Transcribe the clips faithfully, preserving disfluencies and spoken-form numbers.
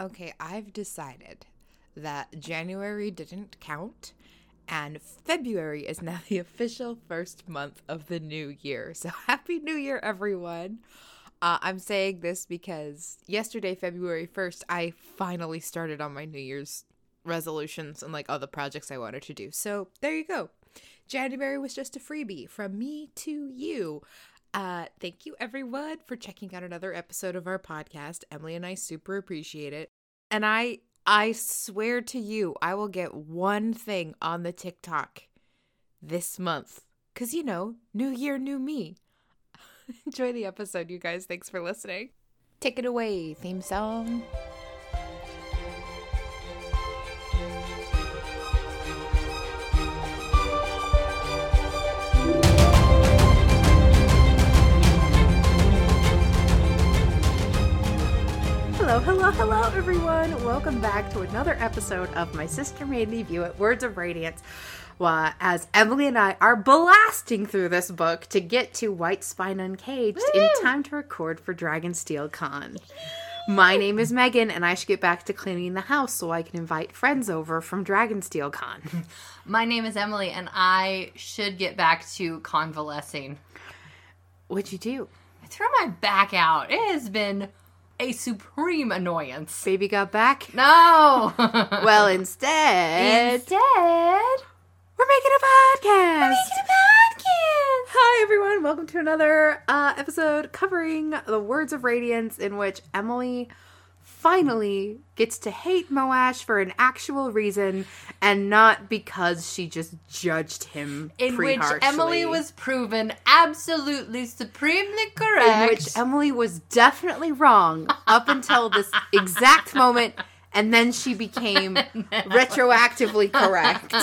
Okay, I've decided that January didn't count, and February is now the official first month of the new year. So happy new year, everyone. Uh, I'm saying this because yesterday, February first, I finally started on my New Year's resolutions and like all the projects I wanted to do. So there you go. January was just a freebie from me to you. Uh, thank you, everyone, for checking out another episode of our podcast. Emily and I super appreciate it. And I, I swear to you, I will get one thing on the TikTok this month. Because, you know, new year, new me. Enjoy the episode, you guys. Thanks for listening. Take it away, theme song. Hello, hello, hello, everyone. Welcome back to another episode of My Sister Made Me View It, Words of Radiance. Well, as Emily and I are blasting through this book to get to White Spine Uncaged Woo! In time to record for Dragonsteel Con. My name is Megan, and I should get back to cleaning the house so I can invite friends over from Dragonsteel Con. My name is Emily, and I should get back to convalescing. What'd you do? I threw my back out. It has been a supreme annoyance. Baby got back? No! Well, instead... Instead... We're making a podcast! We're making a podcast! Hi, everyone. Welcome to another uh, episode covering the Words of Radiance, in which Emily finally gets to hate Moash for an actual reason and not because she just judged him in pretty which harshly. Emily was proven absolutely supremely correct. In which Emily was definitely wrong up until this exact moment. And then she became no. retroactively correct.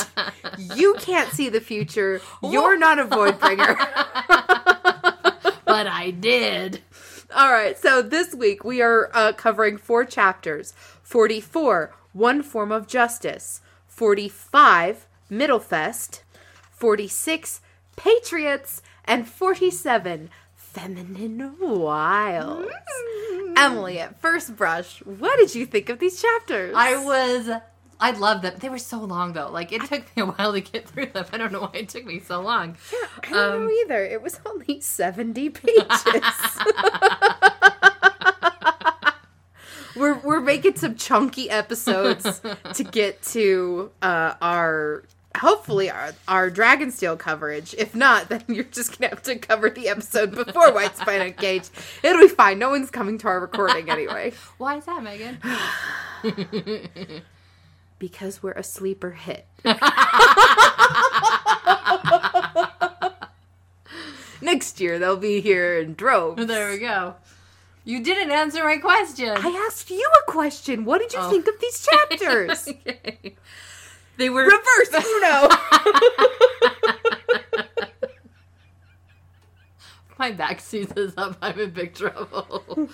You can't see the future. You're not a Voidbringer. But I did. All right. So this week we are uh, covering four chapters. forty-four, One Form of Justice. forty-five, Middlefest. forty-six, Patriots. And forty-seven, Feminine Wiles. Mm. Emily, at first brush, what did you think of these chapters? I was, I loved them. They were so long, though. Like, it I, took me a while to get through them. I don't know why it took me so long. Yeah, I don't um, know either. It was only seventy pages. we're, we're making some chunky episodes to get to uh, our... Hopefully our, our Dragonsteel coverage. If not, then you're just going to have to cover the episode before White Spine Uncaged. It'll be fine. No one's coming to our recording anyway. Why is that, Megan? Because we're a sleeper hit. Next year, they'll be here in droves. There we go. You didn't answer my question. I asked you a question. What did you oh. think of these chapters? Okay. They were reverse Uno. My back seizes up. I'm in big trouble.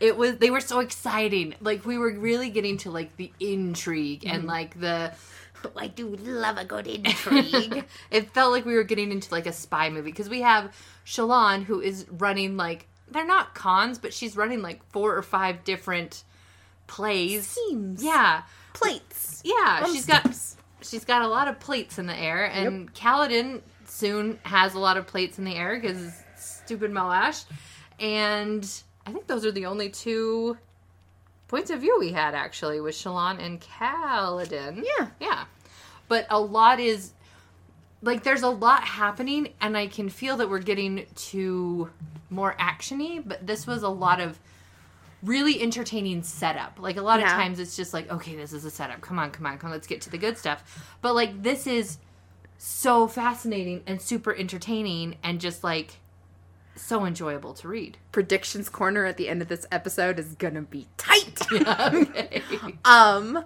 It was. They were so exciting. Like we were really getting to like the intrigue and like the. But I do love a good intrigue. It felt like we were getting into like a spy movie because we have Shallan who is running like they're not cons, but she's running like four or five different plays. Schemes. Yeah. Plates. Yeah, she's got she's got a lot of plates in the air, and yep. Kaladin soon has a lot of plates in the air because stupid Moash. And I think those are the only two points of view we had actually with Shallan and Kaladin. Yeah, yeah. But a lot is like there's a lot happening, and I can feel that we're getting to more actiony. But this was a lot of. Really entertaining setup. Like, a lot yeah. of times it's just like, okay, this is a setup. Come on, come on, come on. Let's get to the good stuff. But, like, this is so fascinating and super entertaining and just, like, so enjoyable to read. Predictions corner at the end of this episode is gonna be tight. Yeah, okay. um,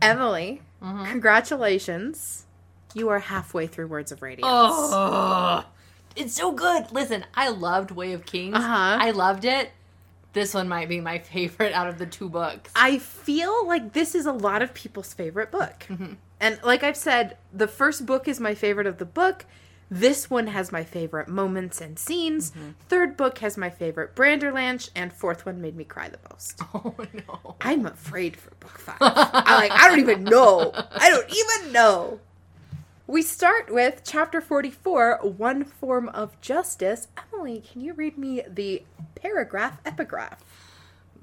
Emily, mm-hmm. congratulations. You are halfway through Words of Radiance. Oh, it's so good. Listen, I loved Way of Kings. Uh-huh. I loved it. This one might be my favorite out of the two books. I feel like this is a lot of people's favorite book. Mm-hmm. And like I've said, the first book is my favorite of the book. This one has my favorite moments and scenes. Mm-hmm. Third book has my favorite Branderlanch, and fourth one made me cry the most. Oh, no. I'm afraid for book five. I like, I don't even know. I don't even know. We start with chapter forty-four, One Form of Justice. Emily, can you read me the paragraph epigraph?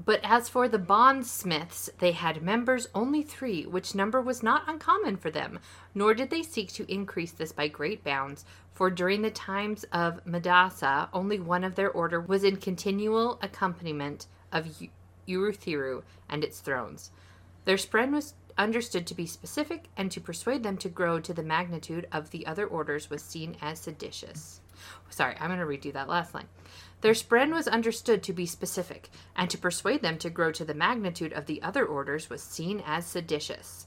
But as for the bondsmiths, they had members only three, which number was not uncommon for them, nor did they seek to increase this by great bounds, for during the times of Madasa, only one of their order was in continual accompaniment of Urithiru and its thrones. Their spread was understood to be specific, and to persuade them to grow to the magnitude of the other orders was seen as seditious. Sorry, I'm going to redo that last line. Their spren was understood to be specific, and to persuade them to grow to the magnitude of the other orders was seen as seditious.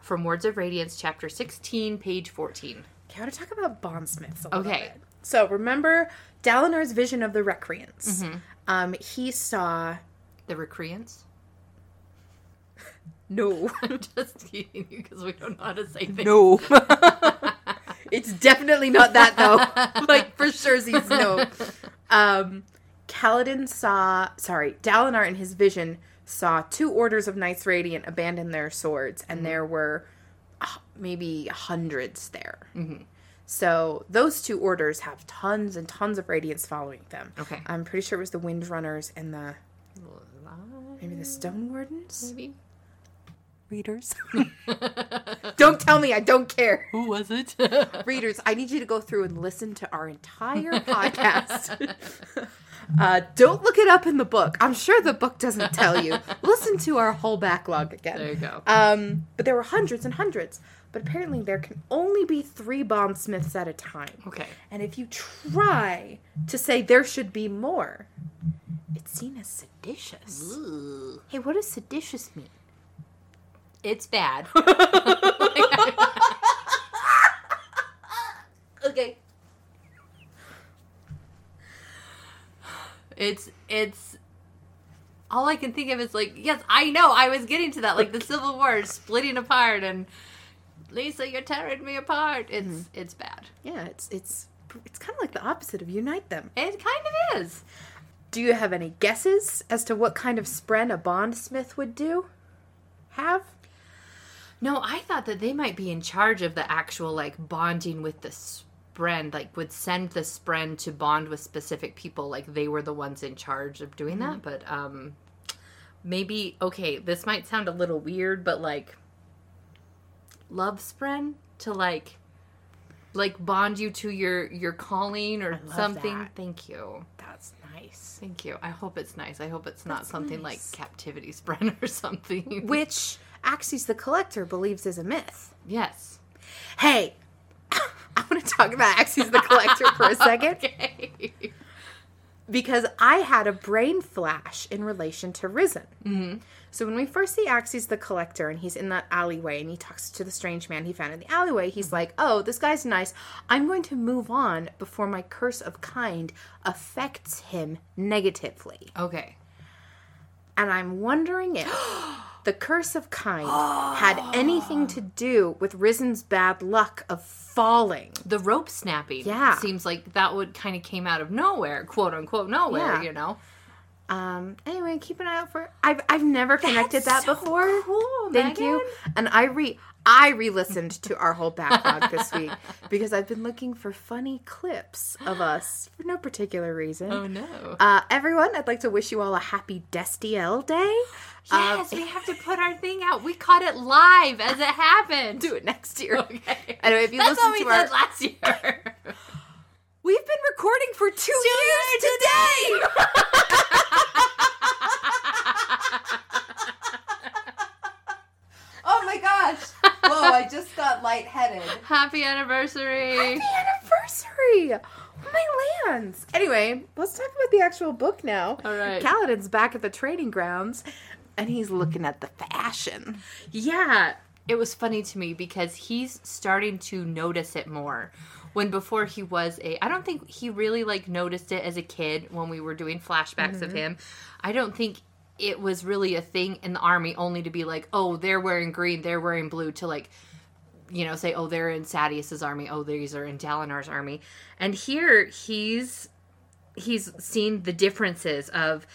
From Words of Radiance, chapter sixteen, page fourteen. Okay, I want to talk about bondsmiths a little okay. bit. So remember Dalinar's vision of the recreants. Mm-hmm. Um, he saw... The recreants? No. I'm just kidding you because we don't know how to say things. No. It's definitely not that, though. Like, for sure, he's no. Um, Kaladin saw, sorry, Dalinar in his vision saw two orders of Knights Radiant abandon their swords, and mm-hmm. there were uh, maybe hundreds there. Mm-hmm. So those two orders have tons and tons of Radiance following them. Okay. I'm pretty sure it was the Windrunners and the, maybe the Stone Wardens? Maybe. Readers. Don't tell me. I don't care. Who was it? Readers, I need you to go through and listen to our entire podcast. uh, don't look it up in the book. I'm sure the book doesn't tell you. Listen to our whole backlog again. There you go. Um, but there were hundreds and hundreds. But apparently there can only be three bondsmiths at a time. Okay. And if you try to say there should be more, it's seen as seditious. Ooh. Hey, what does seditious mean? It's bad. Okay. It's, it's, all I can think of is like, yes, I know, I was getting to that, like the Civil War splitting apart and Lisa, you're tearing me apart. It's, mm-hmm. it's bad. Yeah, it's, it's, it's kind of like the opposite of unite them. It kind of is. Do you have any guesses as to what kind of spren a bondsmith would do? Have? No, I thought that they might be in charge of the actual, like, bonding with the spren, like, would send the spren to bond with specific people, like, they were the ones in charge of doing mm-hmm. that, but, um, maybe, okay, this might sound a little weird, but, like, love spren to, like, like, bond you to your, your calling or something. That. Thank you. That's nice. Thank you. I hope it's nice. I hope it's not That's something nice. Like captivity spren or something. Which Axes the Collector believes is a myth. Yes. Hey, I want to talk about Axes the Collector for a second. Okay. Because I had a brain flash in relation to Risen. Mm-hmm. So when we first see Axes the Collector and he's in that alleyway and he talks to the strange man he found in the alleyway, he's like, oh, this guy's nice. I'm going to move on before my curse of kind affects him negatively. Okay. And I'm wondering if the curse of kind had anything to do with Risen's bad luck of falling. The rope snapping. Yeah. Seems like that would kind of came out of nowhere, quote unquote nowhere, yeah. you know. Um, anyway, keep an eye out for... I've I've never connected That's that so before. Cool, Thank Megan. you. And I re I re-listened to our whole backlog this week because I've been looking for funny clips of us for no particular reason. Oh, no. Uh, everyone, I'd like to wish you all a happy Destiel Day. Yes, um, we have to put our thing out. We caught it live as it happened. Do it next year. Okay. Anyway, if you That's listen what to we our... did last year. We've been recording for two, two years, years today. today. Oh my gosh. Whoa, I just got lightheaded. Happy anniversary. Happy anniversary. Oh my lands. Anyway, let's talk about the actual book now. All right. Kaladin's back at the training grounds and he's looking at the fashion. Yeah. It was funny to me because he's starting to notice it more. When before he was a, I don't think he really like noticed it as a kid when we were doing flashbacks mm-hmm. of him. I don't think it was really a thing in the army only to be like, oh, they're wearing green, they're wearing blue, to like you know, say, oh, they're in Sadius's army. Oh, these are in Dalinar's army. And here he's he's seen the differences of,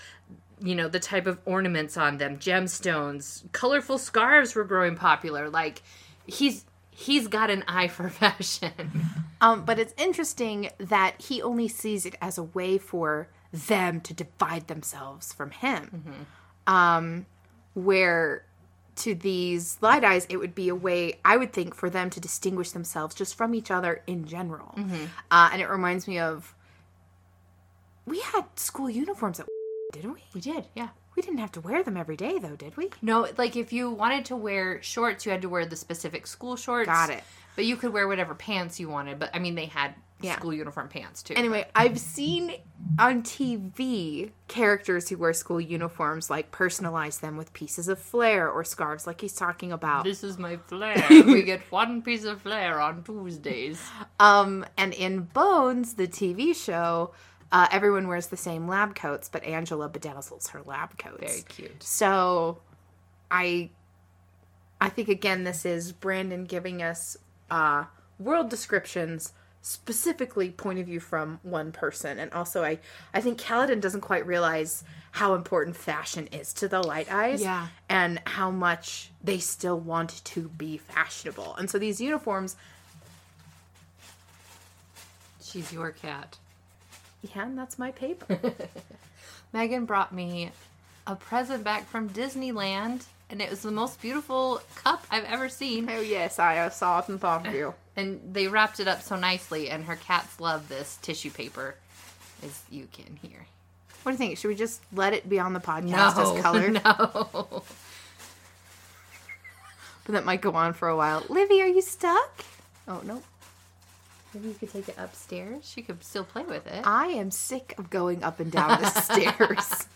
you know, the type of ornaments on them, gemstones, colorful scarves were growing popular. Like, he's he's got an eye for fashion. Um, but it's interesting that he only sees it as a way for them to divide themselves from him. Mm-hmm. Um, where... to these light eyes, it would be a way, I would think, for them to distinguish themselves just from each other in general. Mm-hmm. Uh, and it reminds me of, we had school uniforms at didn't we? We did, yeah. We didn't have to wear them every day, though, did we? No, like, if you wanted to wear shorts, you had to wear the specific school shorts. Got it. But you could wear whatever pants you wanted. But, I mean, they had yeah. school uniform pants, too. Anyway, I've seen on T V characters who wear school uniforms, like, personalize them with pieces of flair or scarves, like he's talking about. This is my flair. We get one piece of flair on Tuesdays. Um, and in Bones, the T V show... Uh, everyone wears the same lab coats, but Angela bedazzles her lab coats. Very cute. So, I, I think again, this is Brandon giving us uh, world descriptions, specifically point of view from one person, and also I, I think Kaladin doesn't quite realize how important fashion is to the Light Eyes, yeah, and how much they still want to be fashionable. And so these uniforms. She's your cat. Yeah, and that's my paper. Megan brought me a present back from Disneyland, and it was the most beautiful cup I've ever seen. Oh, yes, I saw it and thought of you. And they wrapped it up so nicely, and her cats love this tissue paper, as you can hear. What do you think? Should we just let it be on the podcast no, as color? No. But that might go on for a while. Livy, are you stuck? Oh, no. Maybe you could take it upstairs. She could still play with it. I am sick of going up and down the stairs.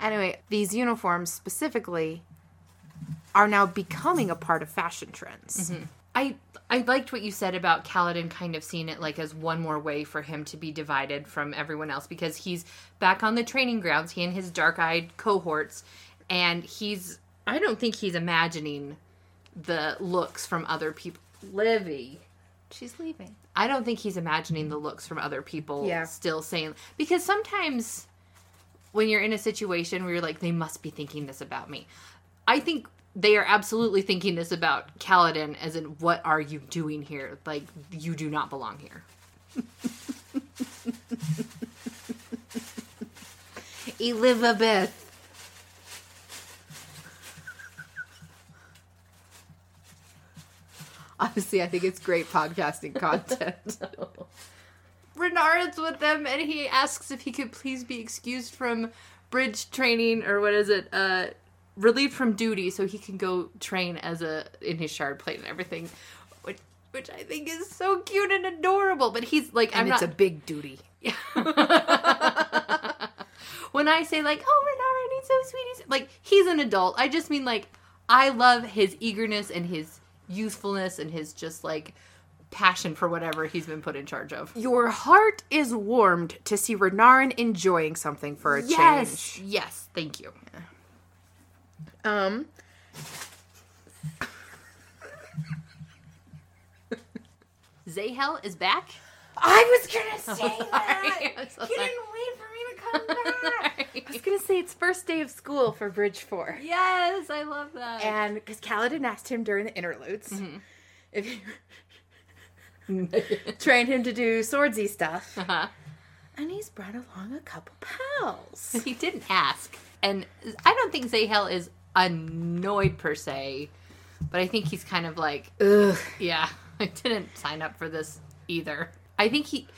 Anyway, these uniforms specifically are now becoming a part of fashion trends. Mm-hmm. I I liked what you said about Kaladin kind of seeing it like as one more way for him to be divided from everyone else, because he's back on the training grounds, he and his dark-eyed cohorts, and he's, I don't think he's imagining the looks from other people. Livy. She's leaving. I don't think he's imagining the looks from other people yeah. still saying... Because sometimes when you're in a situation where you're like, they must be thinking this about me. I think they are absolutely thinking this about Kaladin, as in, what are you doing here? Like, you do not belong here. Elizabeth. Honestly, I think it's great podcasting content. No. Renard's with them, and he asks if he could please be excused from bridge training, or what is it, uh, relieved from duty, so he can go train as a in his shard plate and everything, which, which I think is so cute and adorable. But he's like, and I'm it's not... a big duty. When I say like, oh, Renard, he's so sweet, he's... like he's an adult. I just mean like I love his eagerness and his youthfulness and his just like passion for whatever he's been put in charge of. Your heart is warmed to see Renarin enjoying something for a yes! change. Yes, thank you. Yeah. Um. Zahel is back. I was gonna say oh, that. So you sorry. Didn't wait for me to come back. I was gonna say it's first day of school for Bridge Four. Yes, I love that. And because Kaladin asked him during the interludes mm-hmm. if he trained him to do swordsy stuff, uh-huh. and he's brought along a couple pals. He didn't ask, and I don't think Zahel is annoyed per se, but I think he's kind of like, ugh, yeah, I didn't sign up for this either. I think he,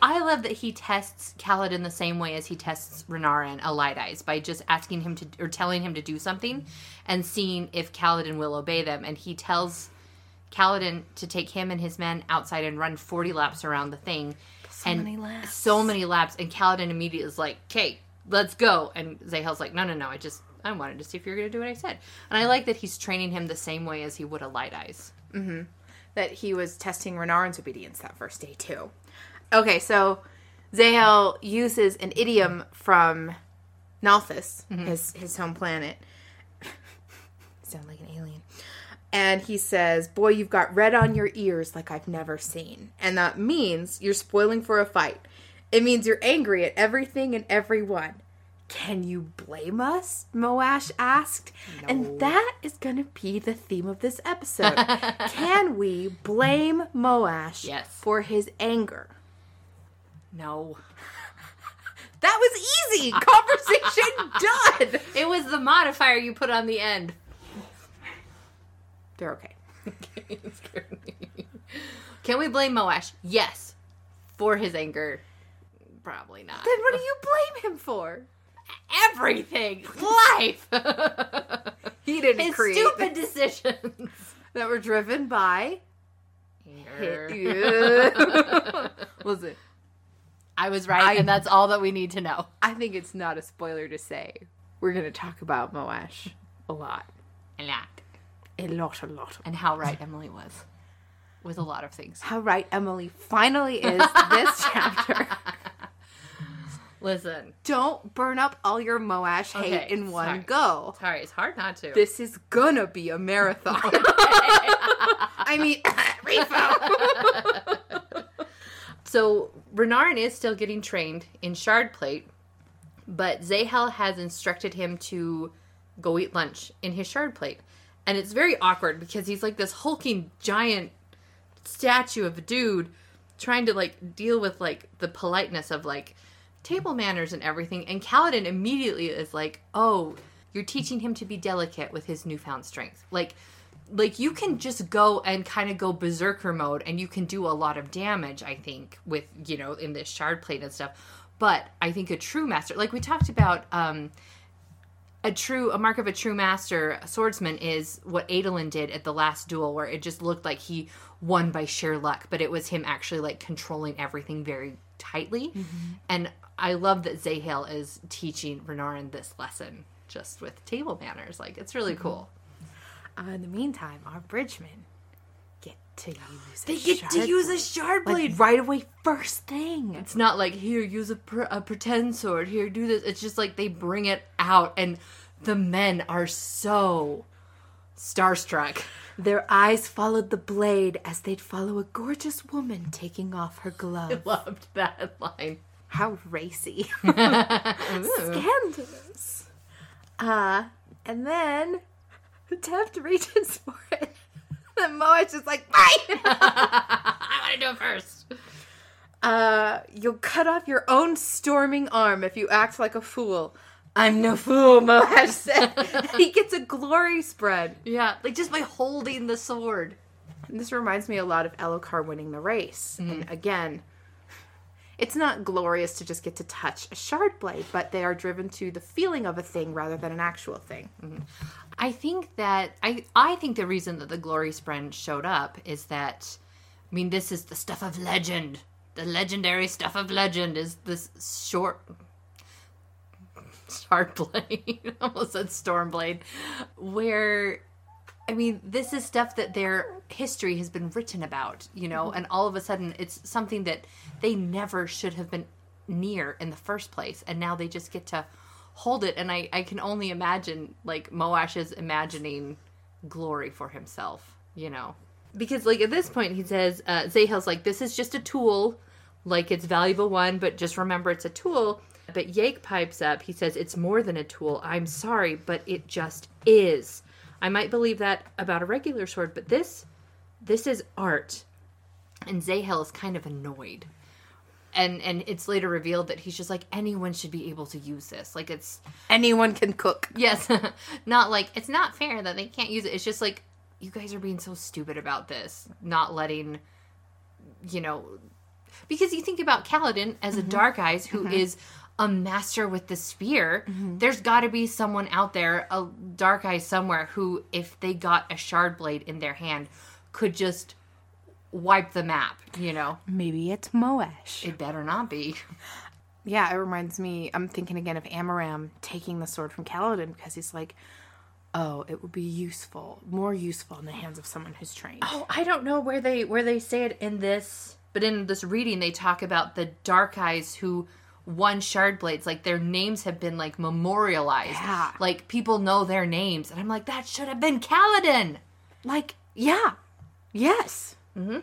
I love that he tests Kaladin the same way as he tests Renarin, a Light Eyes, by just asking him to, or telling him to do something and seeing if Kaladin will obey them. And he tells Kaladin to take him and his men outside and run forty laps around the thing. So and many laps. So many laps. And Kaladin immediately is like, okay, let's go. And Zahel's like, no, no, no, I just, I wanted to see if you were going to do what I said. And I like that he's training him the same way as he would a Light Eyes. Mm-hmm. That he was testing Renarin's obedience that first day, too. Okay, so Zahel uses an idiom from Nalthus, mm-hmm. his, his home planet. Sound like an alien. And he says, boy, you've got red on your ears like I've never seen. And that means you're spoiling for a fight. It means you're angry at everything and everyone. Can you blame us? Moash asked. No. And that is going to be the theme of this episode. Can we blame Moash yes. for his anger? No. That was easy. Conversation done. It was the modifier you put on the end. They're okay. Can we blame Moash? Yes. For his anger? Probably not. Then what do you blame him for? Everything. Life. He didn't his create. His stupid this. Decisions. That were driven by... Anger. Listen. I was right, I, and that's all that we need to know. I think it's not a spoiler to say we're going to talk about Moash a lot. A lot. A lot, a lot. And how right Emily was with a lot of things. How right Emily finally is this chapter. Listen. Don't burn up all your Moash okay, hate in one sorry. go. Sorry, it's hard not to. This is gonna be a marathon. I mean, Refo. So, Renarin is still getting trained in Shardplate, but Zahel has instructed him to go eat lunch in his Shardplate. And it's very awkward because he's like this hulking giant statue of a dude trying to like deal with like the politeness of like table manners and everything. And Kaladin immediately is like, oh, you're teaching him to be delicate with his newfound strength. Like, like you can just go and kind of go berserker mode and you can do a lot of damage, I think, with, you know, in this shard plate and stuff. But I think a true master, like we talked about, um, A true, a mark of a true master, a swordsman, is what Adolin did at the last duel, where it just looked like he won by sheer luck, but it was him actually like controlling everything very tightly. Mm-hmm. And I love that Zahel is teaching Renarin this lesson just with table manners. Like, it's really cool. Uh, in the meantime, our bridgemen get to use. They a get shard to blade. use a shard blade like, right away, first thing. It's not like here, use a, pr- a pretend sword. Here, do this. It's just like they bring it out and. The men are so starstruck. Their eyes followed the blade as they'd follow a gorgeous woman taking off her glove. I loved that line. How racy. Scandalous. Uh, and then Teft reaches for it. And Moash is like, bye! I want to do it first. Uh, you'll cut off your own storming arm if you act like a fool. I'm no fool, Moash said. He gets a glory spread. Yeah, like just by holding the sword. And this reminds me a lot of Elokar winning the race. Mm. And again, it's not glorious to just get to touch a shard blade, but they are driven to the feeling of a thing rather than an actual thing. Mm-hmm. I think that, I, I think the reason that the glory spread showed up is that, I mean, this is the stuff of legend. The legendary stuff of legend is this short... Shardblade, almost said Stormblade, where, I mean, this is stuff that their history has been written about, you know, and all of a sudden it's something that they never should have been near in the first place, and now they just get to hold it, and I, I can only imagine, like, Moash is imagining glory for himself, you know. Because, like, at this point, he says, uh, Zahel's like, this is just a tool, like, it's a valuable one, but just remember it's a tool. But Yake pipes up. He says, it's more than a tool. I'm sorry, but it just is. I might believe that about a regular sword, but this, this is art. And Zahel is kind of annoyed. And and it's later revealed that he's just like, anyone should be able to use this. Like, it's... Anyone can cook. Yes. Not like, it's not fair that they can't use it. It's just like, you guys are being so stupid about this. Not letting, you know... Because you think about Kaladin as mm-hmm. a dark eyes who mm-hmm. is... a master with the spear, mm-hmm. there's got to be someone out there, a dark eye somewhere, who, if they got a shard blade in their hand, could just wipe the map, you know? Maybe it's Moash. It better not be. Yeah, it reminds me, I'm thinking again of Amaram taking the sword from Kaladin because he's like, oh, it would be useful, more useful in the hands of someone who's trained. Oh, I don't know where they where they say it in this, but in this reading they talk about the dark eyes who... One shard blades, like their names have been like memorialized. Yeah. Like people know their names. And I'm like, that should have been Kaladin. Like, yeah. Yes. Mm-hmm.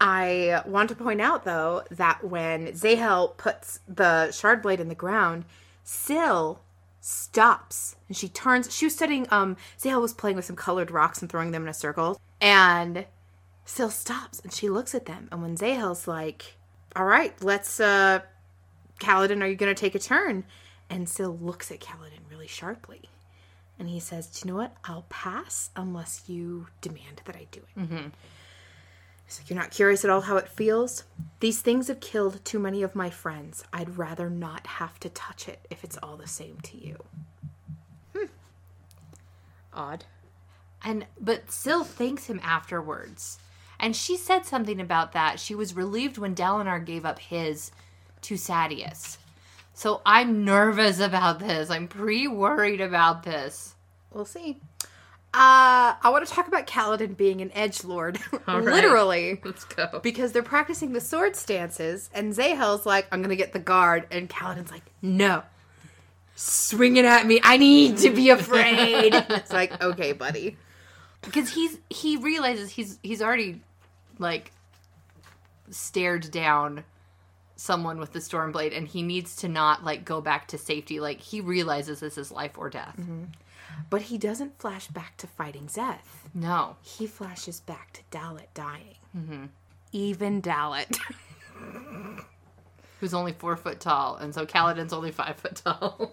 I want to point out, though, that when Zahel puts the Shardblade in the ground, Syl stops, and she turns. She was studying, um, Zahel was playing with some colored rocks and throwing them in a circle, and Syl stops, and she looks at them, and when Zahel's like, all right, let's, uh, Kaladin, are you going to take a turn? And Syl looks at Kaladin really sharply, and he says, do you know what? I'll pass unless you demand that I do it. Mm-hmm. It's like, you're not curious at all how it feels? These things have killed too many of my friends. I'd rather not have to touch it if it's all the same to you. Hmm. Odd. And but Syl thanks him afterwards. And she said something about that. She was relieved when Dalinar gave up his to Sadeas. So I'm nervous about this. I'm pre-worried about this. We'll see. Uh, I want to talk about Kaladin being an edgelord. Right. Literally. Let's go. Because they're practicing the sword stances, and Zahel's like, I'm going to get the guard, and Kaladin's like, no. Swing it at me. I need to be afraid. It's like, okay, buddy. Because he's he realizes he's he's already, like, stared down someone with the Stormblade, and he needs to not, like, go back to safety. Like, he realizes this is life or death. Mm-hmm. But he doesn't flash back to fighting Szeth. No. He flashes back to Dalit dying. Mm-hmm. Even Dalit. Who's only four foot tall, and so Kaladin's only five foot tall.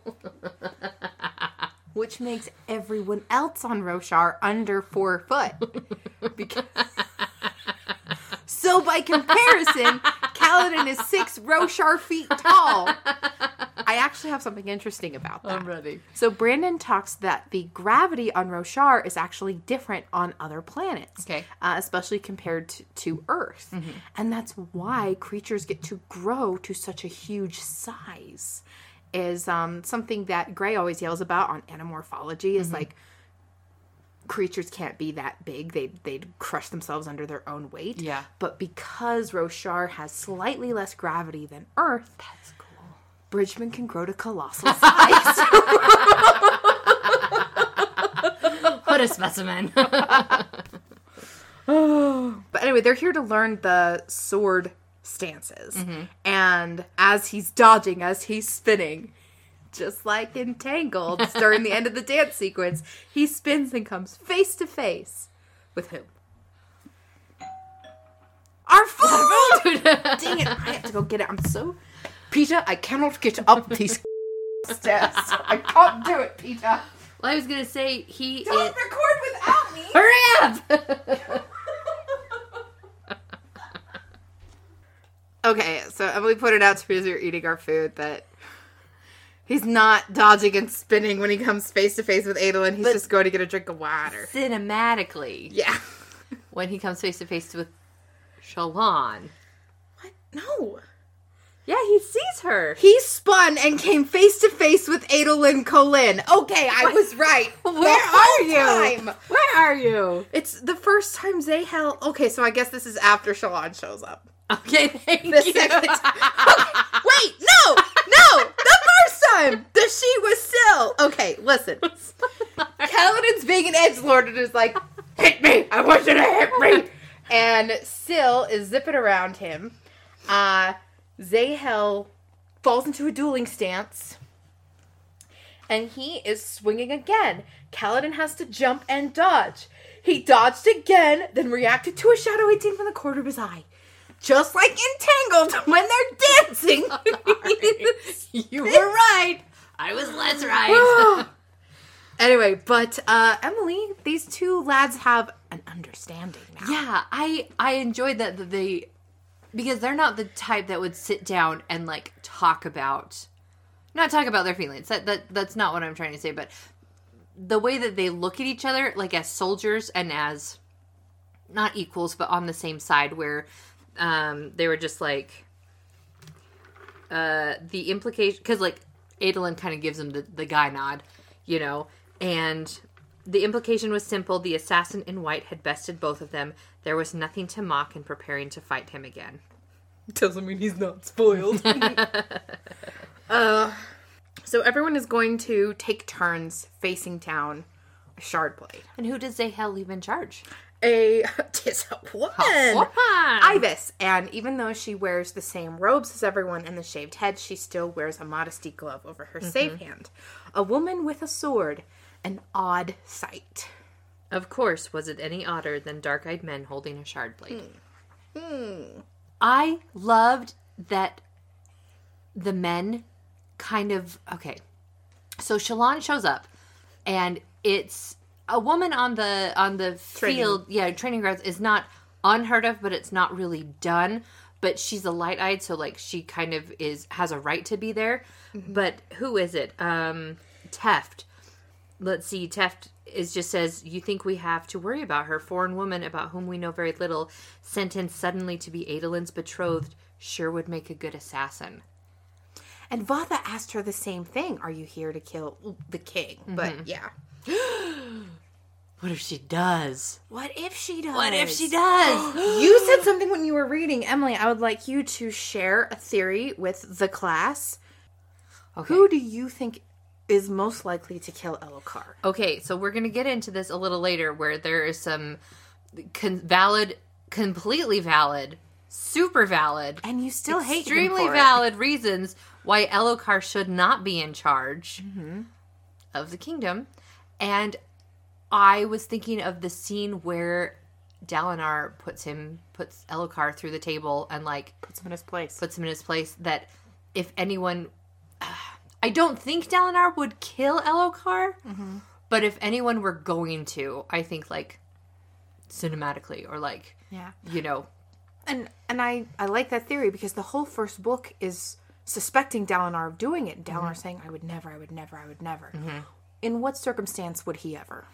Which makes everyone else on Roshar under four foot. Because... So by comparison, Kaladin is six Roshar feet tall. I actually have something interesting about that. I'm ready. So Brandon talks that the gravity on Roshar is actually different on other planets. Okay. Uh, especially compared to, to Earth. Mm-hmm. And that's why creatures get to grow to such a huge size. Is um, something that Gray always yells about on Animorphology is mm-hmm. like, creatures can't be that big. They'd, they'd crush themselves under their own weight. Yeah. But because Roshar has slightly less gravity than Earth, that's cool. Bridgman can grow to colossal size. What a specimen. But anyway, they're here to learn the sword stances. Mm-hmm. And as he's dodging, as he's spinning... Just like Entangled, during the end of the dance sequence, he spins and comes face to face with whom? Our food! Dang it, I have to go get it. I'm so... Peter, I cannot get up these stairs. I can't do it, Peter. Well, I was going to say, he... Don't it... record without me! Hurry up! Okay, so Emily pointed out to me as we were eating our food that... He's not dodging and spinning when he comes face-to-face with Adolin. He's but just going to get a drink of water. Cinematically. Yeah. When he comes face-to-face with Shallan. What? No. Yeah, he sees her. He spun and came face-to-face with Adolin Colin. Okay, I what? was right. Where are you? Time. Where are you? It's the first time Zahel... Okay, so I guess this is after Shallan shows up. Okay, thank the you. Second... Okay. Wait, no! No! The first time that she was still... Okay, listen. Kaladin's being an edgelord and is like, hit me! I want you to hit me! And Syl is zipping around him. Uh, Zahel falls into a dueling stance. And he is swinging again. Kaladin has to jump and dodge. He dodged again, then reacted to a Shadow eighteen from the corner of his eye. Just like Entangled when they're dancing. You were right. I was less right. Anyway, but uh, Emily, these two lads have an understanding now. Yeah, I, I enjoyed that, that they, because they're not the type that would sit down and like talk about, not talk about their feelings. That, that That's not what I'm trying to say, but the way that they look at each other, like as soldiers and as, not equals, but on the same side where... Um, they were just like, uh, the implication, because like Adolin kind of gives him the, the guy nod, you know, and the implication was simple. The assassin in white had bested both of them. There was nothing to mock in preparing to fight him again. Doesn't mean he's not spoiled. uh, so everyone is going to take turns facing down A shard blade. And who does they hell even charge? A, tis a woman. A woman. Ibis. And even though she wears the same robes as everyone and the shaved head, she still wears a modesty glove over her mm-hmm. save hand. A woman with a sword. An odd sight. Of course, was it any odder than dark-eyed men holding a shard blade? Mm. Mm. I loved that the men kind of... Okay. So Shallan shows up, and it's... A woman on the on the training. field, yeah, training grounds is not unheard of, but it's not really done. But she's a light-eyed, so like she kind of is has a right to be there. Mm-hmm. But who is it? Um, Teft. Let's see. Teft is just says, "You think we have to worry about her? Foreign woman about whom we know very little, sentenced suddenly to be Adolin's betrothed, sure would make a good assassin." And Vatha asked her the same thing. Are you here to kill the king? Mm-hmm. But yeah. What if she does? What if she does? What if she does? You said something when you were reading, Emily. I would like you to share a theory with the class. Okay. Who do you think is most likely to kill Elokar? Okay, so we're going to get into this a little later where there is some con- valid, completely valid, super valid, and you still hate extremely valid it. reasons why Elokar should not be in charge mm-hmm. of the kingdom. And I was thinking of the scene where Dalinar puts him, puts Elokar through the table and, like... Puts him in his place. Puts him in his place. That if anyone... Uh, I don't think Dalinar would kill Elokar, mm-hmm. but if anyone were going to, I think, like, cinematically or, like, yeah, you know... And and I, I like that theory because the whole first book is suspecting Dalinar of doing it. And Dalinar mm-hmm. saying, I would never, I would never, I would never. Mm-hmm. In what circumstance would he ever...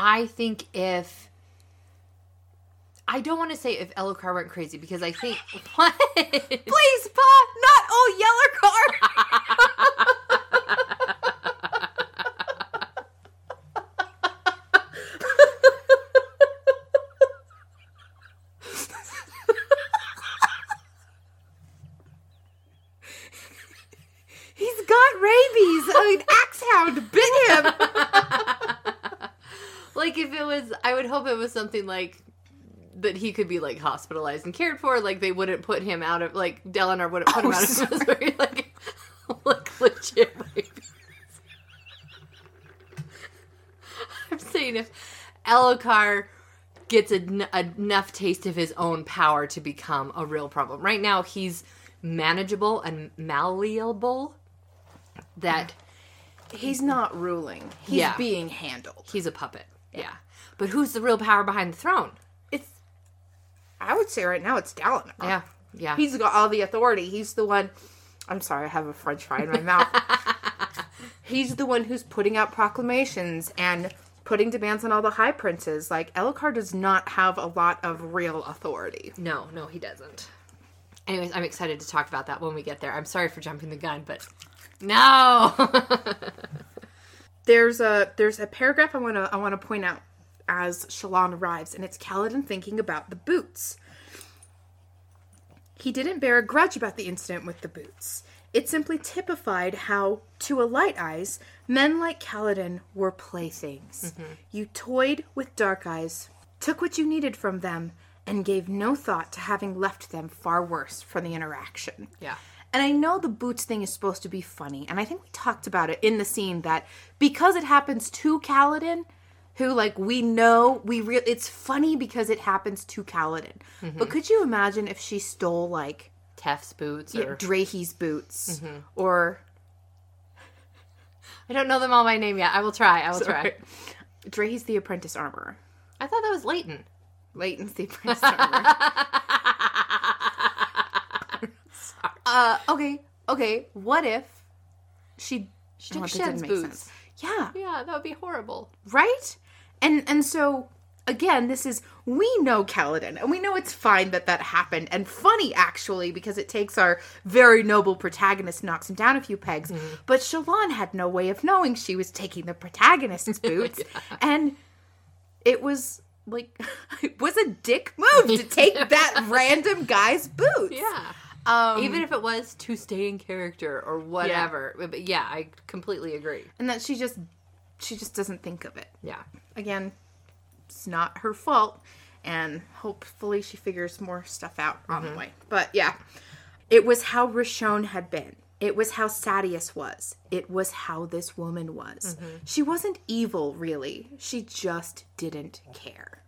I think if... I don't want to say if Elokar went crazy, because I think... What? Please, Pa! Not old Yellowcar! He's got rabies! I mean, axe hound bit him! Like, if it was, I would hope it was something, like, that he could be, like, hospitalized and cared for. Like, they wouldn't put him out of, like, Dalinar wouldn't put oh, him out sorry. of misery. Like, like, legit rabies. I'm saying if Elokar gets en- enough taste of his own power to become a real problem. Right now, he's manageable and malleable. That he's not ruling. He's yeah. being handled. He's a puppet. Yeah. But who's the real power behind the throne? It's, I would say right now it's Dalinar. Yeah. Yeah. He's got all the authority. He's the one, I'm sorry, I have a French fry in my mouth. He's the one who's putting out proclamations and putting demands on all the high princes. Like, Elokar does not have a lot of real authority. No, no, he doesn't. Anyways, I'm excited to talk about that when we get there. I'm sorry for jumping the gun, but no! There's a there's a paragraph I want to I want to point out as Shallan arrives, and it's Kaladin thinking about the boots. He didn't bear a grudge about the incident with the boots. It simply typified how, to a light eyes, men like Kaladin were playthings. Mm-hmm. You toyed with dark eyes, took what you needed from them, and gave no thought to having left them far worse from the interaction. Yeah. And I know the boots thing is supposed to be funny, and I think we talked about it in the scene that because it happens to Kaladin, who, like, we know, we re- it's funny because it happens to Kaladin. Mm-hmm. But could you imagine if she stole, like... Teft's boots yeah, or... Drahi's boots. Mm-hmm. Or... I don't know them all by name yet. I will try. I will Sorry. try. Drahi's the apprentice armorer. I thought that was Leighton. Leighton's the apprentice armorer. Uh, okay, okay, what if she she took Shen's boots? Yeah. Yeah, that would be horrible. Right? And and so, again, this is, we know Kaladin, and we know it's fine that that happened, and funny, actually, because it takes our very noble protagonist, knocks him down a few pegs, mm-hmm. but Shallan had no way of knowing she was taking the protagonist's boots, yeah. and it was, like, it was a dick move to take that random guy's boots. Yeah. Um, Even if it was to stay in character or whatever. Yeah. But yeah, I completely agree. And that she just she just doesn't think of it. Yeah. Again, it's not her fault, and hopefully she figures more stuff out on mm-hmm. the way. But yeah, it was how Rishon had been. It was how Sadeas was. It was how this woman was. Mm-hmm. She wasn't evil, really. She just didn't care.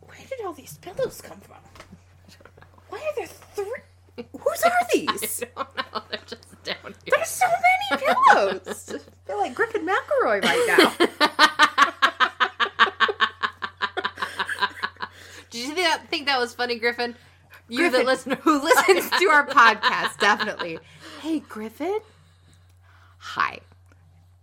Where did all these pillows come from? I don't know. Why are there three? Whose are these? I don't know. They're just down here. There's so many pillows. They're like Griffin McElroy right now. Did you think that was funny, Griffin? You, Griffin, the listener who listens to our podcast, definitely. Hey, Griffin. Hi.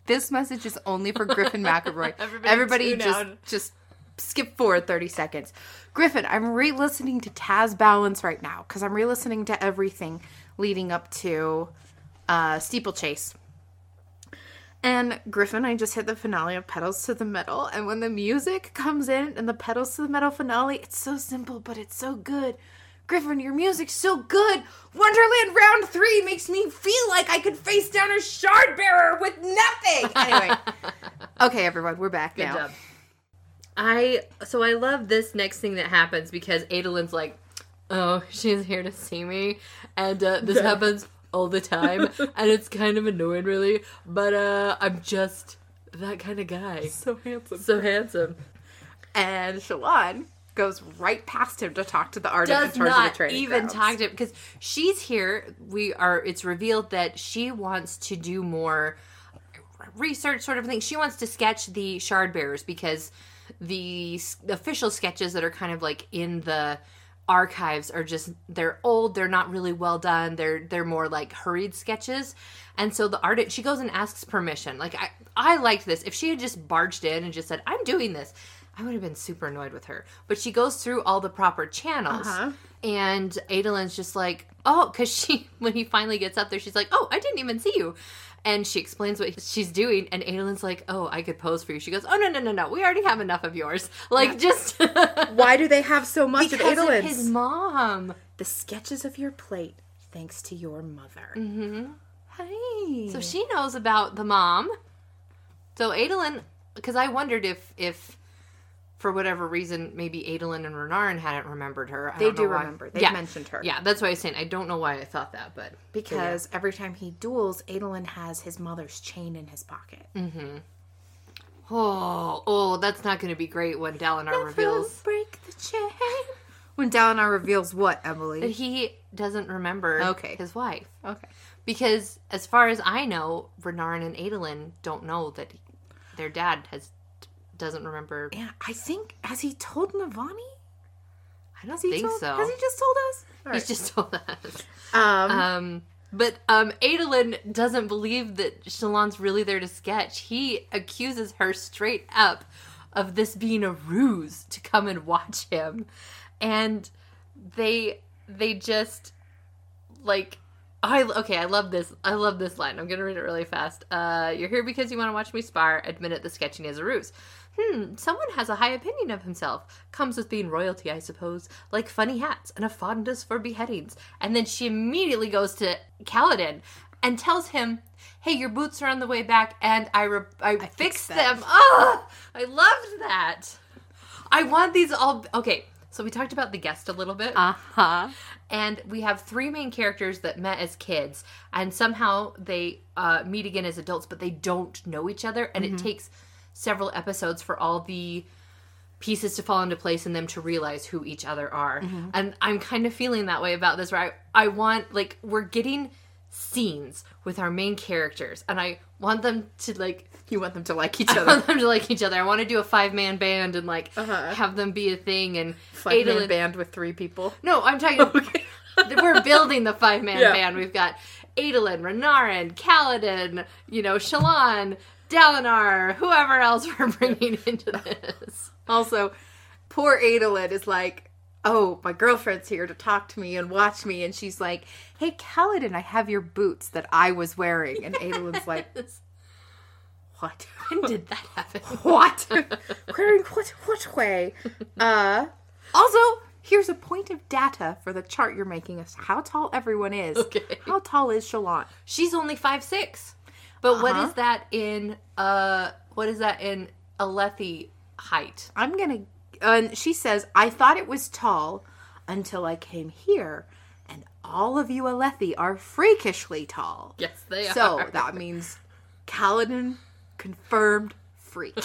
This message is only for Griffin McElroy. Everybody, Everybody just, just skip forward thirty seconds. Griffin, I'm re-listening to Taz Balance right now because I'm re-listening to everything leading up to uh, Steeplechase. And Griffin, I just hit the finale of Pedals to the Metal, and when the music comes in and the Pedals to the Metal finale, it's so simple, but it's so good. Griffin, your music's so good. Wonderland Round three makes me feel like I could face down a Shardbearer with nothing. Anyway. Okay, everyone, we're back good now. Good job. I, so I love this next thing that happens because Adolin's like, oh, she's here to see me, and uh, this happens all the time, and it's kind of annoying, really, but uh, I'm just that kind of guy. So handsome. So handsome. And Shallan goes right past him to talk to the artist in charge of the training grounds. Does not even talk to him, because she's here, we are, it's revealed that she wants to do more research sort of thing. She wants to sketch the Shardbearers, because the official sketches that are kind of like in the archives are just, they're old, they're not really well done, they're they're more like hurried sketches. And so the artist, she goes and asks permission. Like, I, I liked this. If she had just barged in and just said, I'm doing this, I would have been super annoyed with her. But she goes through all the proper channels. Uh-huh. And Adolin's just like, oh, because she, when he finally gets up there, she's like, oh, I didn't even see you. And she explains what she's doing, and Adolin's like, oh, I could pose for you. She goes, oh, no, no, no, no. We already have enough of yours. Like, yeah. just... Why do they have so much because of Adolin's? Because his mom. The sketches of your plate, thanks to your mother. Mm-hmm. Hey. So she knows about the mom. So Adolin, because I wondered if... if for whatever reason, maybe Adolin and Renarin hadn't remembered her. I they don't know do why. remember. They yeah. mentioned her. Yeah, that's why I was saying. I don't know why I thought that, but... Because yeah. every time he duels, Adolin has his mother's chain in his pocket. Mm-hmm. Oh, oh, that's not going to be great when Dalinar Never reveals... break the chain. When Dalinar reveals what, Emily? That he doesn't remember okay. his wife. Okay. Because, as far as I know, Renarin and Adolin don't know that he, their dad has... doesn't remember. Yeah, I think, has he told Navani? I don't think told, so. Has he just told us? Right. He's just told us. Um, um But um Adolin doesn't believe that Shallan's really there to sketch. He accuses her straight up of this being a ruse to come and watch him. And they they just like I, okay, I love this. I love this line. I'm going to read it really fast. Uh, you're here because you want to watch me spar. Admit it, the sketching is a ruse. Hmm, someone has a high opinion of himself. Comes with being royalty, I suppose. Like funny hats and a fondness for beheadings. And then she immediately goes to Kaladin and tells him, hey, your boots are on the way back, and I re- I, I fixed, fixed them. them. Oh, I loved that. I want these all... Okay, so we talked about the guest a little bit. Uh-huh. And we have three main characters that met as kids, and somehow they uh, meet again as adults, but they don't know each other, and mm-hmm. it takes several episodes for all the pieces to fall into place and them to realize who each other are. Mm-hmm. And I'm kind of feeling that way about this, where I, I want, like, we're getting scenes with our main characters, and I want them to, like... You want them to like each other. I want them to like each other. I want to do a five-man band and, like, uh-huh. have them be a thing, and... Five-man Adolin... band with three people? No, I'm talking... Okay. We're building the five-man yeah. band. We've got Adolin, Renarin, Kaladin, you know, Shallan, Dalinar, whoever else we're bringing into this. Also, poor Adolin is like, oh, my girlfriend's here to talk to me and watch me. And she's like, hey, Kaladin, I have your boots that I was wearing. And yes. Adolin's like, what? When did that happen? What? Where in what, what way? Uh, also... Here's a point of data for the chart you're making us. How tall everyone is. Okay. How tall is Shallan? She's only five six. But uh-huh. what is that in uh, what is that in Alethi height? I'm going to, and she says, I thought it was tall until I came here, and all of you Alethi are freakishly tall. Yes, they are. So that means Kaladin confirmed freak.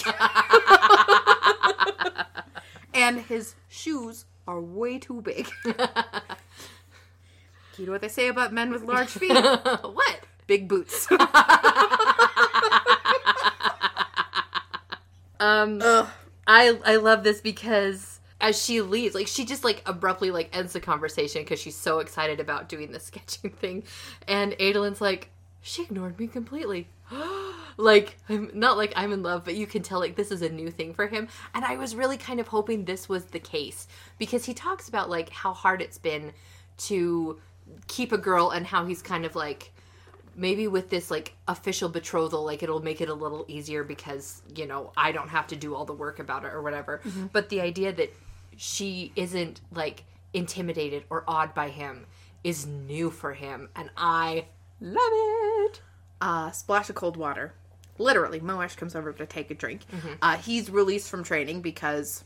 And his shoes are way too big. You know what they say about men with large feet? What? Big boots. um, Ugh. I I love this because as she leaves, like she just like abruptly like ends the conversation because she's so excited about doing the sketching thing, and Adolin's like, she ignored me completely. Like, I'm not like I'm in love, but you can tell like this is a new thing for him. And I was really kind of hoping this was the case because he talks about like how hard it's been to keep a girl and how he's kind of like, maybe with this like official betrothal, like it'll make it a little easier because, you know, I don't have to do all the work about it or whatever. Mm-hmm. But the idea that she isn't like intimidated or awed by him is new for him. And I love it. Uh, splash of cold water. Literally, Moash comes over to take a drink. Mm-hmm. Uh, he's released from training because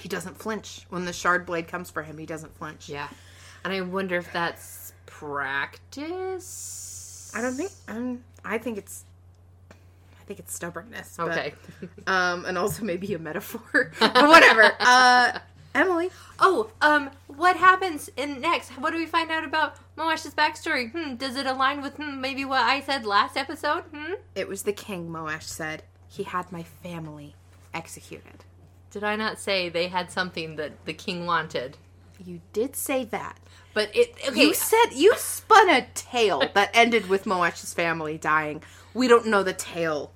he doesn't flinch. When the shard blade comes for him, he doesn't flinch. Yeah. And I wonder if that's practice? I don't think... Um, I think it's... I think it's stubbornness. But, okay. um, and also maybe a metaphor. But whatever. Uh, Emily. Oh, um, what happens in next? What do we find out about Moash's backstory? Hmm, does it align with hmm, maybe what I said last episode? Hmm? It was the king, Moash said. He had my family executed. Did I not say they had something that the king wanted? You did say that. But it... Okay. You said... You spun a tale that ended with Moash's family dying. We don't know the tale.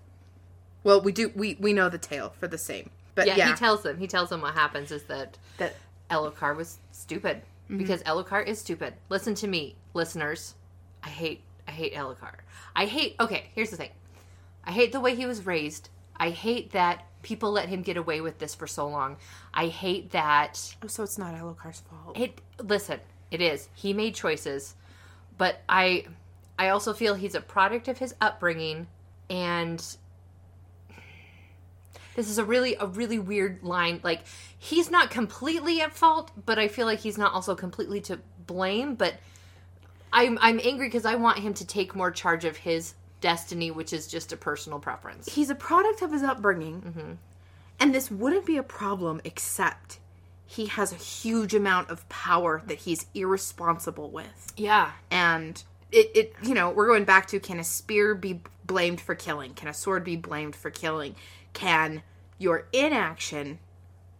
Well, we do... We, we know the tale for the same. But yeah, yeah. he tells them. He tells them what happens is that, that Elokar was stupid. Mm-hmm. Because Elokar is stupid. Listen to me, listeners. I hate... I hate Elokar. I hate... Okay, here's the thing. I hate the way he was raised. I hate that... People let him get away with this for so long. I hate that. Oh, so it's not Elokar's fault. It listen, it is. He made choices, but I, I also feel he's a product of his upbringing, and this is a really a really weird line. Like he's not completely at fault, but I feel like he's not also completely to blame. But I'm I'm angry because I want him to take more charge of his destiny, which is just a personal preference. He's a product of his upbringing, mm-hmm. and this wouldn't be a problem except he has a huge amount of power that he's irresponsible with. Yeah. And it, it you know, we're going back to, can a spear be blamed for killing? Can a sword be blamed for killing? Can your inaction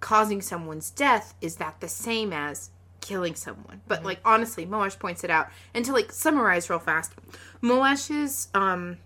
causing someone's death, is that the same as killing someone? But, mm-hmm. like, honestly, Moash points it out. And to, like, summarize real fast, Moash's um,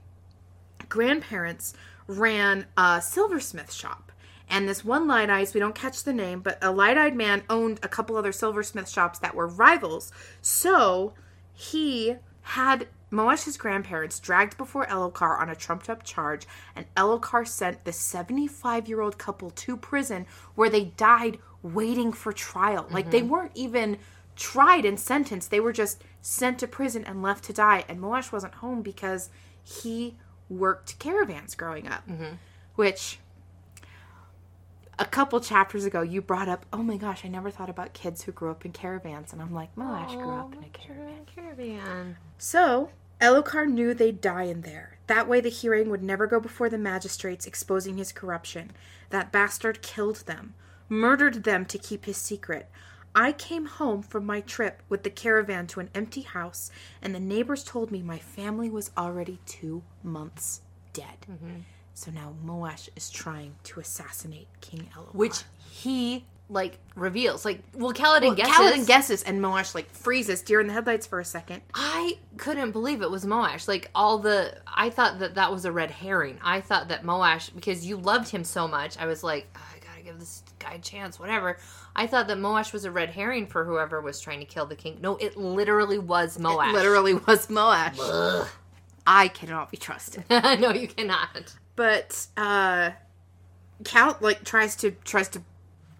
grandparents ran a silversmith shop. And this one light-eyed, we don't catch the name, but a light-eyed man owned a couple other silversmith shops that were rivals. So he had Moash's grandparents dragged before Elokar on a trumped-up charge, and Elokar sent the seventy-five-year-old couple to prison where they died waiting for trial. Like, mm-hmm. they weren't even tried and sentenced. They were just sent to prison and left to die. And Moash wasn't home because he worked caravans growing up, mm-hmm. which a couple chapters ago you brought up, oh my gosh, I never thought about kids who grew up in caravans. And I'm like, Moash Aww, grew up in a caravan. caravan. So Elokar knew they'd die in there. That way the hearing would never go before the magistrates, exposing his corruption. That bastard killed them. Murdered them to keep his secret. I came home from my trip with the caravan to an empty house, and the neighbors told me my family was already two months dead. Mm-hmm. So now Moash is trying to assassinate King Elokar. Which he, like, reveals. Like, well, Kaladin well, guesses. Kaladin guesses, and Moash, like, freezes, deer in the headlights for a second. I couldn't believe it was Moash. Like, all the... I thought that that was a red herring. I thought that Moash... Because you loved him so much, I was like... give this guy a chance, whatever. I thought that Moash was a red herring for whoever was trying to kill the king. No, it literally was Moash. It literally was Moash. Ugh. I cannot be trusted. No, you cannot. But, uh, Cal, like, tries to, tries to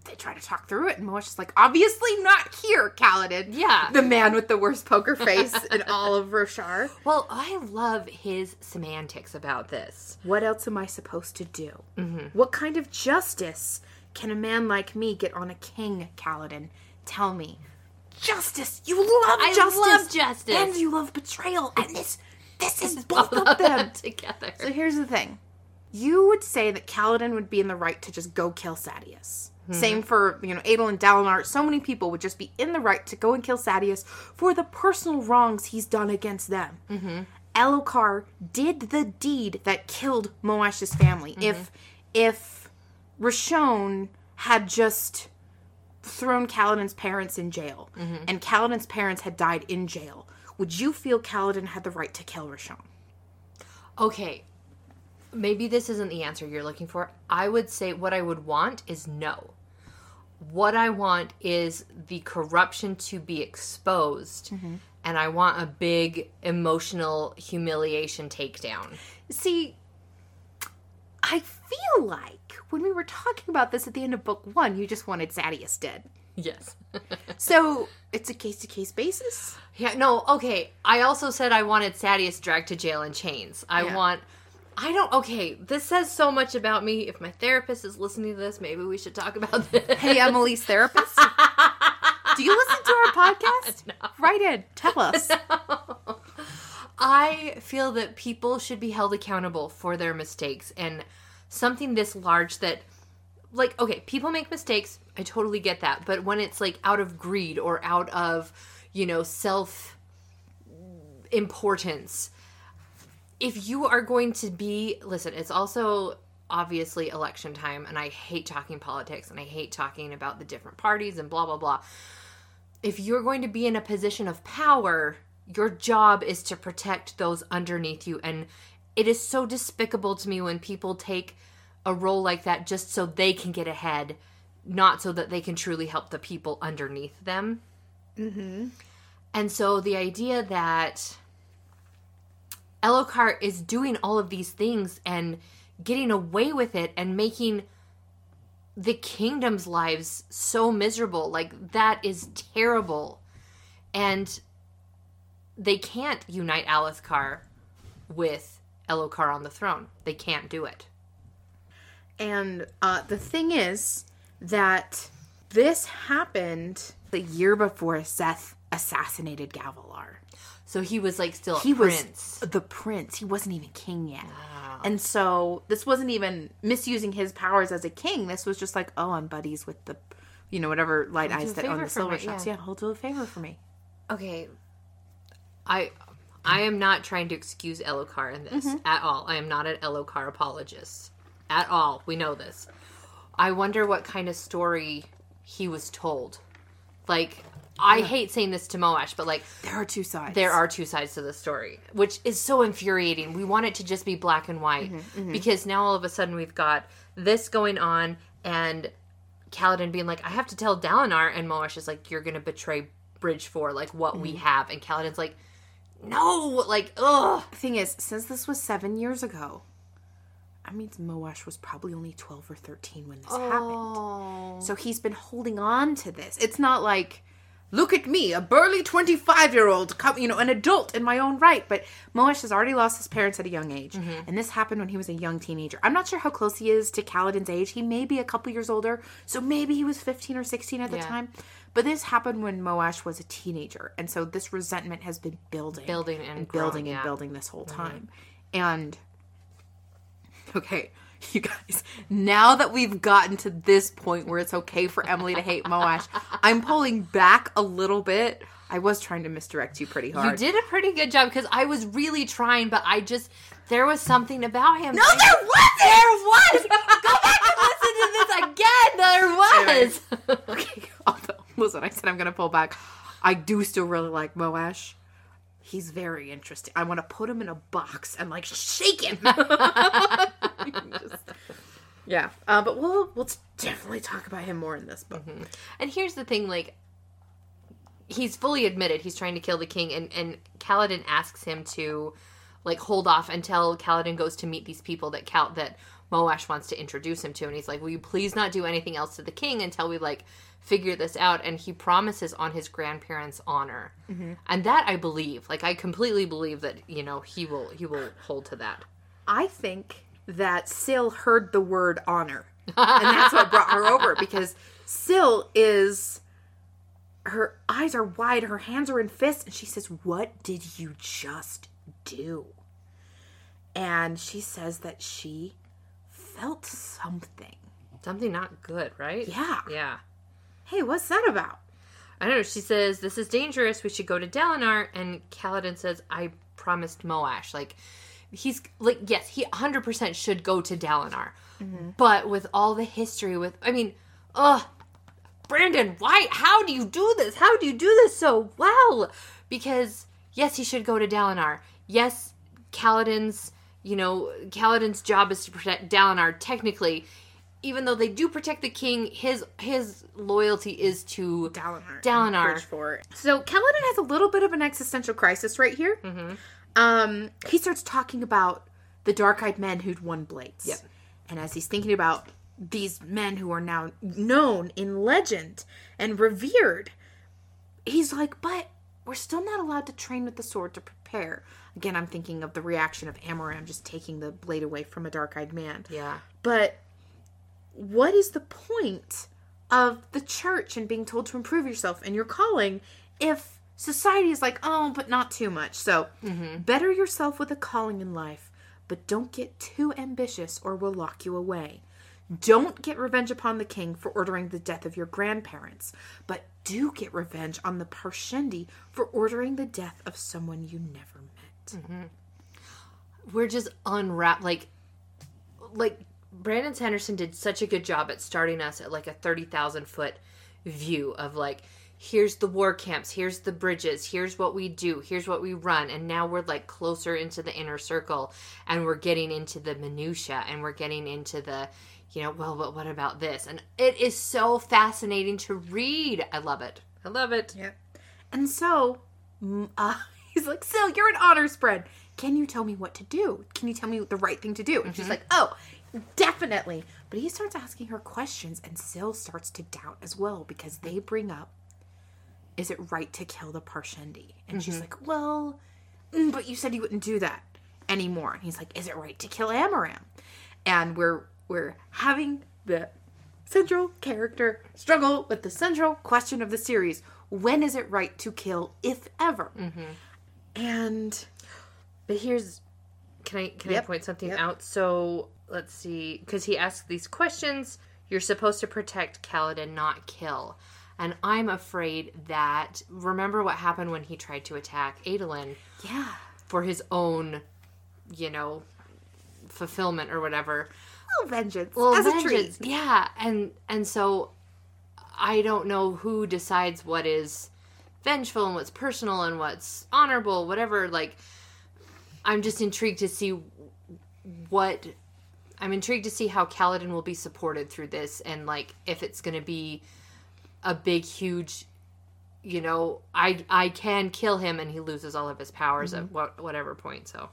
they try to talk through it, and Moa's just like, obviously not here, Kaladin. Yeah. The man with the worst poker face in all of Roshar. Well, I love his semantics about this. What else am I supposed to do? Mm-hmm. What kind of justice can a man like me get on a king, Kaladin? Tell me. Justice! You love I justice! I love justice! And you love betrayal, and this this, this is both of them together. So here's the thing. You would say that Kaladin would be in the right to just go kill Sadeas. Hmm. Same for, you know, Aedel and Dalinar. So many people would just be in the right to go and kill Sadeas for the personal wrongs he's done against them. Mm-hmm. Elokar did the deed that killed Moash's family. Mm-hmm. If if Rishon had just thrown Kaladin's parents in jail, mm-hmm. and Kaladin's parents had died in jail, would you feel Kaladin had the right to kill Rishon? Okay. Maybe this isn't the answer you're looking for. I would say what I would want is no. What I want is the corruption to be exposed, mm-hmm. and I want a big emotional humiliation takedown. See, I feel like when we were talking about this at the end of book one, you just wanted Sadeas dead. Yes. So, it's a case-to-case basis? Yeah, no, okay. I also said I wanted Sadeas dragged to jail in chains. I yeah. want... I don't, okay, this says so much about me. If my therapist is listening to this, maybe we should talk about this. Hey, Emily's therapist. Do you listen to our podcast? No. Write in. Tell us. No. I feel that people should be held accountable for their mistakes, and something this large that, like, okay, people make mistakes. I totally get that. But when it's, like, out of greed or out of, you know, self-importance, if you are going to be, listen, it's also obviously election time, and I hate talking politics, and I hate talking about the different parties and blah, blah, blah. If you're going to be in a position of power, your job is to protect those underneath you. And it is so despicable to me when people take a role like that just so they can get ahead, not so that they can truly help the people underneath them. Mm-hmm. And so the idea that Elokar is doing all of these things and getting away with it and making the kingdom's lives so miserable. Like, that is terrible. And they can't unite Alethkar with Elokar on the throne. They can't do it. And uh, the thing is that this happened the year before Szeth assassinated Gavilar. So he was, like, still a he prince. He was the prince. He wasn't even king yet. Wow. And so this wasn't even misusing his powers as a king. This was just like, oh, I'm buddies with the, you know, whatever light eyes that own the silver shops. Yeah. yeah, hold do a favor for me. Okay. I I am not trying to excuse Elokar in this mm-hmm. at all. I am not an Elokar apologist at all. We know this. I wonder what kind of story he was told. Like... I yeah. hate saying this to Moash, but, like... There are two sides. There are two sides to the story, which is so infuriating. We want it to just be black and white, mm-hmm, mm-hmm. because now all of a sudden we've got this going on, and Kaladin being like, I have to tell Dalinar, and Moash is like, you're going to betray Bridge four, like, what mm-hmm. we have. And Kaladin's like, no! Like, ugh! The thing is, since this was seven years ago, I mean, Moash was probably only twelve or thirteen when this oh. happened. So he's been holding on to this. It's not like... Look at me, a burly twenty-five-year-old, you know, an adult in my own right. But Moash has already lost his parents at a young age. Mm-hmm. And this happened when he was a young teenager. I'm not sure how close he is to Kaladin's age. He may be a couple years older. So maybe he was fifteen or sixteen at the yeah. time. But this happened when Moash was a teenager. And so this resentment has been building. Building and, and growing, building yeah. and building this whole time. Mm-hmm. And, okay, you guys, now that we've gotten to this point where it's okay for Emily to hate Moash, I'm pulling back a little bit. I was trying to misdirect you pretty hard. You did a pretty good job because I was really trying, but I just, there was something about him. No, I, there wasn't! There was! Go back and listen to this again! There was! Anyway. Okay, although, listen, I said I'm going to pull back. I do still really like Moash. He's very interesting. I want to put him in a box and, like, shake him. Just, yeah. Uh, but we'll we'll definitely talk about him more in this book. Mm-hmm. And here's the thing, like, he's fully admitted he's trying to kill the king, and, and Kaladin asks him to, like, hold off until Kaladin goes to meet these people that Cal- that Moash wants to introduce him to, and he's like, will you please not do anything else to the king until we, like, figure this out? And he promises on his grandparents' honor. Mm-hmm. And that I believe. Like, I completely believe that, you know, he will he will hold to that. I think that Syl heard the word honor. And that's what brought her over, because Syl is... her eyes are wide, her hands are in fists, and she says, what did you just do? And she says that she felt something. Something not good, right? Yeah. Yeah. Hey, what's that about? I don't know. She says, this is dangerous. We should go to Dalinar. And Kaladin says, I promised Moash. Like, he's, like, yes, he one hundred percent should go to Dalinar. Mm-hmm. But with all the history with, I mean, ugh. Brandon, why, how do you do this? How do you do this so well? Because, yes, he should go to Dalinar. Yes, Kaladin's, you know, Kaladin's job is to protect Dalinar, technically. Even though they do protect the king, his his loyalty is to Dalinar. Dalinar. So, Kaladin has a little bit of an existential crisis right here. Mm-hmm. Um, he starts talking about the dark-eyed men who'd won Blades. Yep. And as he's thinking about these men who are now known in legend and revered, he's like, but we're still not allowed to train with the sword to prepare. Again, I'm thinking of the reaction of Amaram just taking the blade away from a dark-eyed man. Yeah. But what is the point of the church and being told to improve yourself and your calling if society is like, oh, but not too much. So mm-hmm. better yourself with a calling in life, but don't get too ambitious or we'll lock you away. Don't get revenge upon the king for ordering the death of your grandparents, but do get revenge on the Parshendi for ordering the death of someone you never met. Mm-hmm. We're just unwrapped. Like, like Brandon Sanderson did such a good job at starting us at like a thirty thousand foot view of like, here's the war camps, here's the bridges, here's what we do, here's what we run, and now we're like closer into the inner circle, and we're getting into the minutia, and we're getting into the, you know, well, but what about this? And it is so fascinating to read. I love it. I love it. Yep. And so, uh, he's like, Syl, you're an honor spread. Can you tell me what to do? Can you tell me the right thing to do? And mm-hmm. she's like, oh, definitely. But he starts asking her questions, and Syl starts to doubt as well, because they bring up, is it right to kill the Parshendi? And mm-hmm. she's like, well, but you said you wouldn't do that anymore. And he's like, is it right to kill Amaram? And we're... We're having the central character struggle with the central question of the series. When is it right to kill, if ever? Mm-hmm. And, but here's, can I can yep. I point something yep. out? So, let's see. Because he asks these questions. You're supposed to protect Kaladin, not kill. And I'm afraid that, remember what happened when he tried to attack Adolin? Yeah. For his own, you know, fulfillment or whatever. Little vengeance. Little as vengeance. A treat. Yeah. And and so I don't know who decides what is vengeful and what's personal and what's honorable, whatever. Like, I'm just intrigued to see what I'm intrigued to see how Kaladin will be supported through this, and like if it's gonna be a big, huge, you know, I I can kill him and he loses all of his powers mm-hmm. at what, whatever point. So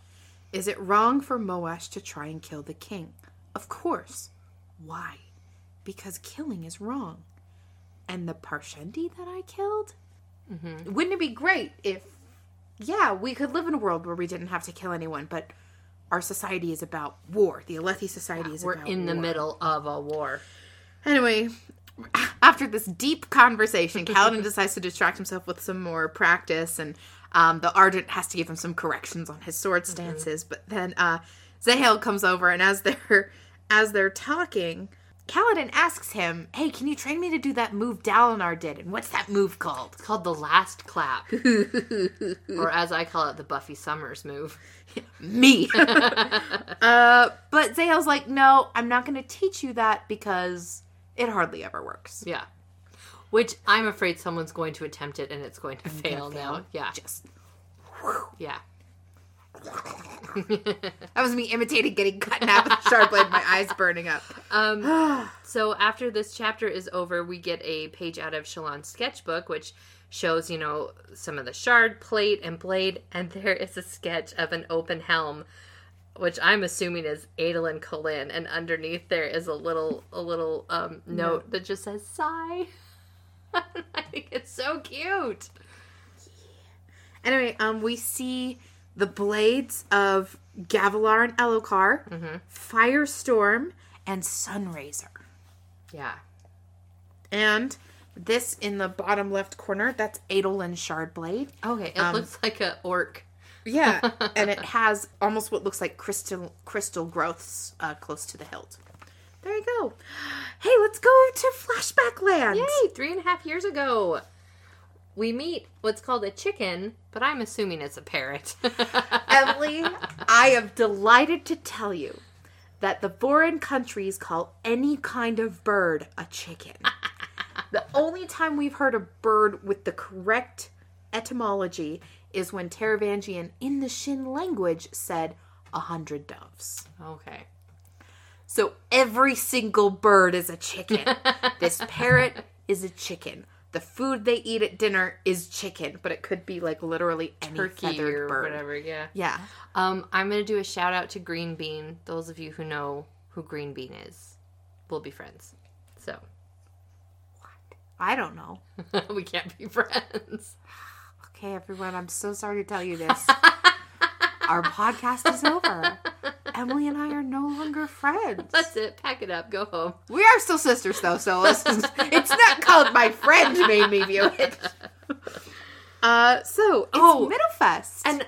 is it wrong for Moash to try and kill the king? Of course. Why? Because killing is wrong. And the Parshendi that I killed? Mm-hmm. Wouldn't it be great if, yeah, we could live in a world where we didn't have to kill anyone, but our society is about war. The Alethi Society yeah, is about war. We're in the middle of a war. Anyway, after this deep conversation, Kaladin decides to distract himself with some more practice, and um, the Ardent has to give him some corrections on his sword stances, mm-hmm. but then uh, Zahael comes over, and as they're as they're talking, Kaladin asks him, hey, can you train me to do that move Dalinar did? And what's that move called? It's called the last clap. Or as I call it, the Buffy Summers move. Me. uh, but Zahael's like, no, I'm not going to teach you that because it hardly ever works. Yeah. Which I'm afraid someone's going to attempt it, and it's going to fail, fail now. Yeah. Just. Whew. Yeah. That was me imitating getting cut in half with a sharp blade, my eyes burning up. Um, so after this chapter is over, we get a page out of Shallan's sketchbook, which shows, you know, some of the shard, plate, and blade, and there is a sketch of an open helm which I'm assuming is Adolin Collin, and underneath there is a little a little um, note no. that just says sigh. I think it's so cute. Yeah. Anyway, um, we see the blades of Gavilar and Elokar, mm-hmm. Firestorm, and Sunraiser. Yeah. And this in the bottom left corner, that's Adolin Shardblade. Okay, it um, looks like an orc. Yeah, and it has almost what looks like crystal crystal growths uh, close to the hilt. There you go. Hey, let's go to Flashback Land. Yay, three and a half years ago. We meet what's called a chicken, but I'm assuming it's a parrot. Emily, I am delighted to tell you that the foreign countries call any kind of bird a chicken. The only time we've heard a bird with the correct etymology is when Taravangian in the Shin language said a hundred doves. Okay. So every single bird is a chicken. This parrot is a chicken. The food they eat at dinner is chicken, but it could be like literally any turkey feathered or bird. Whatever, yeah. Yeah. Um, I'm going to do a shout out to Green Bean. Those of you who know who Green Bean is, we'll be friends. So. What? I don't know. We can't be friends. Okay, everyone, I'm so sorry to tell you this. Our podcast is over. Emily and I are no longer friends. That's it. Pack it up. Go home. We are still sisters, though, so it's, it's not called My Friend Made Me View It. Uh, so, it's oh, Middlefest. And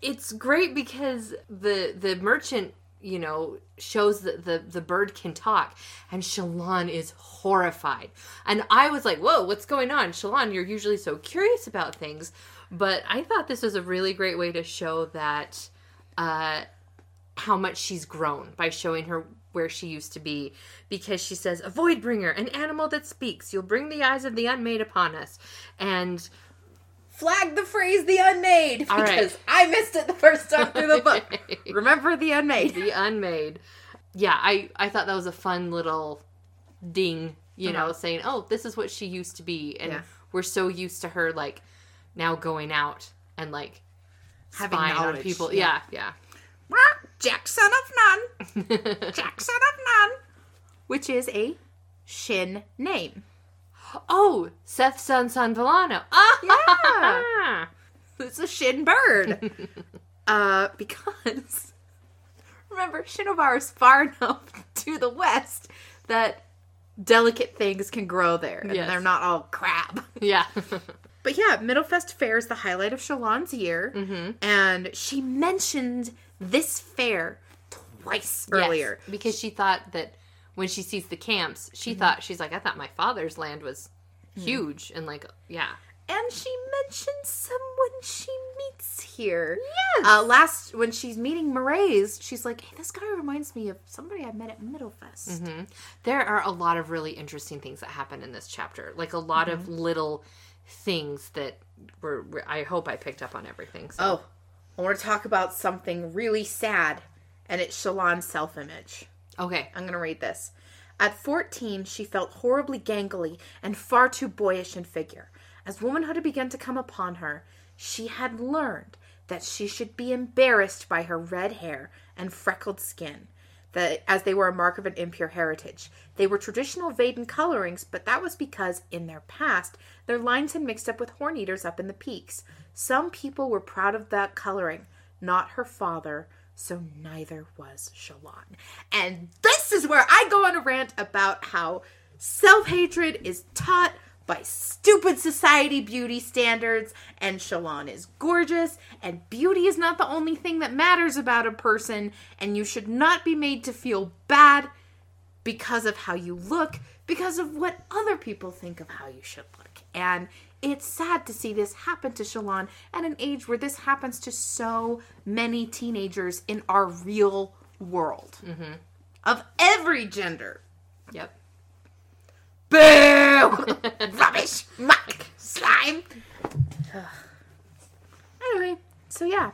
it's great because the the merchant, you know, shows that the, the bird can talk, and Shallan is horrified. And I was like, whoa, what's going on? Shallan, you're usually so curious about things. But I thought this was a really great way to show that... Uh, how much she's grown by showing her where she used to be, because she says, a Voidbringer, an animal that speaks. You'll bring the eyes of the unmade upon us. And flag the phrase the unmade, because all right. I missed it the first time through the book. Remember the unmade. The unmade. Yeah, I, I thought that was a fun little ding, you uh-huh. know, saying, oh, this is what she used to be. And yeah. we're so used to her, like, now going out and, like, having spying knowledge. On people. Yeah, yeah. yeah. Jackson of none. Jackson of none. Which is a Shin name. Oh, Szeth-son-son-Vallano. Ah, yeah. It's a Shin bird. uh, because, remember, Shinovar is far enough to the west that delicate things can grow there. And yes. they're not all crab. Yeah. But yeah, Middlefest Fair is the highlight of Shallan's year. Mm-hmm. And she mentioned... this fair twice earlier. Yes, because she thought that when she sees the camps, she mm-hmm. thought, she's like, I thought my father's land was huge. Mm. And like, yeah. And she mentioned someone she meets here. Yes. Uh, last, when she's meeting Moraes, she's like, hey, this guy reminds me of somebody I met at Middlefest. Mm-hmm. There are a lot of really interesting things that happen in this chapter. Like a lot mm-hmm. of little things that were, were, I hope I picked up on everything. So. Oh. I want to talk about something really sad, and it's Shallan's self-image. Okay. I'm going to read this. At fourteen, she felt horribly gangly and far too boyish in figure. As womanhood had begun to come upon her, she had learned that she should be embarrassed by her red hair and freckled skin, that as they were a mark of an impure heritage. They were traditional Vaden colorings, but that was because, in their past, their lines had mixed up with horn eaters up in the peaks. Some people were proud of that coloring, not her father, so neither was Shallan. And this is where I go on a rant about how self-hatred is taught by stupid society beauty standards, and Shallan is gorgeous, and beauty is not the only thing that matters about a person, and you should not be made to feel bad because of how you look, because of what other people think of how you should look. And it's sad to see this happen to Shallan at an age where this happens to so many teenagers in our real world. Mm-hmm. Of every gender. Yep. Boo! Rubbish! Muck! Slime! Anyway, so yeah.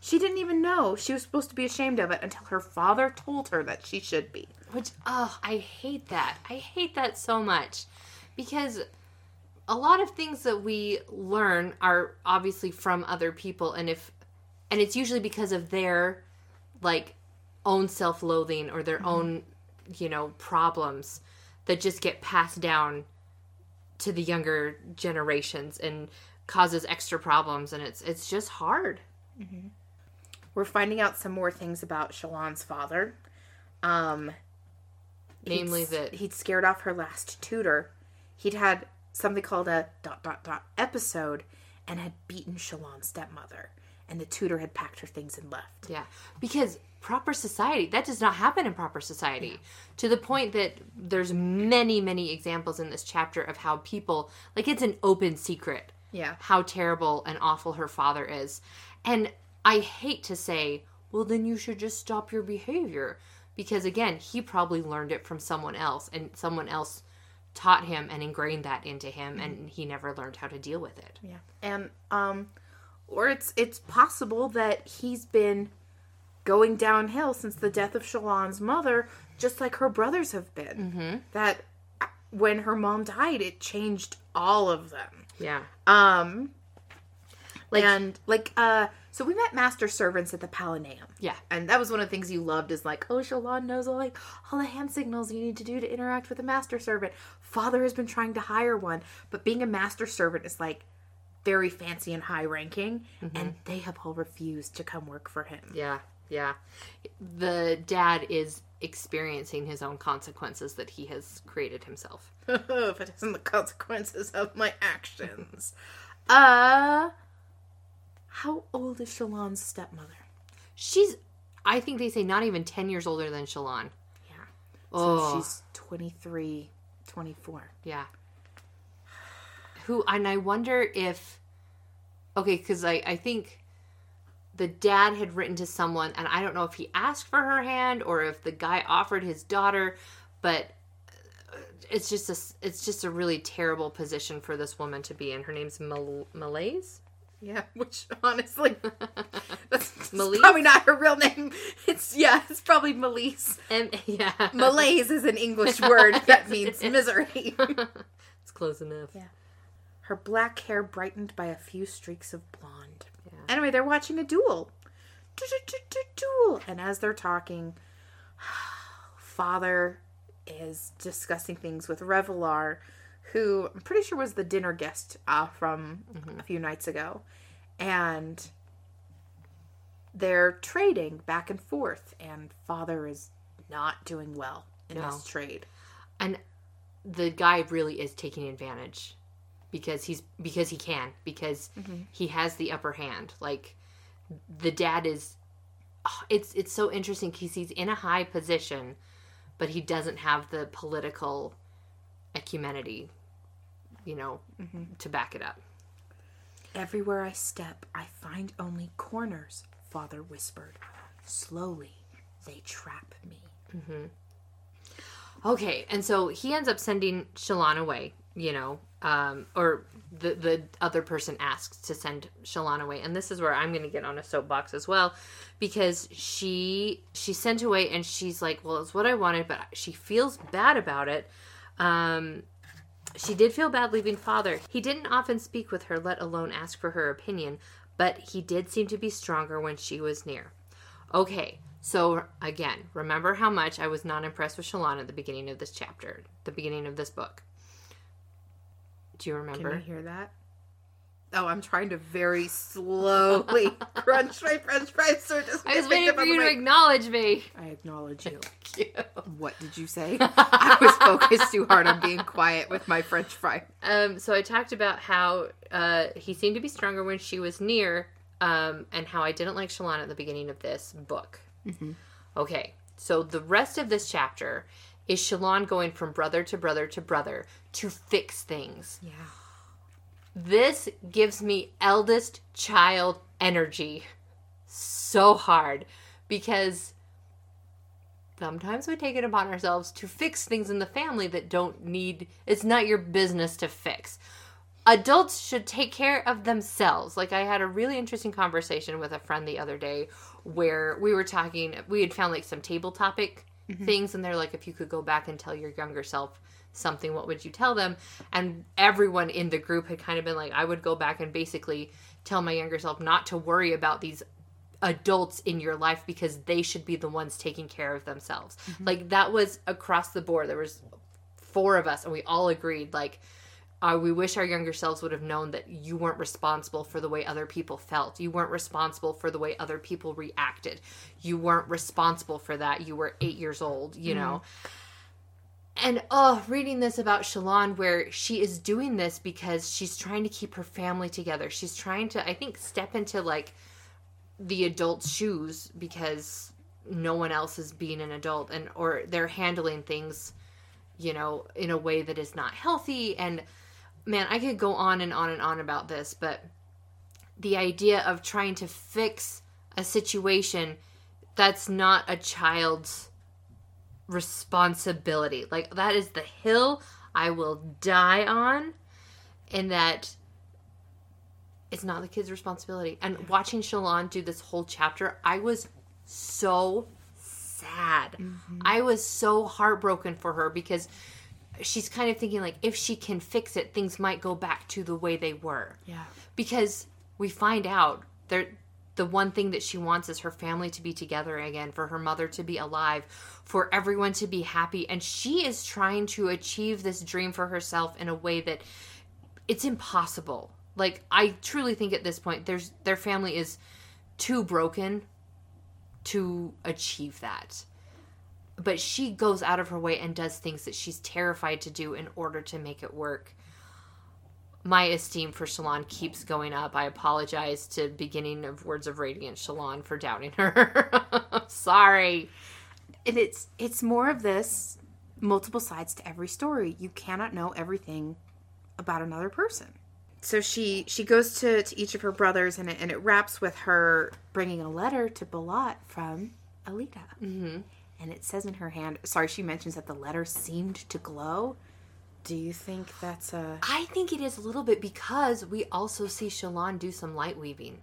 She didn't even know she was supposed to be ashamed of it until her father told her that she should be. Which, oh, I hate that. I hate that so much. Because... a lot of things that we learn are obviously from other people, and if, and it's usually because of their like own self-loathing or their mm-hmm. own, you know, problems that just get passed down to the younger generations and causes extra problems, and it's it's just hard. Mm-hmm. We're finding out some more things about Shallan's father. Um, Namely he'd, that... He'd scared off her last tutor. He'd had something called a dot dot dot episode and had beaten Shallan's stepmother. And the tutor had packed her things and left. Yeah. Because proper society, that does not happen in proper society. Yeah. To the point that there's many, many examples in this chapter of how people, like it's an open secret. Yeah. How terrible and awful her father is. And I hate to say, well, then you should just stop your behavior. Because, again, he probably learned it from someone else. And someone else taught him and ingrained that into him. Mm-hmm. And he never learned how to deal with it. Yeah. And, um, or it's it's possible that he's been going downhill since the death of Shallan's mother, just like her brothers have been. Mm-hmm. That when her mom died, it changed all of them. Yeah. Um... Like, and, like, uh, so we met master servants at the Palinaeum. Yeah. And that was one of the things you loved is, like, oh, Shallan knows all, like, all the hand signals you need to do to interact with a master servant. Father has been trying to hire one, but being a master servant is, like, very fancy and high-ranking, mm-hmm. and they have all refused to come work for him. Yeah, yeah. The dad is experiencing his own consequences that he has created himself. If it isn't the consequences of my actions. uh... How old is Shallan's stepmother? She's, I think they say not even ten years older than Shallan. Yeah. So oh. she's twenty-three, twenty-four. Yeah. Who, and I wonder if, okay, because I, I think the dad had written to someone, and I don't know if he asked for her hand or if the guy offered his daughter, but it's just a, it's just a really terrible position for this woman to be in. Her name's Mal- Malaise? Yeah, which honestly, that's probably not her real name. It's yeah, it's probably Malaise. Um, yeah, Malaise is an English word that means misery. It's close enough. Yeah, her black hair brightened by a few streaks of blonde. Yeah. Anyway, they're watching a duel. Duel, and as they're talking, Father is discussing things with Revelar, who I'm pretty sure was the dinner guest uh, from mm-hmm. a few nights ago. And they're trading back and forth. And Father is not doing well in no. this trade. And the guy really is taking advantage. Because he's because he can. Because mm-hmm. he has the upper hand. Like, the dad is... Oh, it's, it's so interesting because he's in a high position. But he doesn't have the political... ecumenity, you know, mm-hmm. to back it up. Everywhere I step, I find only corners, Father whispered. Slowly, they trap me. Mm-hmm. Okay, and so he ends up sending Shallan away, you know, um, or the, the other person asks to send Shallan away. And this is where I'm going to get on a soapbox as well, because she she's sent away and she's like, well, it's what I wanted, but she feels bad about it. Um, she did feel bad leaving Father. He didn't often speak with her, let alone ask for her opinion, but he did seem to be stronger when she was near. Okay, so again, remember how much I was not impressed with Shallan at the beginning of this chapter, the beginning of this book. Do you remember? Can you hear that? Oh, I'm trying to very slowly crunch my French fries. So just I was waiting for you to acknowledge me. I acknowledge you. Thank you. What did you say? I was focused too hard on being quiet with my French fry. Um, so I talked about how uh, he seemed to be stronger when she was near, um, and how I didn't like Shallan at the beginning of this book. Mm-hmm. Okay, so the rest of this chapter is Shallan going from brother to brother to brother to fix things. Yeah. This gives me eldest child energy so hard, because sometimes we take it upon ourselves to fix things in the family that don't need, it's not your business to fix. Adults should take care of themselves. Like, I had a really interesting conversation with a friend the other day where we were talking, we had found like some table topic mm-hmm. things, and they're like, if you could go back and tell your younger self something, what would you tell them? And everyone in the group had kind of been like, I would go back and basically tell my younger self not to worry about these adults in your life because they should be the ones taking care of themselves. Mm-hmm. Like, that was across the board. There was four of us, and we all agreed, like, uh, we wish our younger selves would have known that you weren't responsible for the way other people felt. You weren't responsible for the way other people reacted. You weren't responsible for that. You were eight years old, you mm-hmm. know. And, oh, reading this about Shallan, where she is doing this because she's trying to keep her family together. She's trying to, I think, step into, like, the adult's shoes because no one else is being an adult. And or they're handling things, you know, in a way that is not healthy. And, man, I could go on and on and on about this. But the idea of trying to fix a situation that's not a child's responsibility, like, that is the hill I will die on, and that it's not the kid's responsibility. And watching Shallan do this whole chapter, I was so sad. Mm-hmm. I was so heartbroken for her because she's kind of thinking, like, if she can fix it, things might go back to the way they were. Yeah, because we find out there. The one thing that she wants is her family to be together again, for her mother to be alive, for everyone to be happy. And she is trying to achieve this dream for herself in a way that it's impossible. Like, I truly think at this point, there's their family is too broken to achieve that. But she goes out of her way and does things that she's terrified to do in order to make it work. My esteem for Shallan keeps going up. I apologize to beginning of Words of Radiance Shallan for doubting her. Sorry. And it's it's more of this multiple sides to every story. You cannot know everything about another person. So she she goes to, to each of her brothers, and it, and it wraps with her bringing a letter to Belot from Alita. Mm-hmm. And it says in her hand, sorry, she mentions that the letter seemed to glow. Do you think that's a... I think it is a little bit, because we also see Shallan do some light weaving.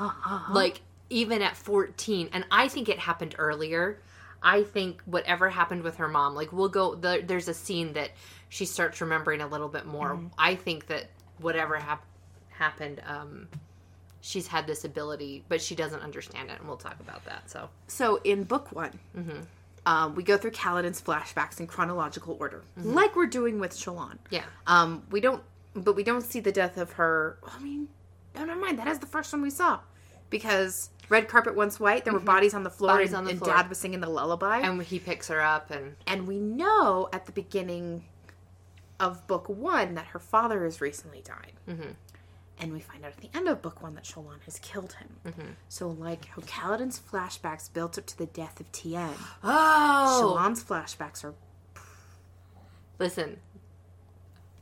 Uh-huh. Like, even at fourteen. And I think it happened earlier. I think whatever happened with her mom, like, we'll go... The, there's a scene that she starts remembering a little bit more. Mm-hmm. I think that whatever hap- happened, um, she's had this ability, but she doesn't understand it, and we'll talk about that, so... So, in book one... Mm-hmm. Um, we go through Kaladin's flashbacks in chronological order, mm-hmm. like we're doing with Shallan. Yeah. Um, we don't, but we don't see the death of her. I mean, no, never mind. That is the first one we saw, because red carpet once white. There mm-hmm. were bodies on the floor, bodies and, on the and floor. Dad was singing the lullaby, and he picks her up, and and we know at the beginning of book one that her father has recently died, mm-hmm. and we find out at the end of book one that Shallan has killed him. Mm-hmm. So, like how Kaladin's flashbacks built up to the death of Tien, oh! Shallan's flashbacks are... Listen,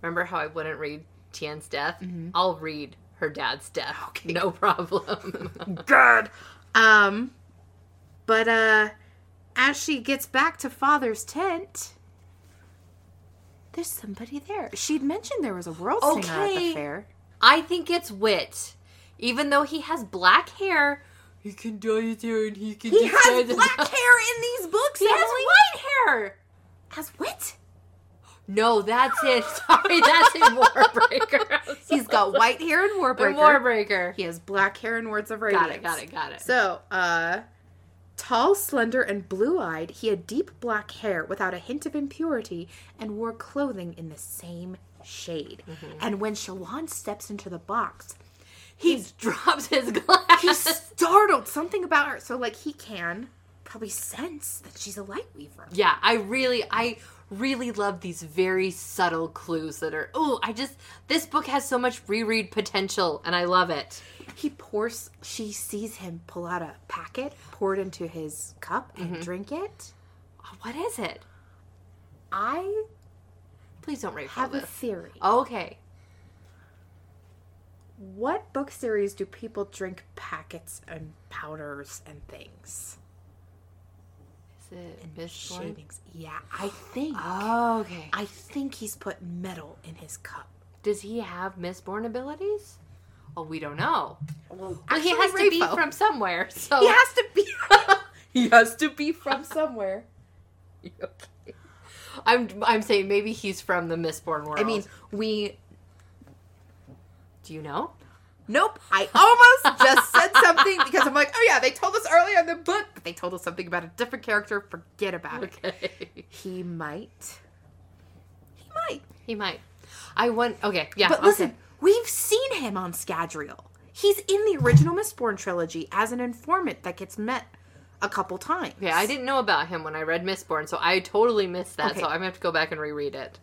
remember how I wouldn't read Tien's death? Mm-hmm. I'll read her dad's death. Okay. No problem. God! Um, but uh, as she gets back to Father's tent... There's somebody there. She'd mentioned there was a world okay. singer at the fair. I think it's Wit. Even though he has black hair, he can dye his hair and he can... He has black his... hair in these books, He Emily. Has white hair! As Wit? No, that's it. Sorry, that's in Warbreaker. He's got white hair in Warbreaker. In Warbreaker. He has black hair in Words of Radiance. Got it, got it, got it. So, uh, tall, slender, and blue-eyed, he had deep black hair without a hint of impurity and wore clothing in the same shade. Mm-hmm. And when Shallan steps into the box, he he's, drops his glass. He's startled something about her. So, like, he can probably sense that she's a light weaver. Yeah, I really, I really love these very subtle clues that are, oh, I just, this book has so much reread potential, and I love it. He pours, she sees him pull out a packet, pour it into his cup, and mm-hmm. drink it. What is it? I... Please don't rate for this. Have a theory. Oh, okay. What book series do people drink packets and powders and things? Is it Mistborn? Yeah, I think. Oh, okay. I think he's put metal in his cup. Does he have Mistborn abilities? Oh, we don't know. Well, actually, he has Rayfo. to be from somewhere. So he has to be. he has to be from somewhere. You okay? I'm I'm saying maybe he's from the Mistborn world. I mean, we... Do you know? Nope. I almost just said something because I'm like, oh yeah, they told us earlier in the book, but they told us something about a different character. Forget about okay. it. He might. He might. He might. I want, okay, yeah. But okay. listen, we've seen him on Scadrial. He's in the original Mistborn trilogy as an informant that gets met a couple times. Yeah, I didn't know about him when I read Mistborn, so I totally missed that, okay. so I'm going to have to go back and reread it.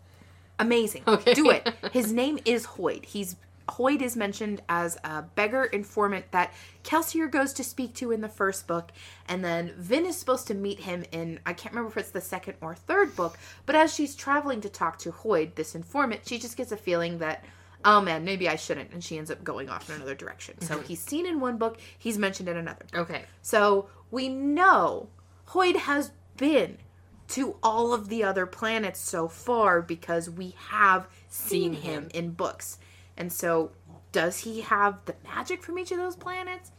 Amazing. Okay. Do it. His name is Hoid. He's Hoid is mentioned as a beggar informant that Kelsier goes to speak to in the first book, and then Vin is supposed to meet him in, I can't remember if it's the second or third book, but as she's traveling to talk to Hoid, this informant, she just gets a feeling that, oh man, maybe I shouldn't, and she ends up going off in another direction. So mm-hmm. he's seen in one book, he's mentioned in another. Okay. So we know Hoid has been to all of the other planets so far because we have seen, seen him. him in books. And so, does he have the magic from each of those planets?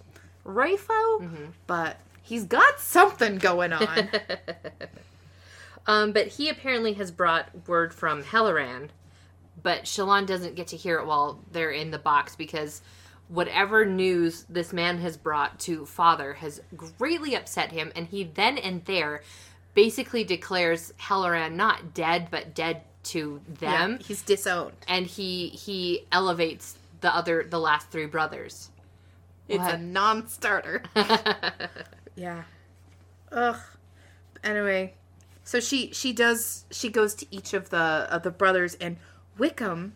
Rayfo? Mm-hmm. But he's got something going on. um, but he apparently has brought word from Helleran, but Shallan doesn't get to hear it while they're in the box because whatever news this man has brought to Father has greatly upset him, and he then and there basically declares Helleran not dead, but dead to them. Yeah, he's disowned. And he he elevates the other the last three brothers. It's what? A non-starter. Yeah. Ugh. Anyway, so she she does she goes to each of the of the brothers and Wickham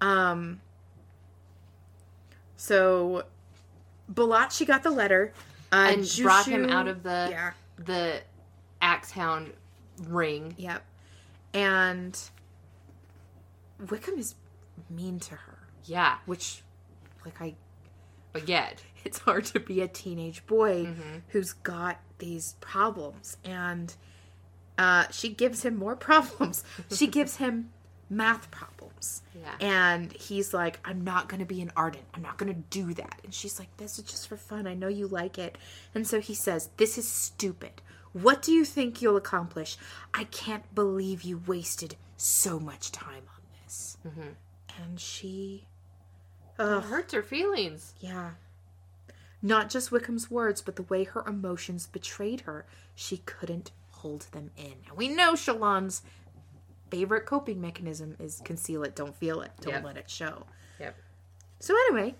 um so Balat, she got the letter uh, and Jushu, brought him out of the yeah. the Axehound ring. Yep. And Wickham is mean to her. Yeah. Which, like, I... I get. It's hard to be a teenage boy mm-hmm. who's got these problems. And uh, she gives him more problems. She gives him math problems. Yeah. And he's like, I'm not going to be an ardent. I'm not going to do that. And she's like, this is just for fun. I know you like it. And so he says, this is stupid. What do you think you'll accomplish? I can't believe you wasted so much time on this. Mm-hmm. And she... Uh, it hurts her feelings. Yeah. Not just Wickham's words, but the way her emotions betrayed her. She couldn't hold them in. And we know Shallan's favorite coping mechanism is conceal it, don't feel it, don't yep. let it show. Yep. So anyway,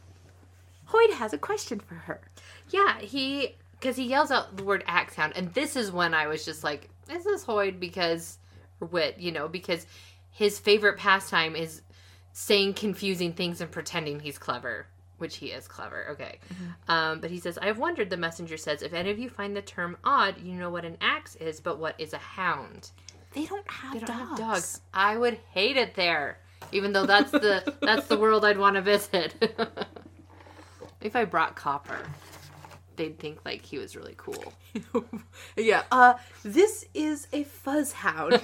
Hoid has a question for her. Yeah, he... Because he yells out the word Axehound, and this is when I was just like, is this Hoid because, or wit, you know, because his favorite pastime is saying confusing things and pretending he's clever, which he is clever, okay. Mm-hmm. Um, but he says, I've wondered, the messenger says, if any of you find the term odd, you know what an axe is, but what is a hound? They don't have they don't dogs. Have dogs. I would hate it there, even though that's the that's the world I'd want to visit. If I brought Copper, they'd think, like, he was really cool. Yeah. Uh, this is a fuzz hound.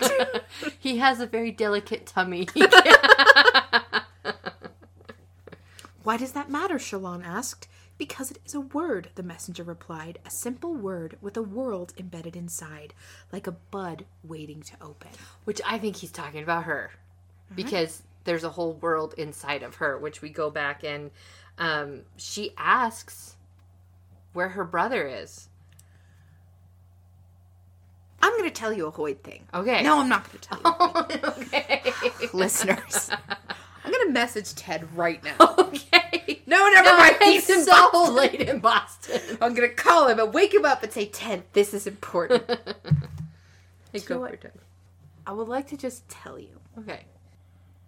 He has a very delicate tummy. Why does that matter, Shallan asked. Because it is a word, the messenger replied. A simple word with a world embedded inside, like a bud waiting to open. Which I think he's talking about her. All because right. there's a whole world inside of her, which we go back and um, she asks... where her brother is. I'm going to tell you a Hoid thing. Okay. No, I'm not going to tell you. Oh, okay. Listeners, I'm going to message Ted right now. Okay. No, never no, mind. He's in so Boston. Late in Boston. I'm going to call him and wake him up and say, Ted, this is important. Hey, so go for it. I would like to just tell you. Okay.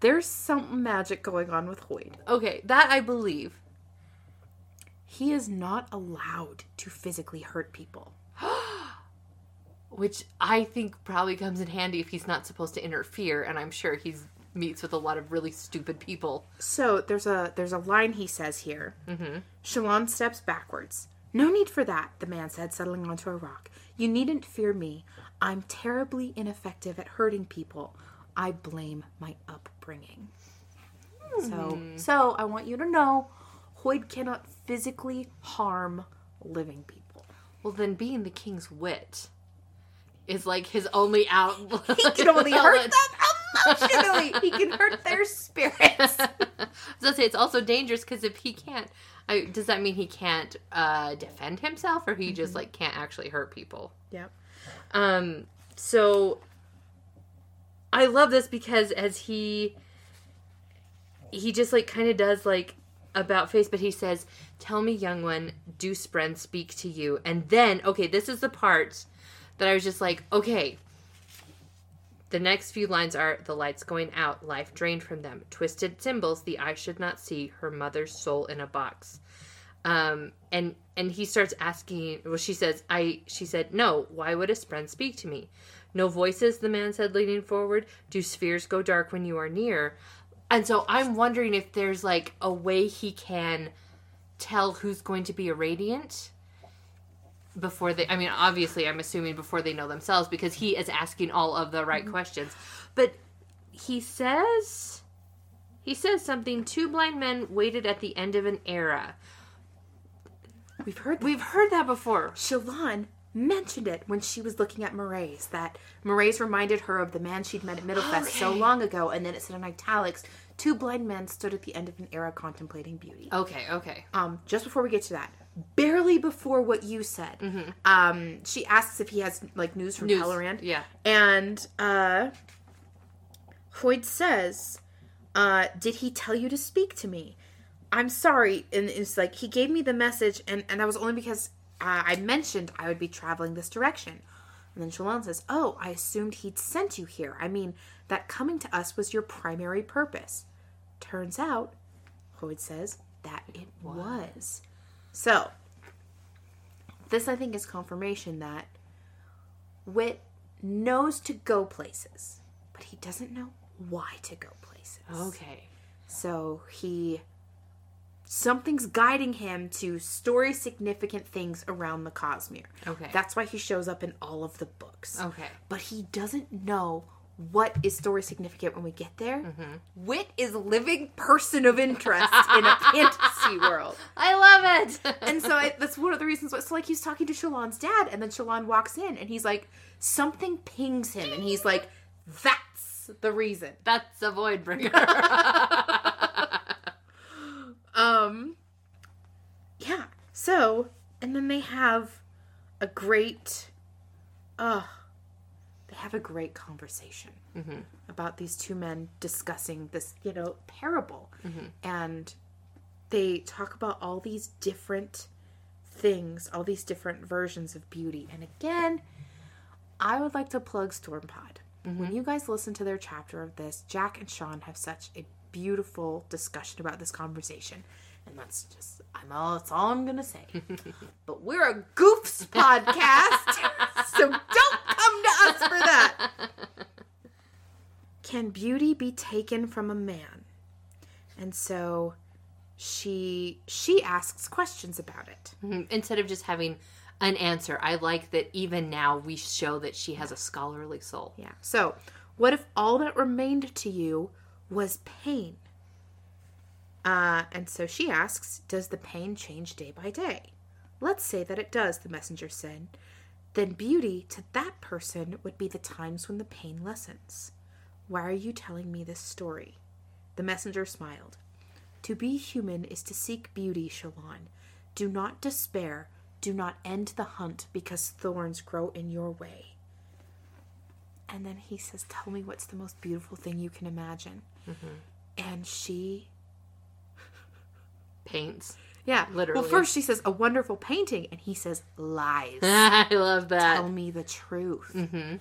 There's some magic going on with Hoid. Okay, that I believe. He is not allowed to physically hurt people. Which I think probably comes in handy if he's not supposed to interfere, and I'm sure he meets with a lot of really stupid people. So there's a there's a line he says here. Mm-hmm. Shallan steps backwards. No need for that, the man said, settling onto a rock. You needn't fear me. I'm terribly ineffective at hurting people. I blame my upbringing. Mm. So, so I want you to know... Hoid cannot physically harm living people. Well, then being the king's wit is like his only out. He can only hurt them emotionally. He can hurt their spirits. I was going to say, it's also dangerous because if he can't, I, does that mean he can't uh, defend himself, or he mm-hmm. just like can't actually hurt people? Yep. Um, so I love this because as he, he just like kind of does like about face, but he says, "Tell me, young one, do Spren speak to you?" And then, okay, this is the part that I was just like, okay. The next few lines are, the lights going out, life drained from them. Twisted symbols, the eye should not see, her mother's soul in a box. Um, and and he starts asking, well, she says, I. she said, no, why would a Spren speak to me? No voices, the man said, leaning forward. Do spheres go dark when you are near? And so I'm wondering if there's, like, a way he can tell who's going to be a Radiant before they, I mean, obviously, I'm assuming before they know themselves, because he is asking all of the right mm-hmm. questions. But he says, he says something, two blind men waited at the end of an era. We've heard that. We've heard that before. Shallan mentioned it when she was looking at Marae's, that Marae's reminded her of the man she'd met at Middlefest okay. so long ago, and then it said in italics, two blind men stood at the end of an era contemplating beauty. Okay, okay. Um, just before we get to that, barely before what you said, mm-hmm. um, she asks if he has, like, news from Pelorand. Yeah. And, uh, Hoid says, uh, did he tell you to speak to me? I'm sorry. And it's like, he gave me the message, and, and that was only because Uh, I mentioned I would be traveling this direction. And then Shallan says, oh, I assumed he'd sent you here. I mean, that coming to us was your primary purpose. Turns out, Hoid says, that it was. So, this, I think, is confirmation that Wit knows to go places, but he doesn't know why to go places. Okay. So, he... something's guiding him to story significant things around the Cosmere. Okay. That's why he shows up in all of the books. Okay. But he doesn't know what is story significant when we get there. Mm-hmm. Wit is living person of interest in a fantasy world. I love it! And so I, that's one of the reasons why. So, like, he's talking to Shallan's dad, and then Shallan walks in, and he's like, something pings him, and he's like, that's the reason. That's a Voidbringer. Um, yeah, so, and then they have a great, uh, they have a great conversation mm-hmm. about these two men discussing this, you know, parable. Mm-hmm. And they talk about all these different things, all these different versions of beauty. And again, I would like to plug Stormpod. Mm-hmm. When you guys listen to their chapter of this, Jack and Sean have such a beautiful discussion about this conversation, and that's just I'm all that's all I'm gonna say. But we're a goofs podcast, so don't come to us for that. Can beauty be taken from a man? And so she she asks questions about it mm-hmm. instead of just having an answer. I like that even now we show that she has a scholarly soul. Yeah. So what if all that remained to you was pain? Uh, and so she asks, does the pain change day by day? Let's say that it does, the messenger said. Then beauty to that person would be the times when the pain lessens. Why are you telling me this story? The messenger smiled. To be human is to seek beauty, Shallan. Do not despair. Do not end the hunt because thorns grow in your way. And then he says, tell me what's the most beautiful thing you can imagine. Mm-hmm. And she... paints. Yeah. Literally. Well, first she says, a wonderful painting. And he says, lies. I love that. Tell me the truth. Mm-hmm.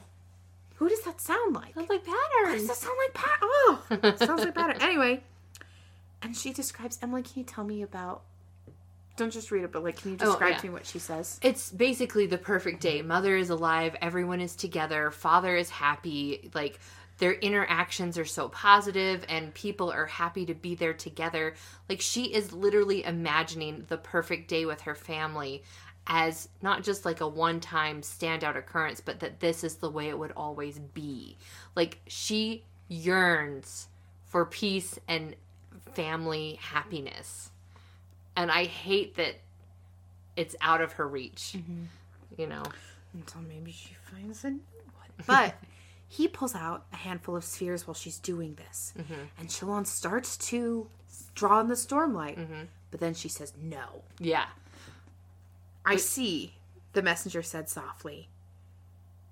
Who does that sound like? Sounds like Pattern. Who does that sound like Pattern? Oh, it sounds like Pattern. Anyway. And she describes, Emily, can you tell me about... Don't just read it, but, like, can you describe oh, yeah. to me what she says? It's basically the perfect day. Mother is alive. Everyone is together. Father is happy. Like, their interactions are so positive, and people are happy to be there together. Like, she is literally imagining the perfect day with her family as not just, like, a one-time standout occurrence, but that this is the way it would always be. Like, she yearns for peace and family happiness. And I hate that it's out of her reach, mm-hmm. you know. Until maybe she finds a new one. But He pulls out a handful of spheres while she's doing this. Mm-hmm. And Shalon starts to draw in the Stormlight. Mm-hmm. But then she says, no. Yeah. I but- see, the messenger said softly.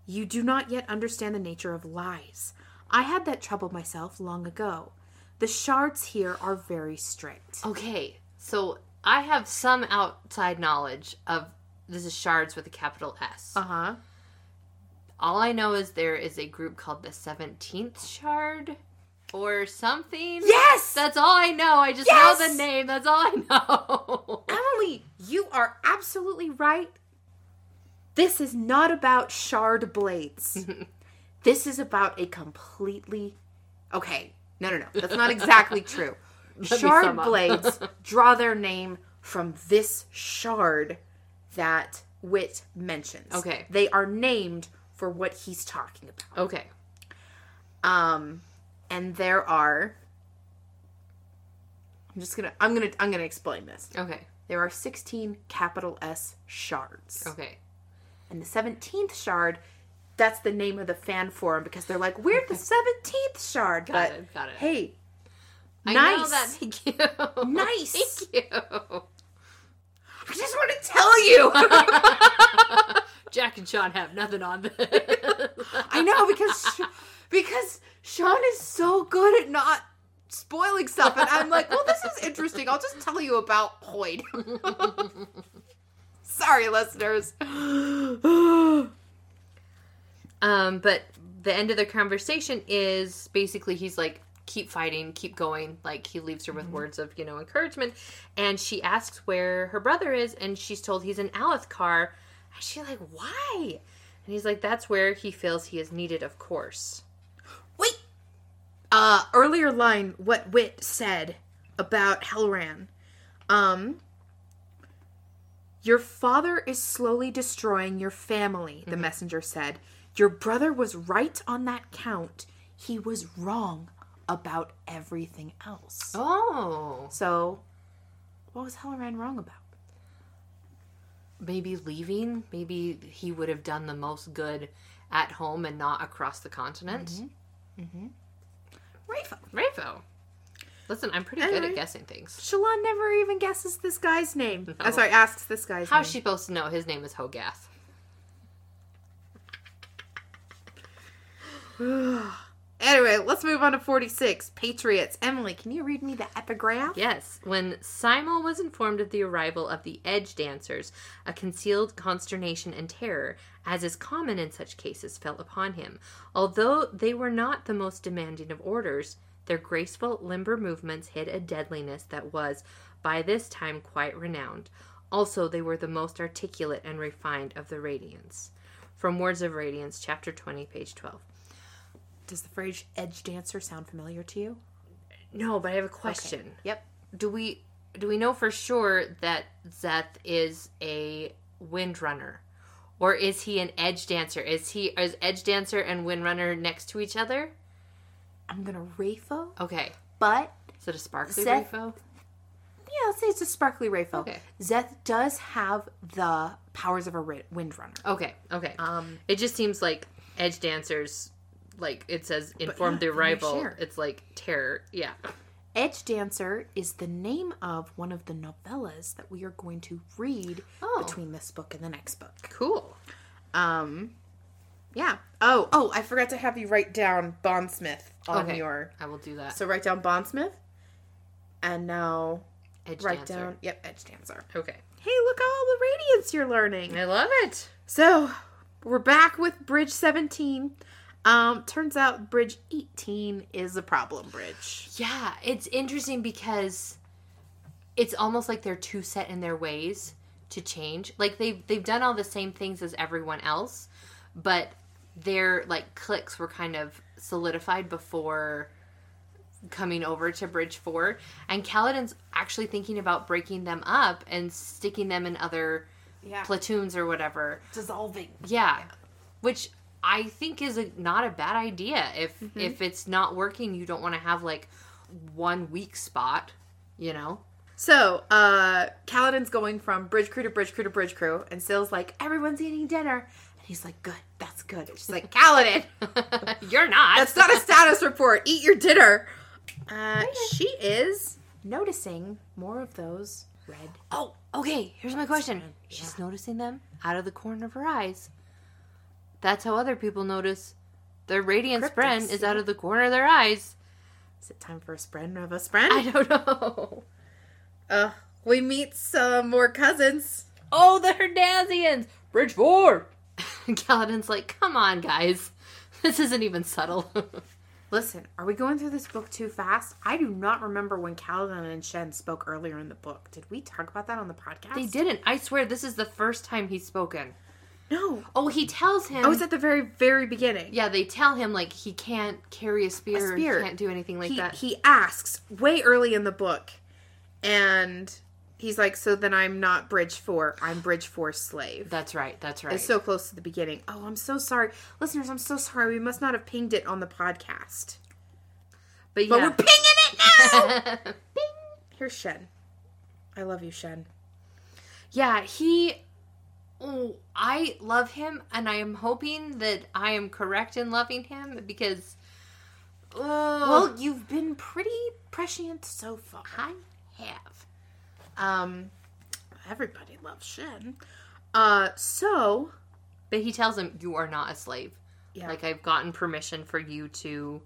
You do not yet understand the nature of lies. I had that trouble myself long ago. The shards here are very strict. Okay, so I have some outside knowledge of, this is shards with a capital S. Uh-huh. All I know is there is a group called the seventeenth Shard or something. Yes! That's all I know. I just yes! know the name. That's all I know. Emily, you are absolutely right. This is not about shard blades. This is about a completely... Okay, no, no, no. That's not exactly true. Shard blades draw their name from this shard that Wit mentions. Okay. They are named for what he's talking about. Okay. Um, and there are... I'm just gonna... I'm gonna... I'm gonna explain this. Okay. There are sixteen capital S shards. Okay. And the seventeenth shard... That's the name of the fan forum because they're like, we're the seventeenth shard. Got but, it, got it. Hey, I nice. know that. Thank you. Nice. Thank you. I just want to tell you. Jack and Sean have nothing on this. I know because, because Sean is so good at not spoiling stuff. And I'm like, well, this is interesting. I'll just tell you about Hoid. Sorry, listeners. Um, but the end of the conversation is basically he's like, keep fighting, keep going. Like, he leaves her with mm-hmm. words of, you know, encouragement. And she asks where her brother is, and she's told he's in Alethkar. And she's like, why? And he's like, that's where he feels he is needed, of course. Wait! Uh, earlier line, what Wit said about Helran. Um... Your father is slowly destroying your family, the mm-hmm. messenger said. Your brother was right on that count. He was wrong about everything else. Oh. So, what was Helran wrong about? Maybe leaving. Maybe he would have done the most good at home and not across the continent. Mm-hmm. Mm-hmm. Rafo. Rafo. Listen, I'm pretty anyway, good at guessing things. Shalon never even guesses this guy's name. No. I'm sorry, asks this guy's How name. How's she supposed to know his name is Hogath? Anyway, let's move on to forty-six. Patriots. Emily, can you read me the epigraph? Yes. When Simul was informed of the arrival of the Edge Dancers, a concealed consternation and terror, as is common in such cases, fell upon him. Although they were not the most demanding of orders, their graceful, limber movements hid a deadliness that was, by this time, quite renowned. Also, they were the most articulate and refined of the Radiance. From Words of Radiance, chapter twenty, page twelve. Does the phrase edge dancer sound familiar to you? No, but I have a question. Okay. Yep. Do we do we know for sure that Szeth is a windrunner? Or is he an edge dancer? Is he is edge dancer and windrunner next to each other? I'm going to Rafo. Okay. But is it a sparkly Szeth, Rafo? Yeah, let's say it's a sparkly Rafo. Okay. Szeth does have the powers of a windrunner. Okay. Okay. Um it just seems like edge dancers, like, it says, informed the arrival. It's like terror. Yeah. Edge Dancer is the name of one of the novellas that we are going to read oh. between this book and the next book. Cool. Um, yeah. Oh, oh, I forgot to have you write down Bondsmith on okay. your... I will do that. So write down Bondsmith. And now... Edge write Dancer. Down, yep, Edge Dancer. Okay. Hey, look at all the Radiance you're learning. I love it. So, we're back with Bridge seventeen. Um, turns out Bridge eighteen is a problem bridge. Yeah, it's interesting because it's almost like they're too set in their ways to change. Like, they've, they've done all the same things as everyone else, but their, like, cliques were kind of solidified before coming over to Bridge four. And Kaladin's actually thinking about breaking them up and sticking them in other yeah. platoons or whatever. Dissolving. Yeah, yeah. Which... I think is a, not a bad idea. If mm-hmm. if it's not working, you don't want to have, like, one weak spot, you know? So, uh, Kaladin's going from bridge crew to bridge crew to bridge crew, and Syle's like, everyone's eating dinner. He's like, good, that's good. She's like, Kaladin, you're not. That's not a status report. Eat your dinner. Uh, she is noticing more of those red. Oh, okay, here's my question. Yeah. She's noticing them out of the corner of her eyes. That's how other people notice. Their radiant spren is out of the corner of their eyes. Is it time for a spren of a spren? I don't know. Uh, we meet some more cousins. Oh, the Herdazians! Bridge four! Kaladin's like, come on, guys. This isn't even subtle. Listen, are we going through this book too fast? I do not remember when Kaladin and Shen spoke earlier in the book. Did we talk about that on the podcast? They didn't. I swear this is the first time he's spoken. No. Oh, he tells him. Oh, it's at the very, very beginning. Yeah, they tell him, like, he can't carry a spear. A spear. Or can't do anything like he, that. He asks way early in the book. And he's like, so then I'm not Bridge four. I'm Bridge four slave. That's right. That's right. It's so close to the beginning. Oh, I'm so sorry. Listeners, I'm so sorry. We must not have pinged it on the podcast. But, yeah. But we're pinging it now! Bing! Here's Shen. I love you, Shen. Yeah, he... Oh, I love him, and I am hoping that I am correct in loving him, because... Oh, well, you've been pretty prescient so far. I have. Um, everybody loves Shen. Uh, so... But he tells him, you are not a slave. Yeah. Like, I've gotten permission for you to...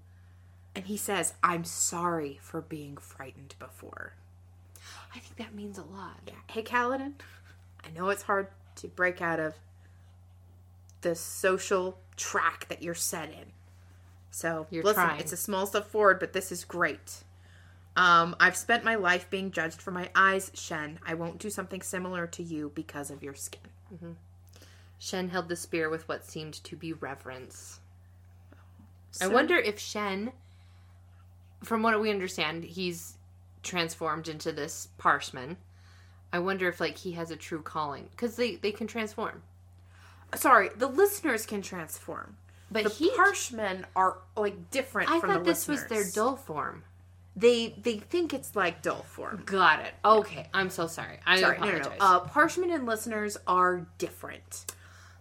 And he says, I'm sorry for being frightened before. I think that means a lot. Yeah. Hey, Kaladin, I know it's hard... to break out of the social track that you're set in. So, you're listen, trying. It's a small step forward, but this is great. Um, I've spent my life being judged for my eyes, Shen. I won't do something similar to you because of your skin. Mm-hmm. Shen held the spear with what seemed to be reverence. So, I wonder if Shen, from what we understand, he's transformed into this parchment. I wonder if, like, he has a true calling. Because they, they can transform. Sorry, the listeners can transform. But the he... Parshmen are, like, different I from the I thought this listeners. Was their dull form. They they think it's, like, dull form. Got it. Okay. I'm so sorry. I sorry, apologize. No, no, no. Uh, Parshmen and listeners are different.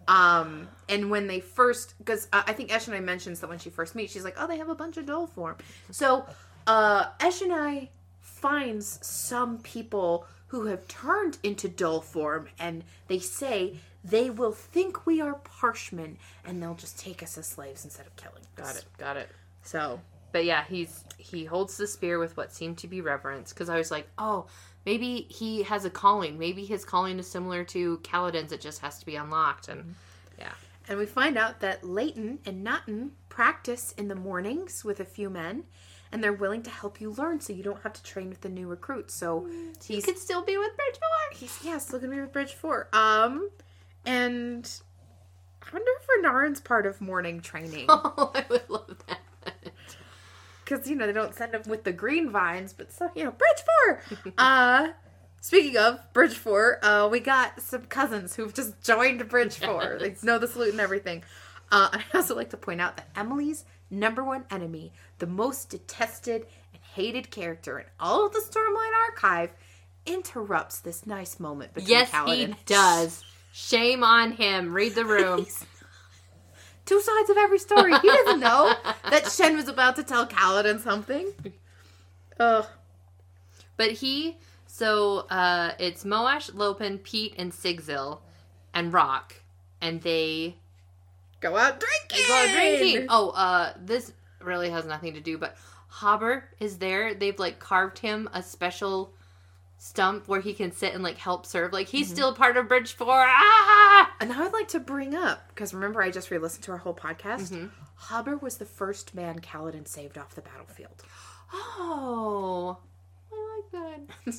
Um, and when they first... Because uh, I think Eshenai mentions that when she first meets, she's like, oh, they have a bunch of dull form. So, uh, Eshenai finds some people... who have turned into dull form, and they say they will think we are parchmen, and they'll just take us as slaves instead of killing us. Got it, got it. So, but yeah, he's he holds the spear with what seemed to be reverence, because I was like, oh, maybe he has a calling. Maybe his calling is similar to Kaladin's, it just has to be unlocked, and yeah. And we find out that Leighton and Notton practice in the mornings with a few men, and they're willing to help you learn so you don't have to train with the new recruits. So he could still be with Bridge four. He's, yeah, still going to be with Bridge four. Um, and I wonder if Renarin's part of morning training. Oh, I would love that. Because, you know, they don't send him with the green vines, but, so, you know, Bridge four. uh, speaking of Bridge four, uh, we got some cousins who've just joined Bridge four. They know the salute and everything. Uh, I'd also like to point out that Emily's number one enemy, the most detested and hated character in all of the Stormlight Archive, interrupts this nice moment between yes, Kaladin and... Yes, he does. Shame on him. Read the room. Two sides of every story. He doesn't know that Shen was about to tell Kaladin something. Ugh. But he... So, uh, it's Moash, Lopin, Pete, and Sigzil, and Rock, and they... Go out drinking! Go out drinking! Oh, uh, this really has nothing to do, but Hobber is there. They've, like, carved him a special stump where he can sit and, like, help serve. Like, he's mm-hmm. still part of Bridge four. Ah! And I would like to bring up, because remember I just re-listened to our whole podcast, mm-hmm. Hobber was the first man Kaladin saved off the battlefield. Oh. I like that.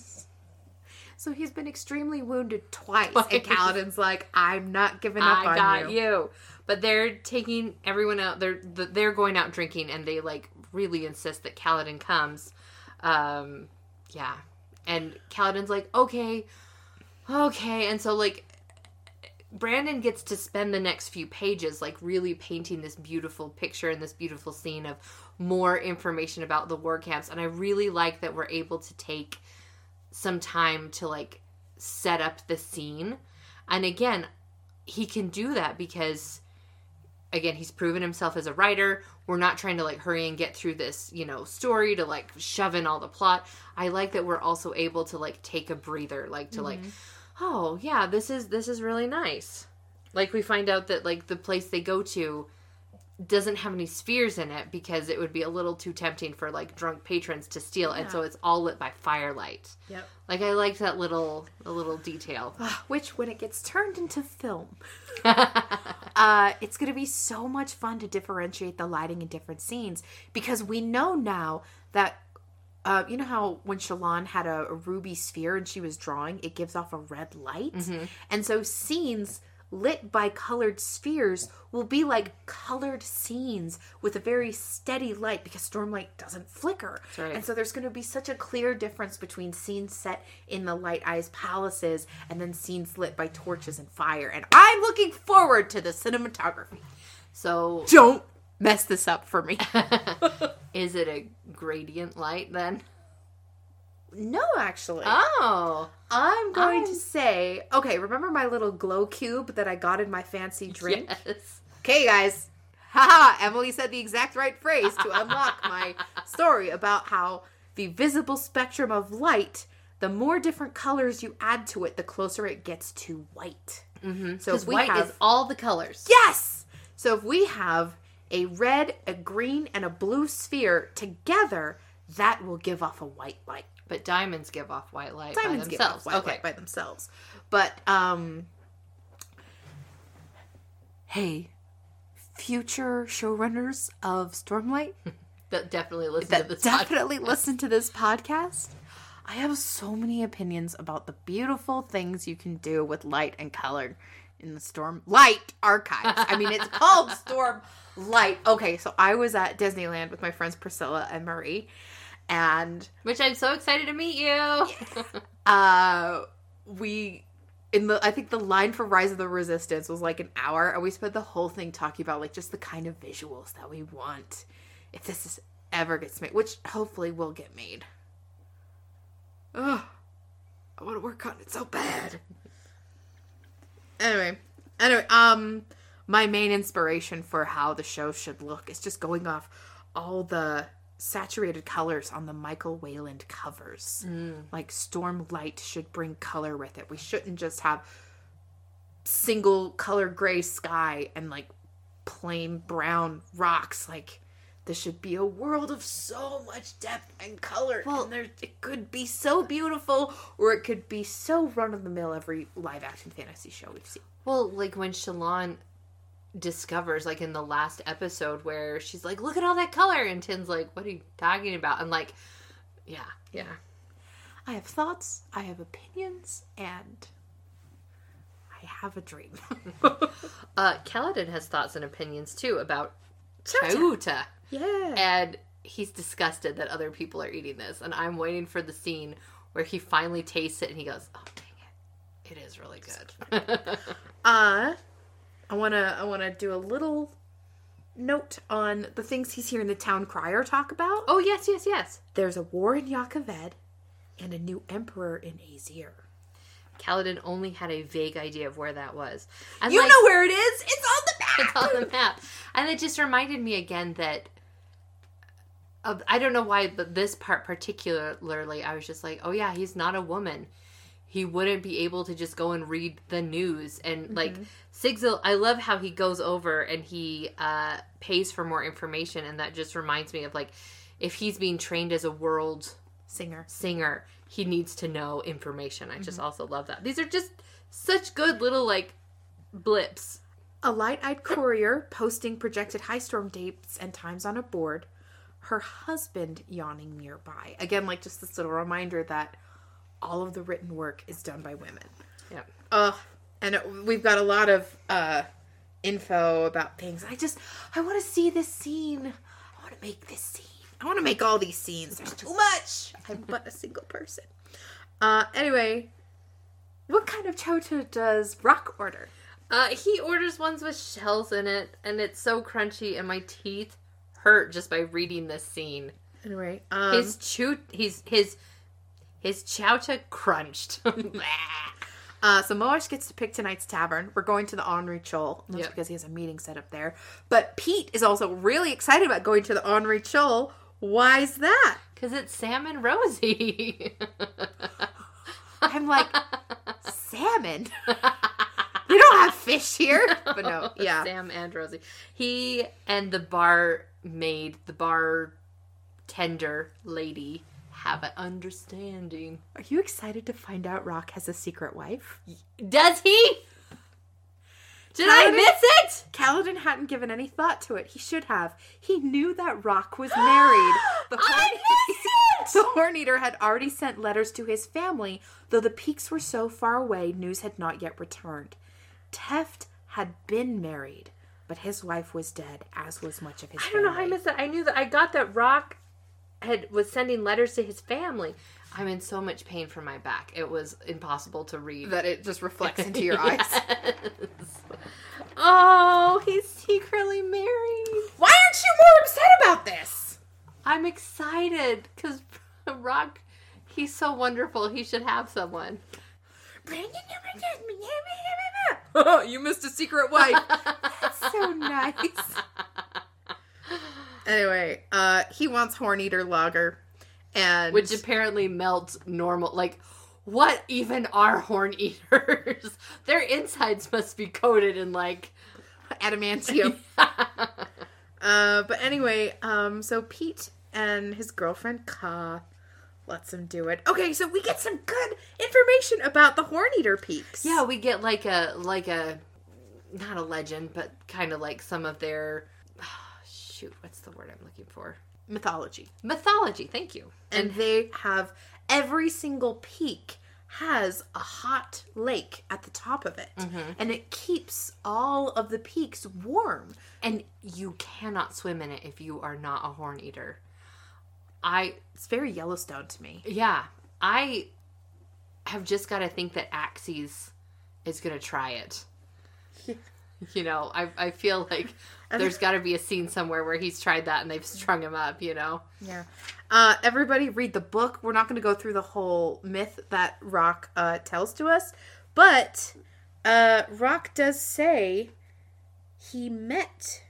So he's been extremely wounded twice, twice. And Kaladin's like, I'm not giving up I on got you. got you. But they're taking everyone out. They're they're going out drinking, and they, like, really insist that Kaladin comes. Um, yeah. And Kaladin's like, okay, okay. And so, like, Brandon gets to spend the next few pages, like, really painting this beautiful picture and this beautiful scene of more information about the war camps. And I really like that we're able to take some time to, like, set up the scene. And again, he can do that because, again, he's proven himself as a writer. We're not trying to, like, hurry and get through this, you know, story to, like, shove in all the plot. I like that we're also able to, like, take a breather. Like, to, mm-hmm. like, oh, yeah, this is this is really nice. Like, we find out that, like, the place they go to doesn't have any spheres in it because it would be a little too tempting for, like, drunk patrons to steal. Yeah. And so it's all lit by firelight. Yep. Like, I liked that little a little detail. Which, when it gets turned into film... Uh, it's going to be so much fun to differentiate the lighting in different scenes, because we know now that, uh, you know how when Shallan had a, a ruby sphere and she was drawing, it gives off a red light? Mm-hmm. And so scenes lit by colored spheres will be like colored scenes with a very steady light, because Stormlight doesn't flicker. That's right. And so there's going to be such a clear difference between scenes set in the Light Eye's palaces and then scenes lit by torches and fire. And I'm looking forward to the cinematography. So don't mess this up for me. Is it a gradient light then? No, actually. Oh. I'm going I'm... to say, okay, remember my little glow cube that I got in my fancy drink? Yes. Okay, guys. Haha, Emily said the exact right phrase to unlock my story about how the visible spectrum of light, the more different colors you add to it, the closer it gets to white. Mm-hmm. So if we white have... is all the colors. Yes! So if we have a red, a green, and a blue sphere together, that will give off a white light. But diamonds give off white light diamonds by themselves. Diamonds give off white okay. light by themselves. But, um... hey, future showrunners of Stormlight... that definitely listen that to this definitely podcast. listen to this podcast. I have so many opinions about the beautiful things you can do with light and color in the Stormlight Archives. I mean, it's called Stormlight. Okay, so I was at Disneyland with my friends Priscilla and Marie... and which I'm so excited to meet you. uh, we in the I think the line for Rise of the Resistance was like an hour, and we spent the whole thing talking about like just the kind of visuals that we want if this is, ever gets made, which hopefully will get made. Ugh, I want to work on it so bad. Anyway, anyway, um, my main inspiration for how the show should look is just going off all the saturated colors on the Michael Wayland covers. Mm. Like, Stormlight should bring color with it. We shouldn't just have single color gray sky and, like, plain brown rocks. Like, this should be a world of so much depth and color. Well, and there, it could be so beautiful, or it could be so run-of-the-mill every live-action fantasy show we've seen. Well, like, when Shallan discovers, like, in the last episode where she's like, look at all that color, and Tin's like, what are you talking about? And like, yeah, yeah. I have thoughts, I have opinions, and I have a dream. uh, Kaladin has thoughts and opinions, too, about Tauta. Yeah. And he's disgusted that other people are eating this, and I'm waiting for the scene where he finally tastes it and he goes, oh, dang it. It is really good. uh... I want to I want to do a little note on the things he's hearing the town crier talk about. Oh, yes, yes, yes. There's a war in Yaqaved and a new emperor in Azir. Kaladin only had a vague idea of where that was. And you like, know where it is! It's on the map! It's on the map. And it just reminded me again that, of, I don't know why, but this part particularly, I was just like, oh yeah, he's not a woman. He wouldn't be able to just go and read the news. And, like, mm-hmm. Sigzil, I love how he goes over and he uh, pays for more information. And that just reminds me of, like, if he's being trained as a world singer, singer, he needs to know information. I mm-hmm. just also love that. These are just such good little, like, blips. A light-eyed courier posting projected high storm dates and times on a board. Her husband yawning nearby. Again, like, just this little reminder that all of the written work is done by women. Yeah. Uh, and it, we've got a lot of uh, info about things. I just, I want to see this scene. I want to make this scene. I want to make all these scenes. There's too much. I'm but a single person. Uh, anyway, what kind of Chota does Rock order? Uh, he orders ones with shells in it, and it's so crunchy, and my teeth hurt just by reading this scene. Anyway, um, his chew, he's his. His chowcha crunched. Uh, so Moash gets to pick tonight's tavern. We're going to the Henri Chol. That's yep. because he has a meeting set up there. But Pete is also really excited about going to the Henri Chol. Why's that? Because it's Sam and Rosie. I'm like, salmon? You don't have fish here. No, but no, yeah. Sam and Rosie. He and the barmaid, the bartender lady, have an understanding. Are you excited to find out Rock has a secret wife? Does he? Did Kaladin, I miss it? Kaladin hadn't given any thought to it. He should have. He knew that Rock was married. The I missed it! The Horn Eater had already sent letters to his family, though the peaks were so far away, news had not yet returned. Teft had been married, but his wife was dead, as was much of his family. I don't know how I missed that. I knew that. I got that Rock had was sending letters to his family. I'm in so much pain from my back. It was impossible to read. That it just reflects into your yes. eyes. Oh, he's secretly married. Why aren't you more upset about this? I'm excited, because Rock, he's so wonderful. He should have someone. You missed a secret wife. That's so nice. Anyway, uh, he wants Horn Eater Lager. And which apparently melts normal. Like, what even are Horn Eaters? Their insides must be coated in, like, adamantium. Yeah. Uh, but anyway, um, so Pete and his girlfriend, Ka, lets him do it. Okay, so we get some good information about the Horn Eater peaks. Yeah, we get, like, a, like a, not a legend, but kind of, like, some of their, oh, shoot, what's the word I'm looking for? Mythology. Mythology, thank you. And, and they have, every single peak has a hot lake at the top of it. Mm-hmm. And it keeps all of the peaks warm. And you cannot swim in it if you are not a Horn Eater. I... It's very Yellowstone to me. Yeah. I have just got to think that Axes is going to try it. Yeah. You know, I I feel like there's got to be a scene somewhere where he's tried that and they've strung him up, you know? Yeah. Uh, everybody read the book. We're not going to go through the whole myth that Rock uh, tells to us. But uh, Rock does say he met...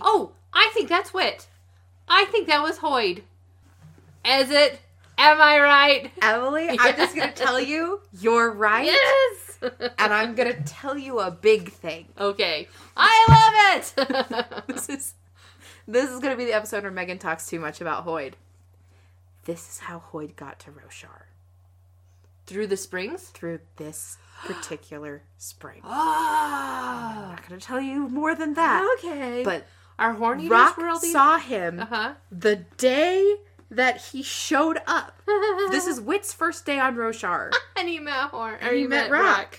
Oh, I think that's Wit. I think that was Hoid. Is it? Am I right? Emily, yes. I'm just going to tell you, you're right. Yes! And I'm going to tell you a big thing. Okay. I love it! This is this is going to be the episode where Megan talks too much about Hoid. This is how Hoid got to Roshar. Through the springs? Through this particular spring. Oh. I'm not going to tell you more than that. Okay. But our Horn Eaters Rock worldie? saw him uh-huh. the day that he showed up. This is Wit's first day on Roshar. And he met Horn. And he, he met, met Rock. Rock.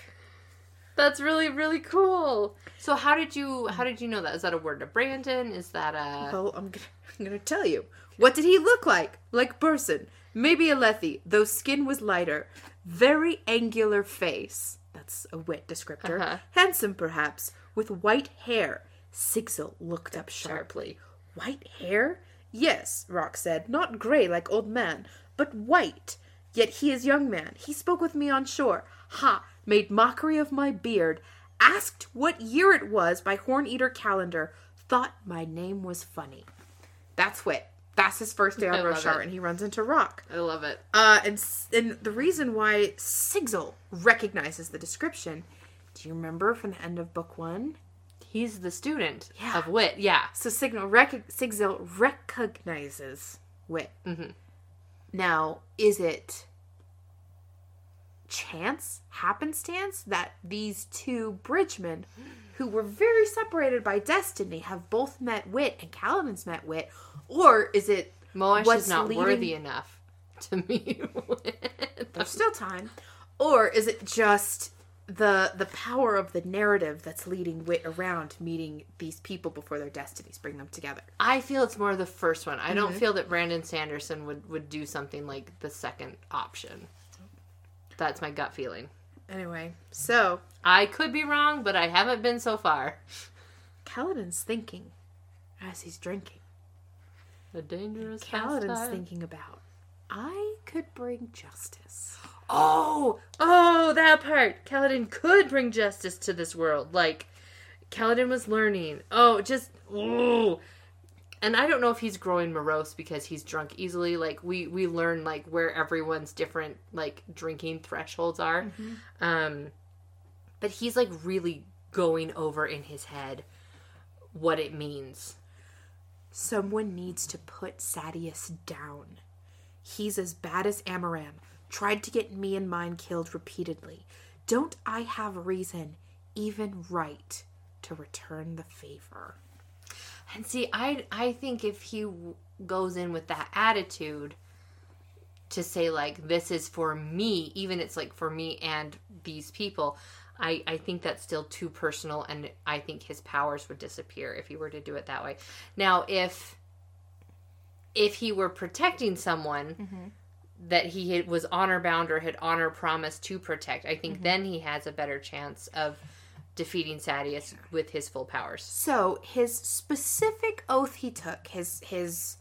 That's really, really cool. So how did you how did you know that? Is that a word to Brandon? Is that a... Well, I'm gonna, I'm gonna tell you. What did he look like? Like Burson. Maybe a Lethe, though skin was lighter. Very angular face. That's a Wit descriptor. Uh-huh. Handsome, perhaps, with white hair. Sigzel looked up sharply. White hair? Yes, Rock said, not grey like old man, but white. Yet he is young man. He spoke with me on shore. Ha! Made mockery of my beard. Asked what year it was by Horn Eater calendar. Thought my name was funny. That's Wit. That's his first day on Roshar, and he runs into Rock. I love it. Uh, and and the reason why Sigzel recognizes the description, do you remember from the end of book one? He's the student yeah. of Wit, yeah. So Sigzel rec- Sigzel recognizes Wit. Mm-hmm. Now, is it chance, happenstance, that these two bridgemen, who were very separated by destiny, have both met Wit and Kaladin's met Wit? Or is it... Moash is not leading... worthy enough to meet Wit. There's still time. Or is it just... The the power of the narrative that's leading Wit around, meeting these people before their destinies bring them together. I feel it's more the first one. I mm-hmm. don't feel that Brandon Sanderson would, would do something like the second option. That's my gut feeling. Anyway, so... I could be wrong, but I haven't been so far. Kaladin's thinking as he's drinking. A dangerous pastime. Kaladin's thinking about, I could bring justice. Oh, oh, that part. Kaladin could bring justice to this world. Like, Kaladin was learning. Oh, just, ooh. And I don't know if he's growing morose because he's drunk easily. Like, we, we learn, like, where everyone's different, like, drinking thresholds are. Mm-hmm. Um, but he's, like, really going over in his head what it means. Someone needs to put Sadius down. He's as bad as Amaram. Tried to get me and mine killed repeatedly. Don't I have reason, even right, to return the favor? And see, I I think if he w- goes in with that attitude to say, like, this is for me, even it's, like, for me and these people, I, I think that's still too personal, and I think his powers would disappear if he were to do it that way. Now, if, if he were protecting someone... Mm-hmm. that he had, was honor-bound or had honor-promised to protect, I think mm-hmm. then he has a better chance of defeating Sadius with his full powers. So, his specific oath he took, his... his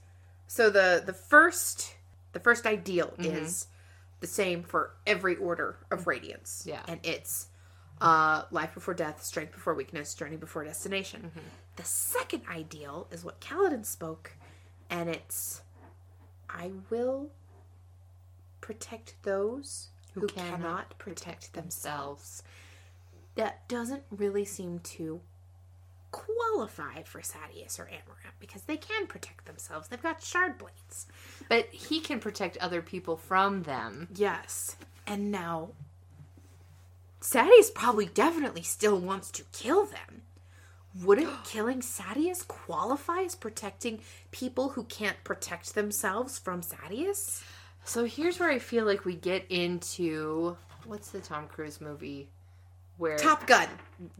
so, the, the first the first ideal mm-hmm. is the same for every order of Radiance. Yeah. And it's uh, life before death, strength before weakness, journey before destination. Mm-hmm. The second ideal is what Kaladin spoke, and it's, I will... protect those who, who cannot, cannot protect themselves. That doesn't really seem to qualify for Sadius or Amaram, because they can protect themselves. They've got shard blades. But he can protect other people from them. Yes. And now, Sadius probably definitely still wants to kill them. Wouldn't killing Sadius qualify as protecting people who can't protect themselves from Sadius? So here's where I feel like we get into, what's the Tom Cruise movie? Where Top Gun.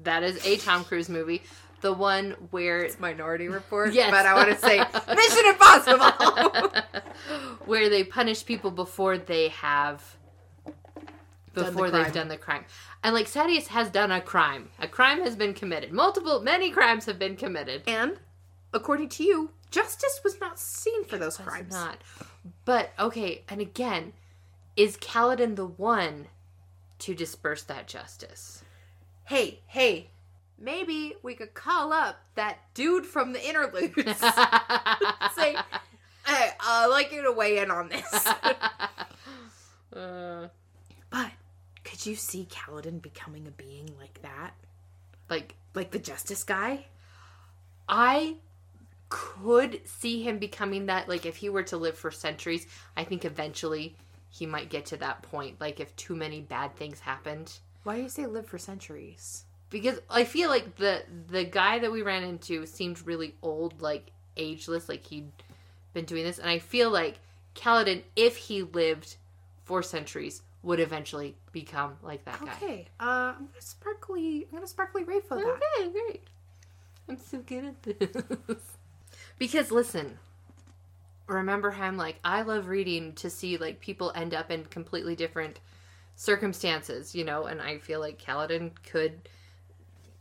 That is a Tom Cruise movie. The one where... It's Minority Report, yes. But I want to say Mission Impossible! Where they punish people before they have... Before done the they've done the crime. And, like, Sadius has done a crime. A crime has been committed. Multiple, many crimes have been committed. And, according to you, justice was not seen for it those was crimes. Not. But, okay, and again, is Kaladin the one to disperse that justice? Hey, hey, maybe we could call up that dude from the interludes. Say, hey, I'd like you to weigh in on this. uh, but, could you see Kaladin becoming a being like that? Like, like the justice guy? I... could see him becoming that. Like, if he were to live for centuries, I think eventually he might get to that point. Like, if too many bad things happened. Why do you say live for centuries? Because I feel like the the guy that we ran into seemed really old, like ageless, like he'd been doing this. And I feel like Kaladin, if he lived for centuries, would eventually become like that okay. guy. Okay, uh, I'm gonna sparkly. I'm gonna sparkly Ray for that. Okay, great. I'm so good at this. Because, listen, remember how I'm like, I love reading to see, like, people end up in completely different circumstances, you know? And I feel like Kaladin could,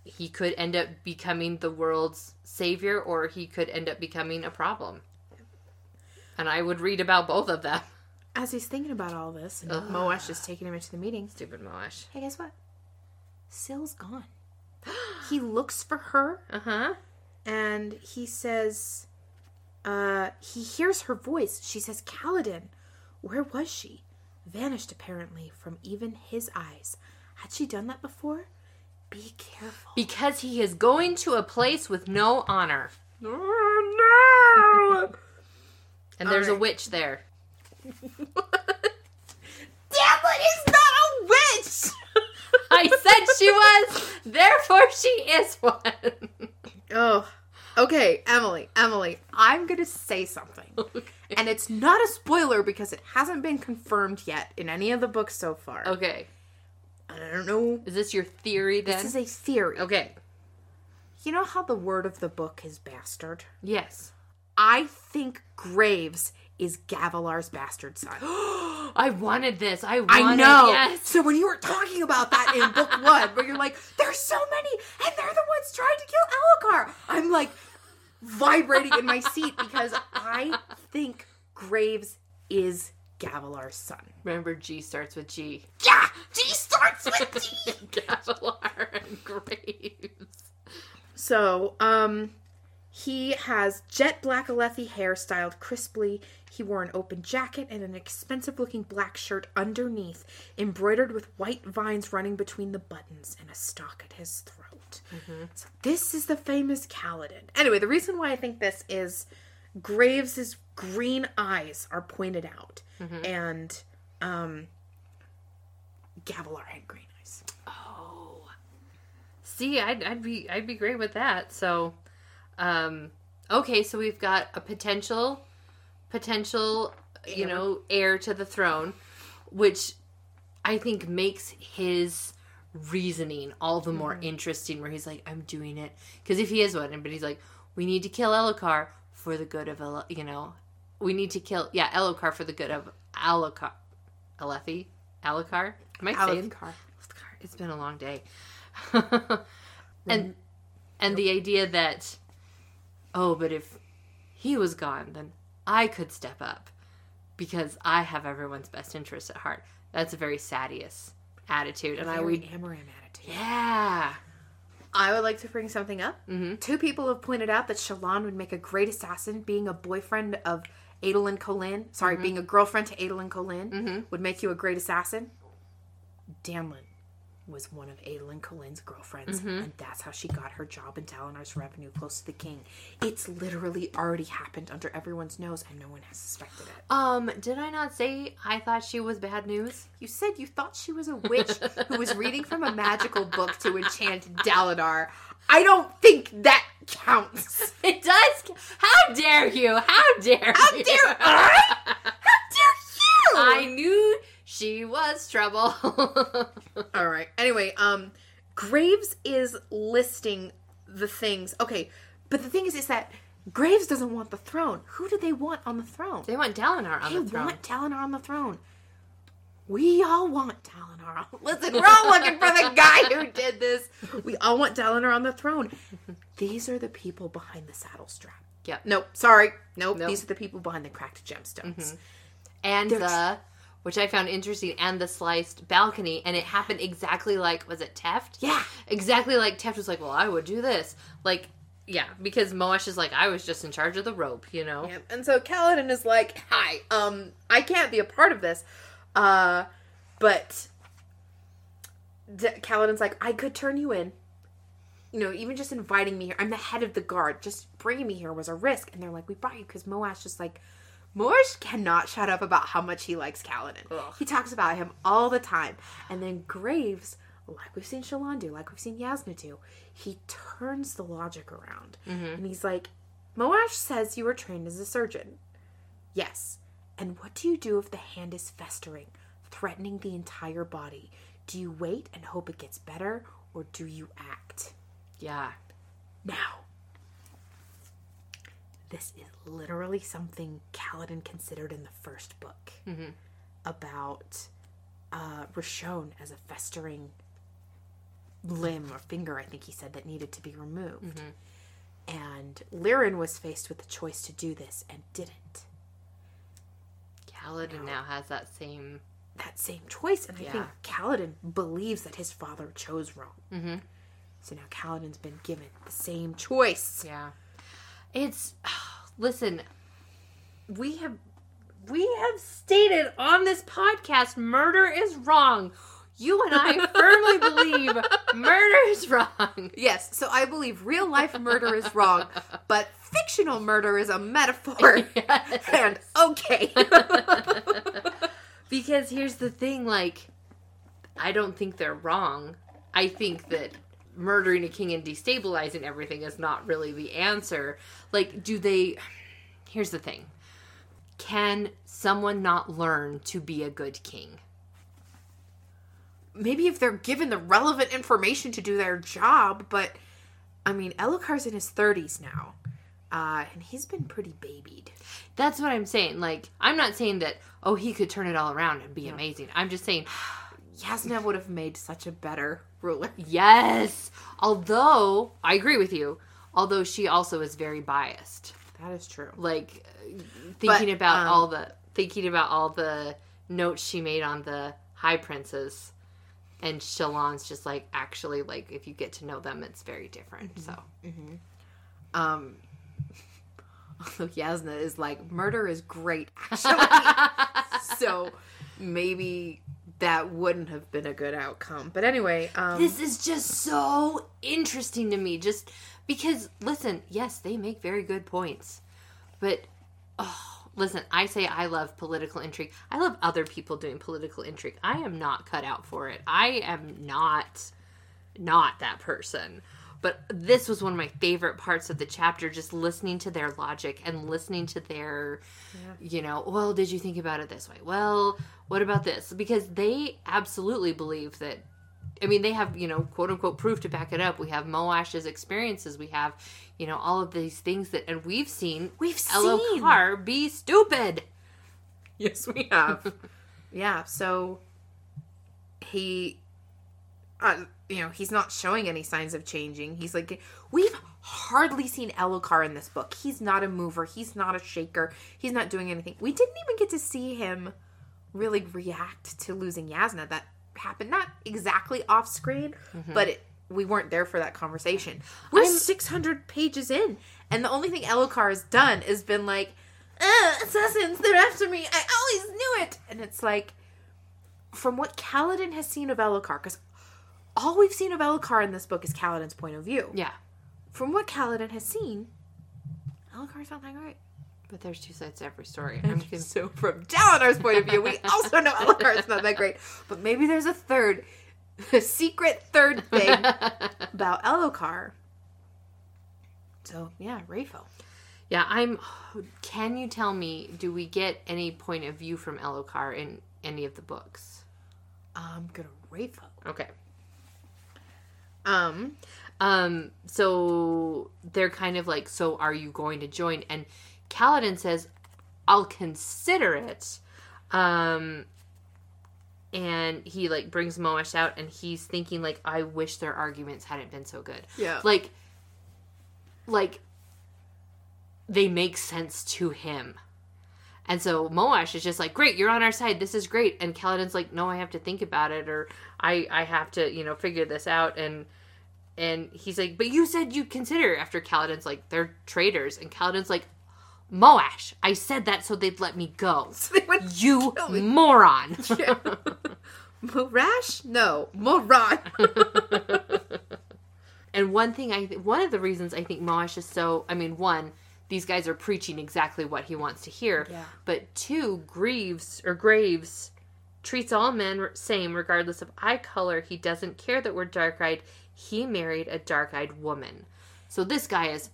he could end up becoming the world's savior, or he could end up becoming a problem. And I would read about both of them. As he's thinking about all this, and Ugh. Moash is taking him into the meeting. Stupid Moash. Hey, guess what? Sil's gone. He looks for her. Uh-huh. And he says, uh, he hears her voice. She says, Kaladin, where was she? Vanished, apparently, from even his eyes. Had she done that before? Be careful. Because he is going to a place with no honor. Oh, no! And there's right. a witch there. What? Damn, is not a witch! I said she was, therefore she is one. Oh, okay, Emily, Emily, I'm going to say something. Okay. And it's not a spoiler because it hasn't been confirmed yet in any of the books so far. Okay. I don't know. Is this your theory then? This is a theory. Okay. You know how the word of the book is bastard? Yes. I think Graves is Gavilar's bastard son. I wanted this. I wanted I know. Yes. So when you were talking about that in book one, where you're like, there's so many, and they're the ones trying to kill Alucard. I'm like vibrating in my seat because I think Graves is Gavilar's son. Remember, G starts with G. Yeah! G starts with G! Gavilar and Graves. So, um, he has jet black Alethi hair styled crisply. He wore an open jacket and an expensive-looking black shirt underneath, embroidered with white vines running between the buttons and a stalk at his throat. Mm-hmm. So this is the famous Kaladin. Anyway, the reason why I think this is Graves' green eyes are pointed out, mm-hmm. and um, Gavilar had green eyes. Oh, see, I'd, I'd be I'd be great with that. So, um, okay, so we've got a potential. potential, you know, heir to the throne, which I think makes his reasoning all the more mm. interesting, where he's like, I'm doing it. Because if he is one, but he's like, we need to kill Elokar for the good of, El- you know, we need to kill, yeah, Elokar for the good of Alokar. Alethi? Alokar? Am I saying? Alokar. It's been a long day. and mm. and the idea that, oh, but if he was gone, then I could step up because I have everyone's best interest at heart. That's a very Sadeus attitude. And very I would Amaram attitude. Yeah. I would like to bring something up. Mm-hmm. Two people have pointed out that Shallan would make a great assassin. Being a boyfriend of Adolin Colin, sorry, mm-hmm. being a girlfriend to Adolin Colin mm-hmm. would make you a great assassin. Danlin was one of Adolin Colin's girlfriends, mm-hmm. and that's how she got her job in Dalinar's revenue close to the king. It's literally already happened under everyone's nose, and no one has suspected it. Um, did I not say I thought she was bad news? You said you thought she was a witch who was reading from a magical book to enchant Dalinar. I don't think that counts. It does. How dare you? How dare how you? Dare I? How dare you? I knew... She was trouble. All right. Anyway, um, Graves is listing the things. Okay, but the thing is, is that Graves doesn't want the throne. Who do they want on the throne? They want Dalinar on they the throne. They want Dalinar on the throne. We all want Dalinar. Listen, we're all looking for the guy who did this. We all want Dalinar on the throne. These are the people behind the saddle strap. Yeah. Nope. Sorry. Nope. nope. These are the people behind the cracked gemstones. Mm-hmm. And They're the... Which I found interesting, and the sliced balcony, and it happened exactly like, was it Teft? Yeah. Exactly like Teft was like, well, I would do this. Like, yeah, because Moash is like, I was just in charge of the rope, you know? Yeah. And so Kaladin is like, hi, um, I can't be a part of this. Uh, but D- Kaladin's like, I could turn you in. You know, even just inviting me here. I'm the head of the guard. Just bringing me here was a risk. And they're like, we brought you because Moash is like, Moash cannot shut up about how much he likes Kaladin. Ugh. He talks about him all the time. And then Graves, like we've seen Shallan do, like we've seen Yasna do, he turns the logic around. Mm-hmm. And he's like, Moash says you were trained as a surgeon. Yes. And what do you do if the hand is festering, threatening the entire body? Do you wait and hope it gets better, or do you act? Yeah. Now. This is literally something Kaladin considered in the first book mm-hmm. about uh, Rishon as a festering limb or finger, I think he said, that needed to be removed. Mm-hmm. And Liren was faced with the choice to do this and didn't. Kaladin now, now has that same... That same choice. And yeah. I think Kaladin believes that his father chose wrong. Mm-hmm. So now Kaladin's been given the same choice. Yeah. It's, listen, we have, we have stated on this podcast, murder is wrong. You and I firmly believe murder is wrong. Yes, so I believe real life murder is wrong, but fictional murder is a metaphor. Yes. And okay. Because here's the thing, like, I don't think they're wrong. I think that murdering a king and destabilizing everything is not really the answer. Like, do they... Here's the thing. Can someone not learn to be a good king? Maybe if they're given the relevant information to do their job, but... I mean, Elokar's in his thirties now. Uh, and he's been pretty babied. That's what I'm saying. Like, I'm not saying that, oh, he could turn it all around and be yeah. amazing. I'm just saying... Yasna would have made such a better ruler. Yes! Although, I agree with you, although she also is very biased. That is true. Like, thinking but, about um, all the thinking about all the notes she made on the High Princess, and Shallan's just like, actually, like, if you get to know them, it's very different. Mm-hmm. So, mm-hmm. um, although Yasna is like, murder is great, actually. So maybe that wouldn't have been a good outcome. But anyway, um, this is just so interesting to me. Just because, listen, yes, they make very good points, but oh. Listen, I say I love political intrigue. I love other people doing political intrigue. I am not cut out for it. I am not, not that person. But this was one of my favorite parts of the chapter, just listening to their logic and listening to their, yeah. you know, well, did you think about it this way? Well, what about this? Because they absolutely believe that, I mean, they have, you know, quote unquote proof to back it up. We have Moash's experiences. We have, you know, all of these things that, and we've seen we've Elokar be stupid. Yes, we have. Yeah, so he, uh, you know, he's not showing any signs of changing. He's like, we've hardly seen Elokar in this book. He's not a mover. He's not a shaker. He's not doing anything. We didn't even get to see him really react to losing Yasna. That happened, not exactly off screen, mm-hmm. but it, we weren't there for that conversation. We're I'm, six hundred pages in, and the only thing Elokar has done is been like, assassins, they're after me, I always knew it! And it's like, from what Kaladin has seen of Elokar, because all we've seen of Elokar in this book is Kaladin's point of view. Yeah. From what Kaladin has seen, Elokar's not that great. But there's two sides to every story. I'm and conf- so from Dalinor's point of view, we also know Elokar's not that great. But maybe there's a third, a secret third thing about Elokar. So, yeah, Rayfo. Yeah, I'm... Can you tell me, do we get any point of view from Elokar in any of the books? I'm gonna Rayfo. Okay. Um, um. So, they're kind of like, so are you going to join? And Kaladin says, I'll consider it. Um, and he, like, brings Moash out, and he's thinking, like, I wish their arguments hadn't been so good. Yeah. Like, like, they make sense to him. And so Moash is just like, great, you're on our side. This is great. And Kaladin's like, no, I have to think about it, or I, I have to, you know, figure this out. And and he's like, but you said you'd consider it. After Kaladin's like, they're traitors. And Kaladin's like, Moash, I said that so they'd let me go. So they would you moron. Yeah. Morash? No. Moron. And one thing I, th- one of the reasons I think Moash is so, I mean, one, these guys are preaching exactly what he wants to hear. Yeah. But two, Greaves, or Graves, treats all men same regardless of eye color. He doesn't care that we're dark-eyed. He married a dark-eyed woman. So this guy is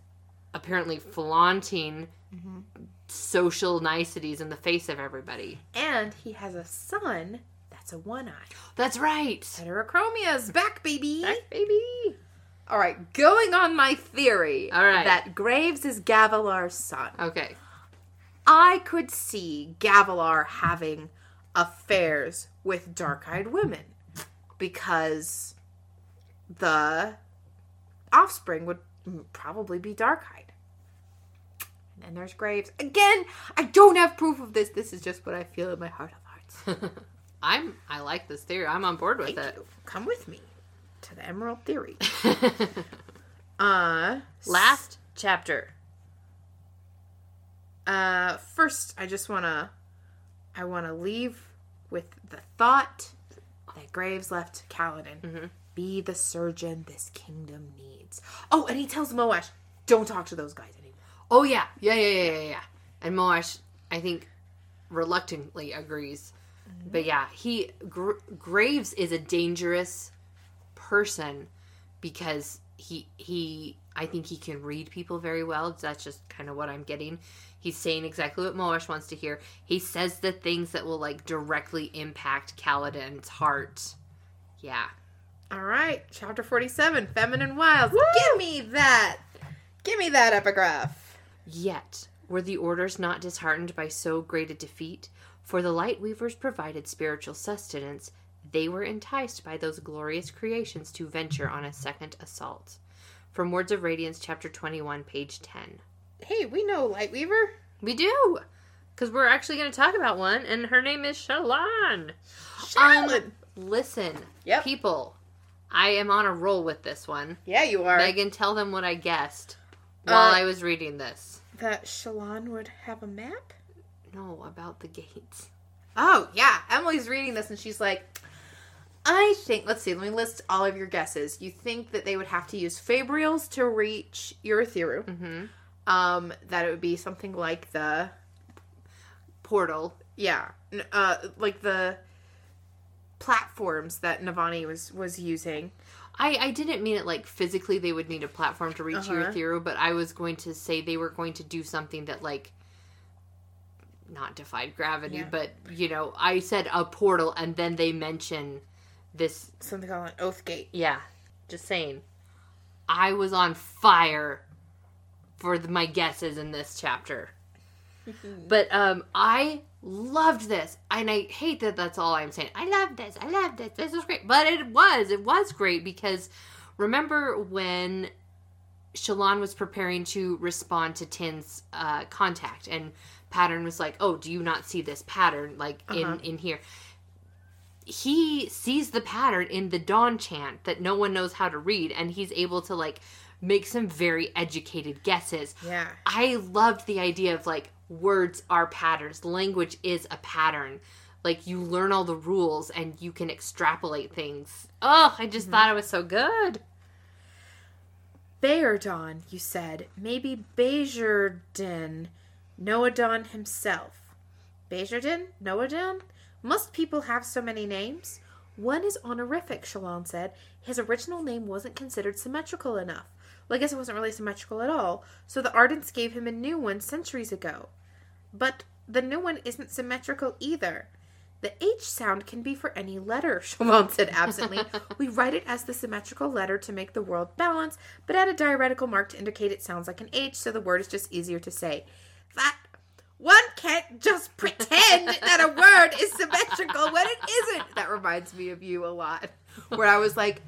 apparently flaunting mm-hmm. social niceties in the face of everybody. And he has a son that's a one-eye. That's right. Heterochromia's back, baby. Back, baby. All right, going on my theory. All right. That Graves is Gavilar's son. Okay. I could see Gavilar having affairs with dark-eyed women because the offspring would probably be dark-eyed. And there's Graves. Again, I don't have proof of this. This is just what I feel in my heart of hearts. I'm, I like this theory. I'm on board with Thank it. You. Come with me to the Emerald Theory. uh, Last s- chapter. Uh, first, I just want to, I want to leave with the thought that Graves left Kaladin. Mm-hmm. Be the surgeon this kingdom needs. Oh, and he tells Moash, don't talk to those guys anymore. Oh, yeah. Yeah, yeah, yeah, yeah, yeah. And Moash, I think, reluctantly agrees. Mm-hmm. But yeah, he Gr- Graves is a dangerous person because he, he, I think he can read people very well. That's just kind of what I'm getting. He's saying exactly what Moash wants to hear. He says the things that will, like, directly impact Kaladin's heart. Yeah. All right, chapter forty-seven, Feminine Wiles. Woo! Give me that. Give me that epigraph. Yet were the orders not disheartened by so great a defeat? For the light weavers provided spiritual sustenance. They were enticed by those glorious creations to venture on a second assault. From Words of Radiance, chapter twenty-one, page ten. Hey, we know Lightweaver. We do. because we're actually going to talk about one, and her name is Shallan. Shallan. Um, listen, yep. people, I am on a roll with this one. Yeah, you are. Megan, tell them what I guessed while uh, I was reading this. That Shallan would have a map? No, about the gates. Oh, yeah. Emily's reading this, and she's like, I think, let's see, let me list all of your guesses. You think that they would have to use Fabrials to reach Urithiru. Mm-hmm. Um, that it would be something like the portal. Yeah. Uh, like the platforms that Navani was, was using. I, I didn't mean it like physically they would need a platform to reach uh-huh. Urithiru, but I was going to say they were going to do something that like not defied gravity, yeah. but, you know, I said a portal and then they mention this. Something called an Oathgate. Yeah. Just saying. I was on fire for the, my guesses in this chapter. But um, I loved this. And I hate that that's all I'm saying. I love this. I love this. This is great. But it was. It was great because remember when Shallan was preparing to respond to Tin's uh, contact and Pattern was like, oh, do you not see this pattern, like, uh-huh. in, in here? He sees the pattern in the Dawn Chant that no one knows how to read, and he's able to, like, make some very educated guesses. Yeah. I loved the idea of, like, words are patterns. Language is a pattern. Like, you learn all the rules, and you can extrapolate things. Oh, I just mm-hmm. thought it was so good. Bayardon, you said. Maybe Bajardin. Noadon himself. Bajardin? Noadon? Must people have so many names? One is honorific, Shallan said. His original name wasn't considered symmetrical enough. Well, I guess it wasn't really symmetrical at all, so the Ardents gave him a new one centuries ago. But the new one isn't symmetrical either. The H sound can be for any letter, Shallan said absently. We write it as the symmetrical letter to make the world balance, but add a diuretical mark to indicate it sounds like an H, so the word is just easier to say. That one can't just pretend that a word is symmetrical when it isn't. That reminds me of you a lot. Where I was like,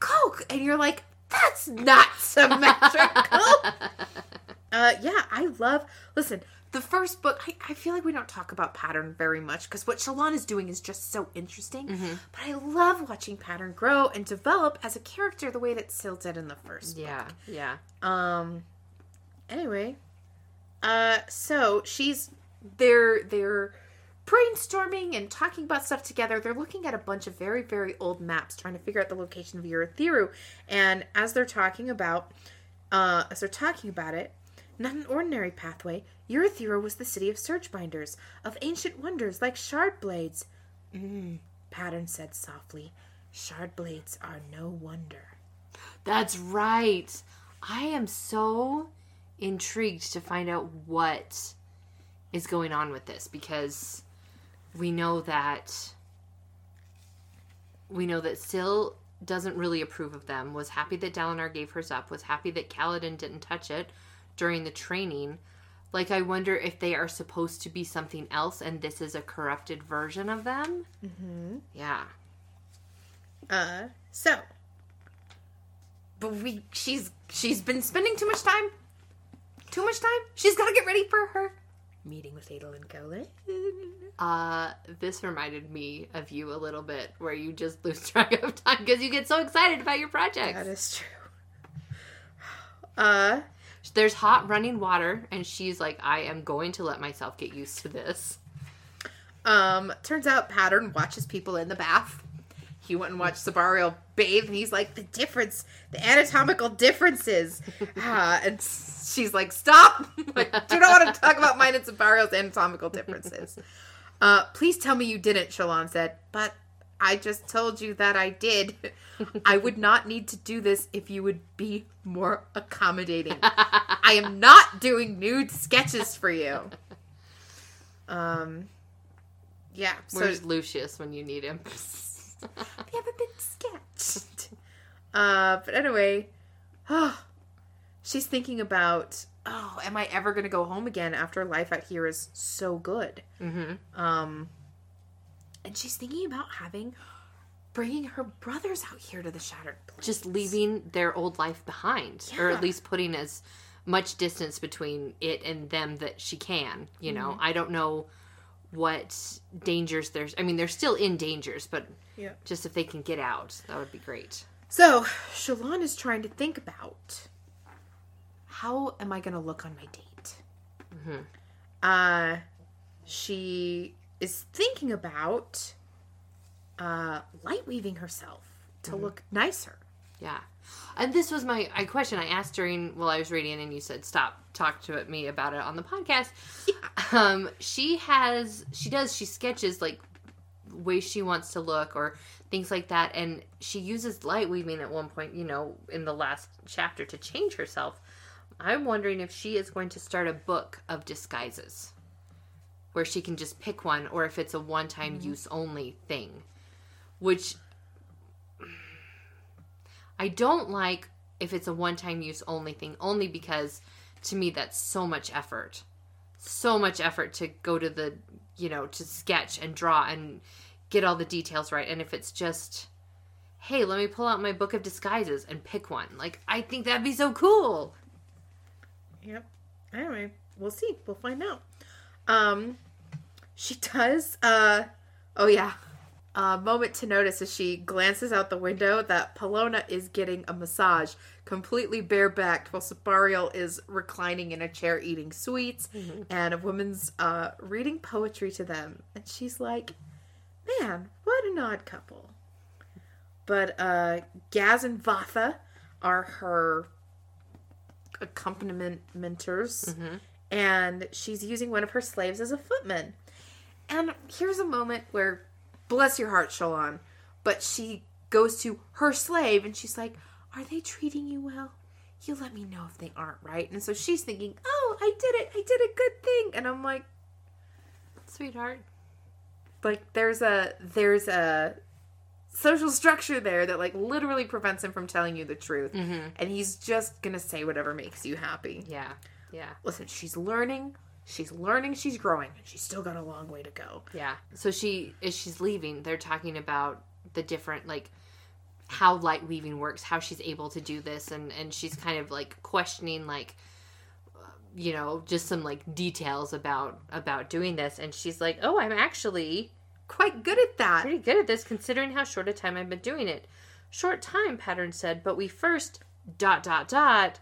Coke! And you're like, that's not symmetrical! uh, yeah, I love... Listen, the first book... I, I feel like we don't talk about pattern very much because what Shallan is doing is just so interesting. Mm-hmm. But I love watching Pattern grow and develop as a character the way that Syl did in the first yeah, book. Yeah, yeah. Um, anyway... Uh, so she's, they're, they're brainstorming and talking about stuff together. They're looking at a bunch of very, very old maps, trying to figure out the location of Urithiru. And as they're talking about, uh, as they're talking about it, not an ordinary pathway, Urithiru was the city of Surgebinders, of ancient wonders like shard blades. Mm, Pattern said softly, shard blades are no wonder. That's right. I am so... intrigued to find out what is going on with this because we know that we know that Syl doesn't really approve of them, was happy that Dalinar gave hers up, was happy that Kaladin didn't touch it during the training. Like, I wonder if they are supposed to be something else and this is a corrupted version of them. Mm-hmm. Yeah. Uh, so. But we, she's, she's been spending too much time Too much time? She's got to get ready for her meeting with Adel and Golin. Uh, this reminded me of you a little bit, where you just lose track of time because you get so excited about your projects. That is true. Uh, There's hot running water, and she's like, I am going to let myself get used to this. Um, turns out Pattern watches people in the bath. He went and watched Sabariel bathe, and he's like, the difference, the anatomical differences. Uh, and she's like, stop. I do not want to talk about mine and Sabariel's anatomical differences. Uh, please tell me you didn't, Shallan said. But I just told you that I did. I would not need to do this if you would be more accommodating. I am not doing nude sketches for you. Um, yeah. Where's so- Lucius when you need him? They haven't been sketched. Uh, but anyway, oh, she's thinking about, oh, am I ever going to go home again after life out here is so good? Mm-hmm. Um, and she's thinking about having, bringing her brothers out here to the Shattered Plains. Just leaving their old life behind. Yeah. Or at least putting as much distance between it and them that she can, you know. Mm-hmm. I don't know what dangers there's. I mean, they're still in dangers, but yeah. just if they can get out, that would be great. So, Shallan is trying to think about, how am I going to look on my date? Mm-hmm. Uh, she is thinking about uh, light weaving herself to mm-hmm. look nicer. Yeah. And this was my I question I asked during, while I was reading, and you said, stop, talk to me about it on the podcast. Yeah. Um, she has, she does, she sketches, like, ways she wants to look or things like that. And she uses light weaving at one point, you know, in the last chapter to change herself. I'm wondering if she is going to start a book of disguises where she can just pick one, or if it's a one-time mm-hmm. use only thing, which... I don't like if it's a one-time use only thing, only because to me that's so much effort. So much effort to go to the, you know, to sketch and draw and get all the details right. And if it's just, hey, let me pull out my book of disguises and pick one. Like, I think that'd be so cool. Yep. Anyway, we'll see. We'll find out. Um, she does, uh, oh yeah. A uh, moment to notice as she glances out the window that Pelona is getting a massage, completely barebacked, while Sapariel is reclining in a chair eating sweets, mm-hmm. and a woman's uh, reading poetry to them. And she's like, man, what an odd couple. But uh, Gaz and Vatha are her accompaniment mentors, mm-hmm. and she's using one of her slaves as a footman. And here's a moment where... Bless your heart, Shallan. But she goes to her slave and she's like, are they treating you well? You let me know if they aren't, right? And so she's thinking, oh, I did it. I did a good thing. And I'm like, sweetheart. Like, there's a, there's a social structure there that, like, literally prevents him from telling you the truth. Mm-hmm. And he's just going to say whatever makes you happy. Yeah. Yeah. Listen, she's learning. She's learning, she's growing, and she's still got a long way to go. Yeah. So she, as she's leaving, they're talking about the different, like, how light weaving works, how she's able to do this, and, and she's kind of, like, questioning, like, you know, just some, like, details about, about doing this. And she's like, oh, I'm actually quite good at that. Pretty good at this, considering how short a time I've been doing it. Short time, Pattern said, but we first, dot, dot, dot,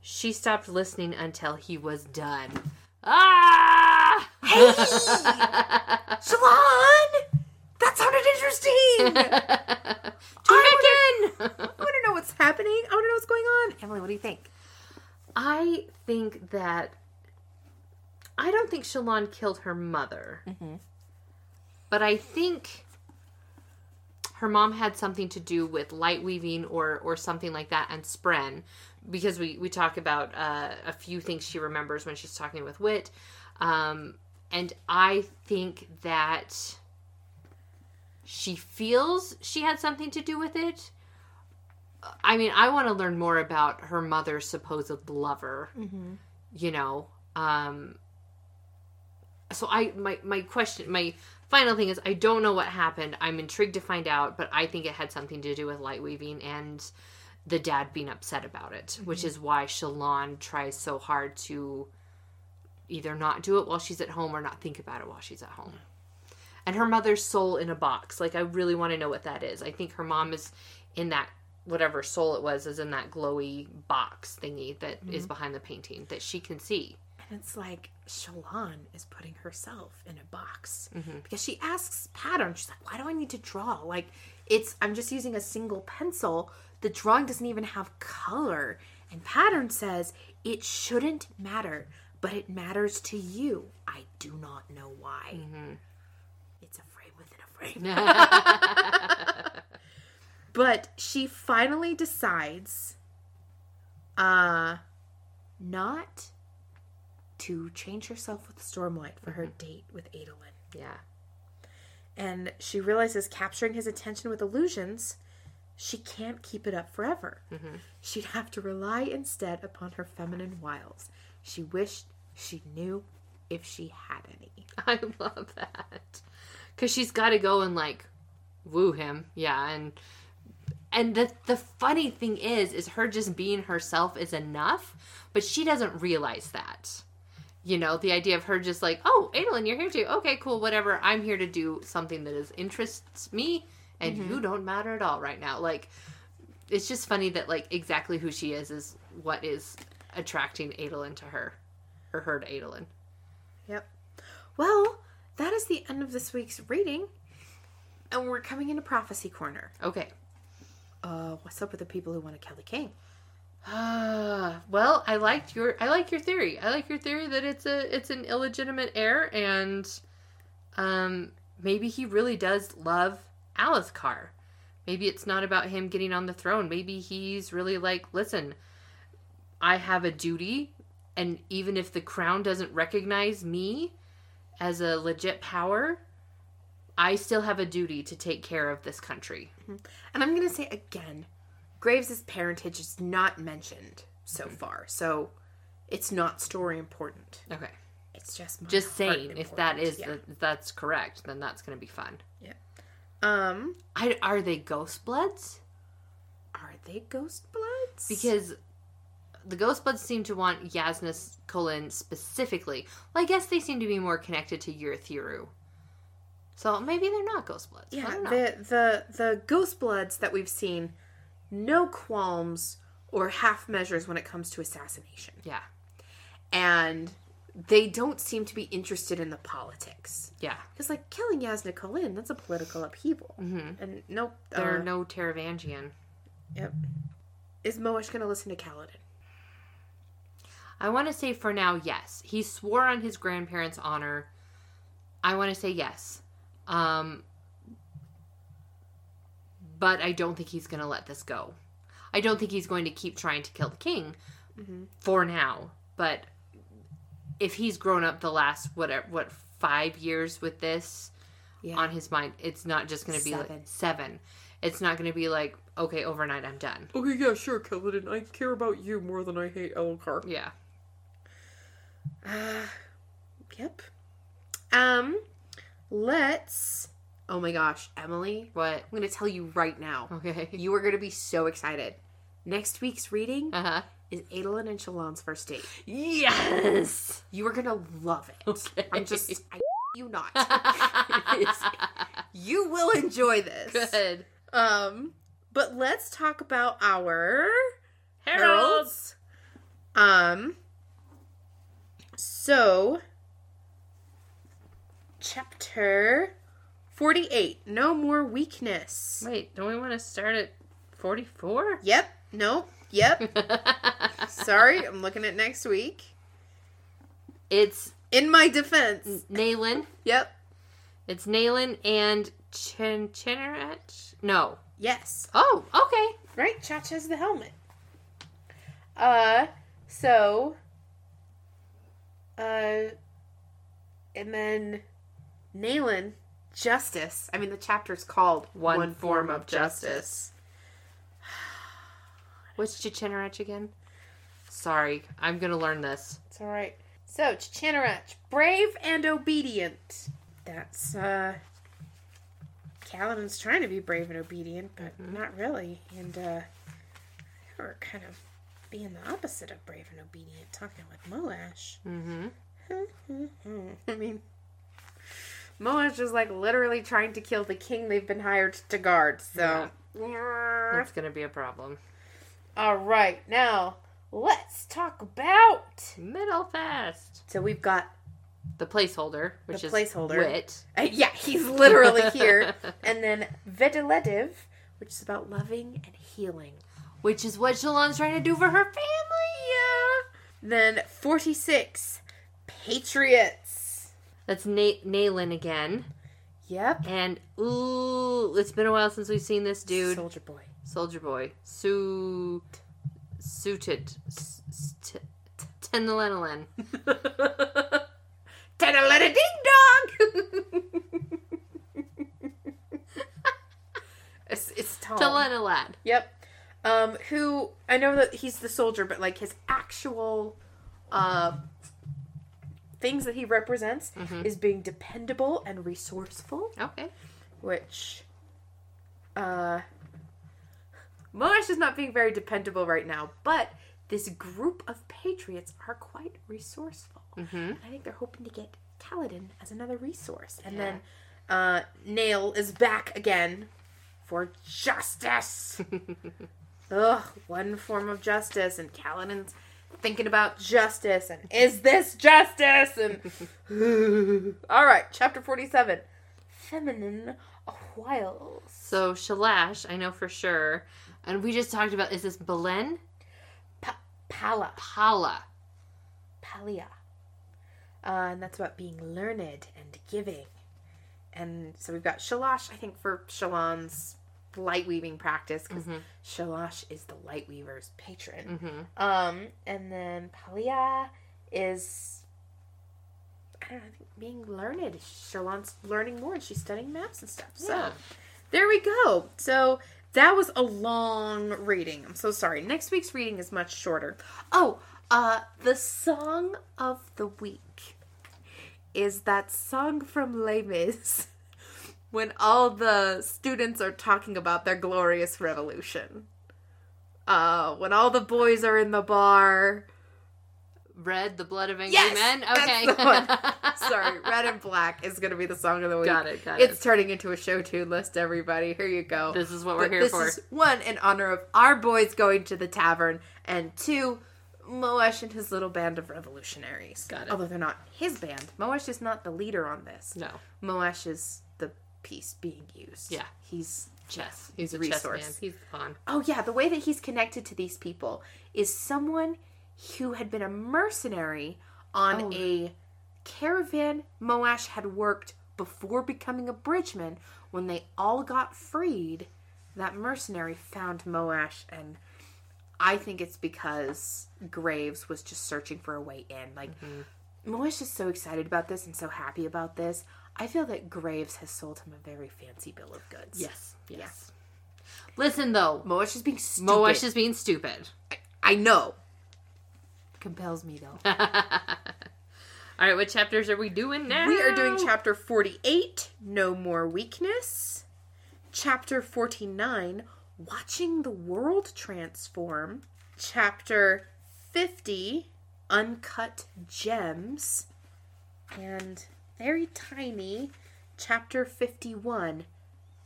she stopped listening until he was done. Ah! Hey! Shallan! That sounded interesting! I want to know what's happening. I want to know what's going on. Emily, what do you think? I think that... I don't think Shallan killed her mother. Mm-hmm. But I think her mom had something to do with light weaving or, or something like that, and Spren... Because we, we talk about uh, a few things she remembers when she's talking with Wit. Um, and I think that she feels she had something to do with it. I mean, I want to learn more about her mother's supposed lover, mm-hmm. you know. Um, so I my, my question, my final thing is, I don't know what happened. I'm intrigued to find out, but I think it had something to do with light weaving and... the dad being upset about it, mm-hmm. which is why Shallan tries so hard to either not do it while she's at home or not think about it while she's at home. And her mother's soul in a box. Like, I really want to know what that is. I think her mom is in that, whatever soul it was, is in that glowy box thingy that mm-hmm. is behind the painting that she can see. And it's like, Shallan is putting herself in a box. Mm-hmm. Because she asks Pattern, she's like, why do I need to draw? Like, it's, I'm just using a single pencil. The drawing doesn't even have color. And Pattern says, it shouldn't matter, but it matters to you. I do not know why. Mm-hmm. It's a frame within a frame. But she finally decides uh, not to change herself with Stormlight for mm-hmm. her date with Adolin. Yeah. And she realizes capturing his attention with illusions... She can't keep it up forever. Mm-hmm. She'd have to rely instead upon her feminine wiles. She wished she knew if she had any. I love that. Because she's got to go and, like, woo him. Yeah, and And the the funny thing is, is her just being herself is enough, but she doesn't realize that. You know, the idea of her just like, oh, Adolin, you're here too. Okay, cool, whatever. I'm here to do something that is interests me, and mm-hmm. you don't matter at all right now. Like, it's just funny that, like, exactly who she is is what is attracting Adolin to her, or her to Adolin. Yep. Well, that is the end of this week's reading, and we're coming into Prophecy Corner. Okay. Uh, what's up with the people who want to kill the king? Uh, well, I liked your I like your theory. I like your theory that it's a it's an illegitimate heir, and um maybe he really does love Alethkar. Maybe it's not about him getting on the throne. Maybe he's really like, listen, I have a duty, and even if the crown doesn't recognize me as a legit power, I still have a duty to take care of this country. And I'm going to say again, Graves' parentage is not mentioned so mm-hmm. far, so it's not story important. Okay. It's just Just saying, important. If that is, yeah. the, that's correct, then that's going to be fun. Yeah. Um. I, are they Ghostbloods? Are they Ghostbloods? Because the Ghostbloods seem to want Yasna's Colin specifically. Well, I guess they seem to be more connected to Urithiru. So maybe they're not Ghostbloods. Yeah, I don't know. the the the Ghostbloods that we've seen, no qualms or half measures when it comes to assassination. Yeah, and they don't seem to be interested in the politics. Yeah, because like killing Yasna Colin, that's a political upheaval. Mm-hmm. And nope, they're uh, no Taravangian. Yep. Is Moash going to listen to Kaladin? I want to say for now, yes. He swore on his grandparents' honor. I want to say yes. Um, but I don't think he's going to let this go. I don't think he's going to keep trying to kill the king mm-hmm. for now. But if he's grown up the last, what, what five years with this yeah. on his mind, it's not just going to be seven. like seven. It's not going to be like, okay, overnight I'm done. Okay, yeah, sure, Kaladin. I care about you more than I hate Elkar. Yeah. Uh, yep. Um... Let's... Oh my gosh, Emily. What? I'm going to tell you right now. Okay. You are going to be so excited. Next week's reading uh-huh. is Adolin and Shallan's first date. Yes! You are going to love it. Okay. I'm just... I you not. You will enjoy this. Good. Um, but let's talk about our... Heralds. Heralds. Um. So... Chapter forty-eight. No more weakness. Wait, don't we want to start at forty-four? Yep. No. Yep. Sorry, I'm looking at next week. It's... In my defense. Naelin. Yep. It's Naelin and Chen Cheneret? No. Yes. Oh, okay. Right, Chach has the helmet. Uh, so... Uh... And then... Naelin, Justice. I mean, the chapter's called One, One Form, Form of Justice. Justice. What's Chichinarach again? Sorry, I'm going to learn this. It's all right. So, Chichinarach, brave and obedient. That's, uh... Kaladin's trying to be brave and obedient, but mm-hmm. not really. And, uh... we're kind of being the opposite of brave and obedient, talking with Moash. Mm-hmm. I mean... Moash is, like, literally trying to kill the king they've been hired to guard, so... Yeah. That's gonna be a problem. Alright, now, let's talk about... Middlefest! So we've got... The placeholder, which the is placeholder. Wit. Uh, yeah, he's literally here. And then Vediletiv, which is about loving and healing. Which is what Shallan's trying to do for her family! Yeah. Then forty-six, Patriots. That's Na- Naelin again. Yep. And, ooh, it's been a while since we've seen this dude. Soldier Boy. Soldier Boy. Su... Suited. Tenalenilen. Tenalena ding dong! It's, it's Tom. Tenalenilen. Yep. Um, who, I know that he's the soldier, but, like, his actual, uh... things that he represents mm-hmm. is being dependable and resourceful. Okay. Which, uh, Monash is not being very dependable right now, but this group of patriots are quite resourceful. Mm-hmm. I think they're hoping to get Kaladin as another resource. And yeah. then uh, Nail is back again for justice. Ugh, one form of justice. And Kaladin's thinking about justice. And is this justice? And all right, chapter forty-seven. Feminine Wiles. So Shalash, I know for sure. And we just talked about, is this Belen? Pa- Pala. Pala. Palia. Uh, and that's about being learned and giving. And so we've got Shalash, I think, for Shallan's light weaving practice, because mm-hmm. Shalash is the light weaver's patron. Mm-hmm. Um, and then Palia is, I don't know, being learned. Shallan's learning more and she's studying maps and stuff. Yeah. So there we go. So that was a long reading. I'm so sorry. Next week's reading is much shorter. Oh, uh, the song of the week is that song from Les Mis when all the students are talking about their glorious revolution. Uh, when all the boys are in the bar. Red, the blood of angry yes, men? Okay. That's the one. Sorry, Red and Black is going to be the song of the week. Got it, got it. It's turning into a show tune list, everybody. Here you go. This is what but we're here this for. This is, one, in honor of our boys going to the tavern, and two, Moash and his little band of revolutionaries. Got it. Although they're not his band. Moash is not the leader on this. No. Moash is the piece being used. Yeah. He's chess. He's a resource. Chess man. He's fun. Oh, yeah. The way that he's connected to these people is someone who had been a mercenary on oh. a caravan Moash had worked before becoming a bridgeman. When they all got freed, that mercenary found Moash, and I think it's because Graves was just searching for a way in. Like, mm-hmm. Moash is so excited about this and so happy about this. I feel that Graves has sold him a very fancy bill of goods. Yes. Yes. yes. Listen, though. Moash is being stupid. Moash is being stupid. I, I know. Compels me, though. All right, what chapters are we doing now? We are doing chapter forty-eight, No More Weakness. Chapter forty-nine, Watching the World Transform. Chapter fifty, Uncut Gems. And very tiny, chapter fifty-one,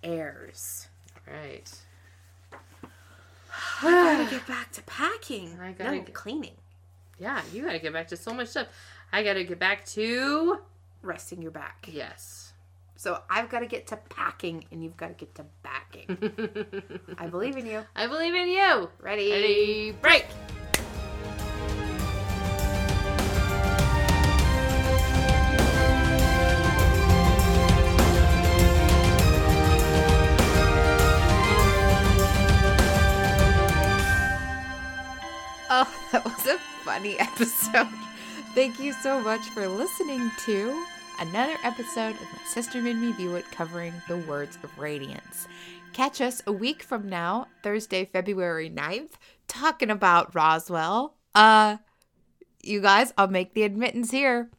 Heirs. All right. I gotta get back to packing. I gotta no, get... cleaning. Yeah, you gotta get back to so much stuff. I gotta get back to resting your back. Yes. So I've gotta get to packing, and you've gotta get to backing. I believe in you. I believe in you. Ready? Ready? Break. Oh, that was a funny episode. Thank you so much for listening to another episode of My Sister Made Me View It, covering the Words of Radiance. Catch us a week from now, Thursday, February ninth, talking about Roswell. Uh, you guys, I'll make the admittance here.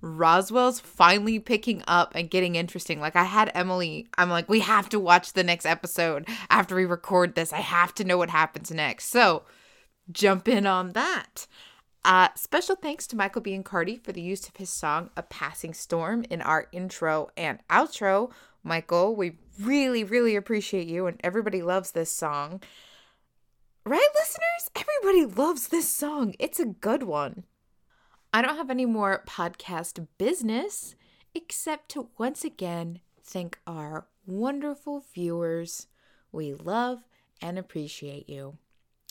Roswell's finally picking up and getting interesting. Like, I had Emily, I'm like, we have to watch the next episode after we record this. I have to know what happens next. So jump in on that. Uh, special thanks to Michael Biancardi for the use of his song, A Passing Storm, in our intro and outro. Michael, we really, really appreciate you, and everybody loves this song. Right, listeners? Everybody loves this song. It's a good one. I don't have any more podcast business, except to once again thank our wonderful viewers. We love and appreciate you.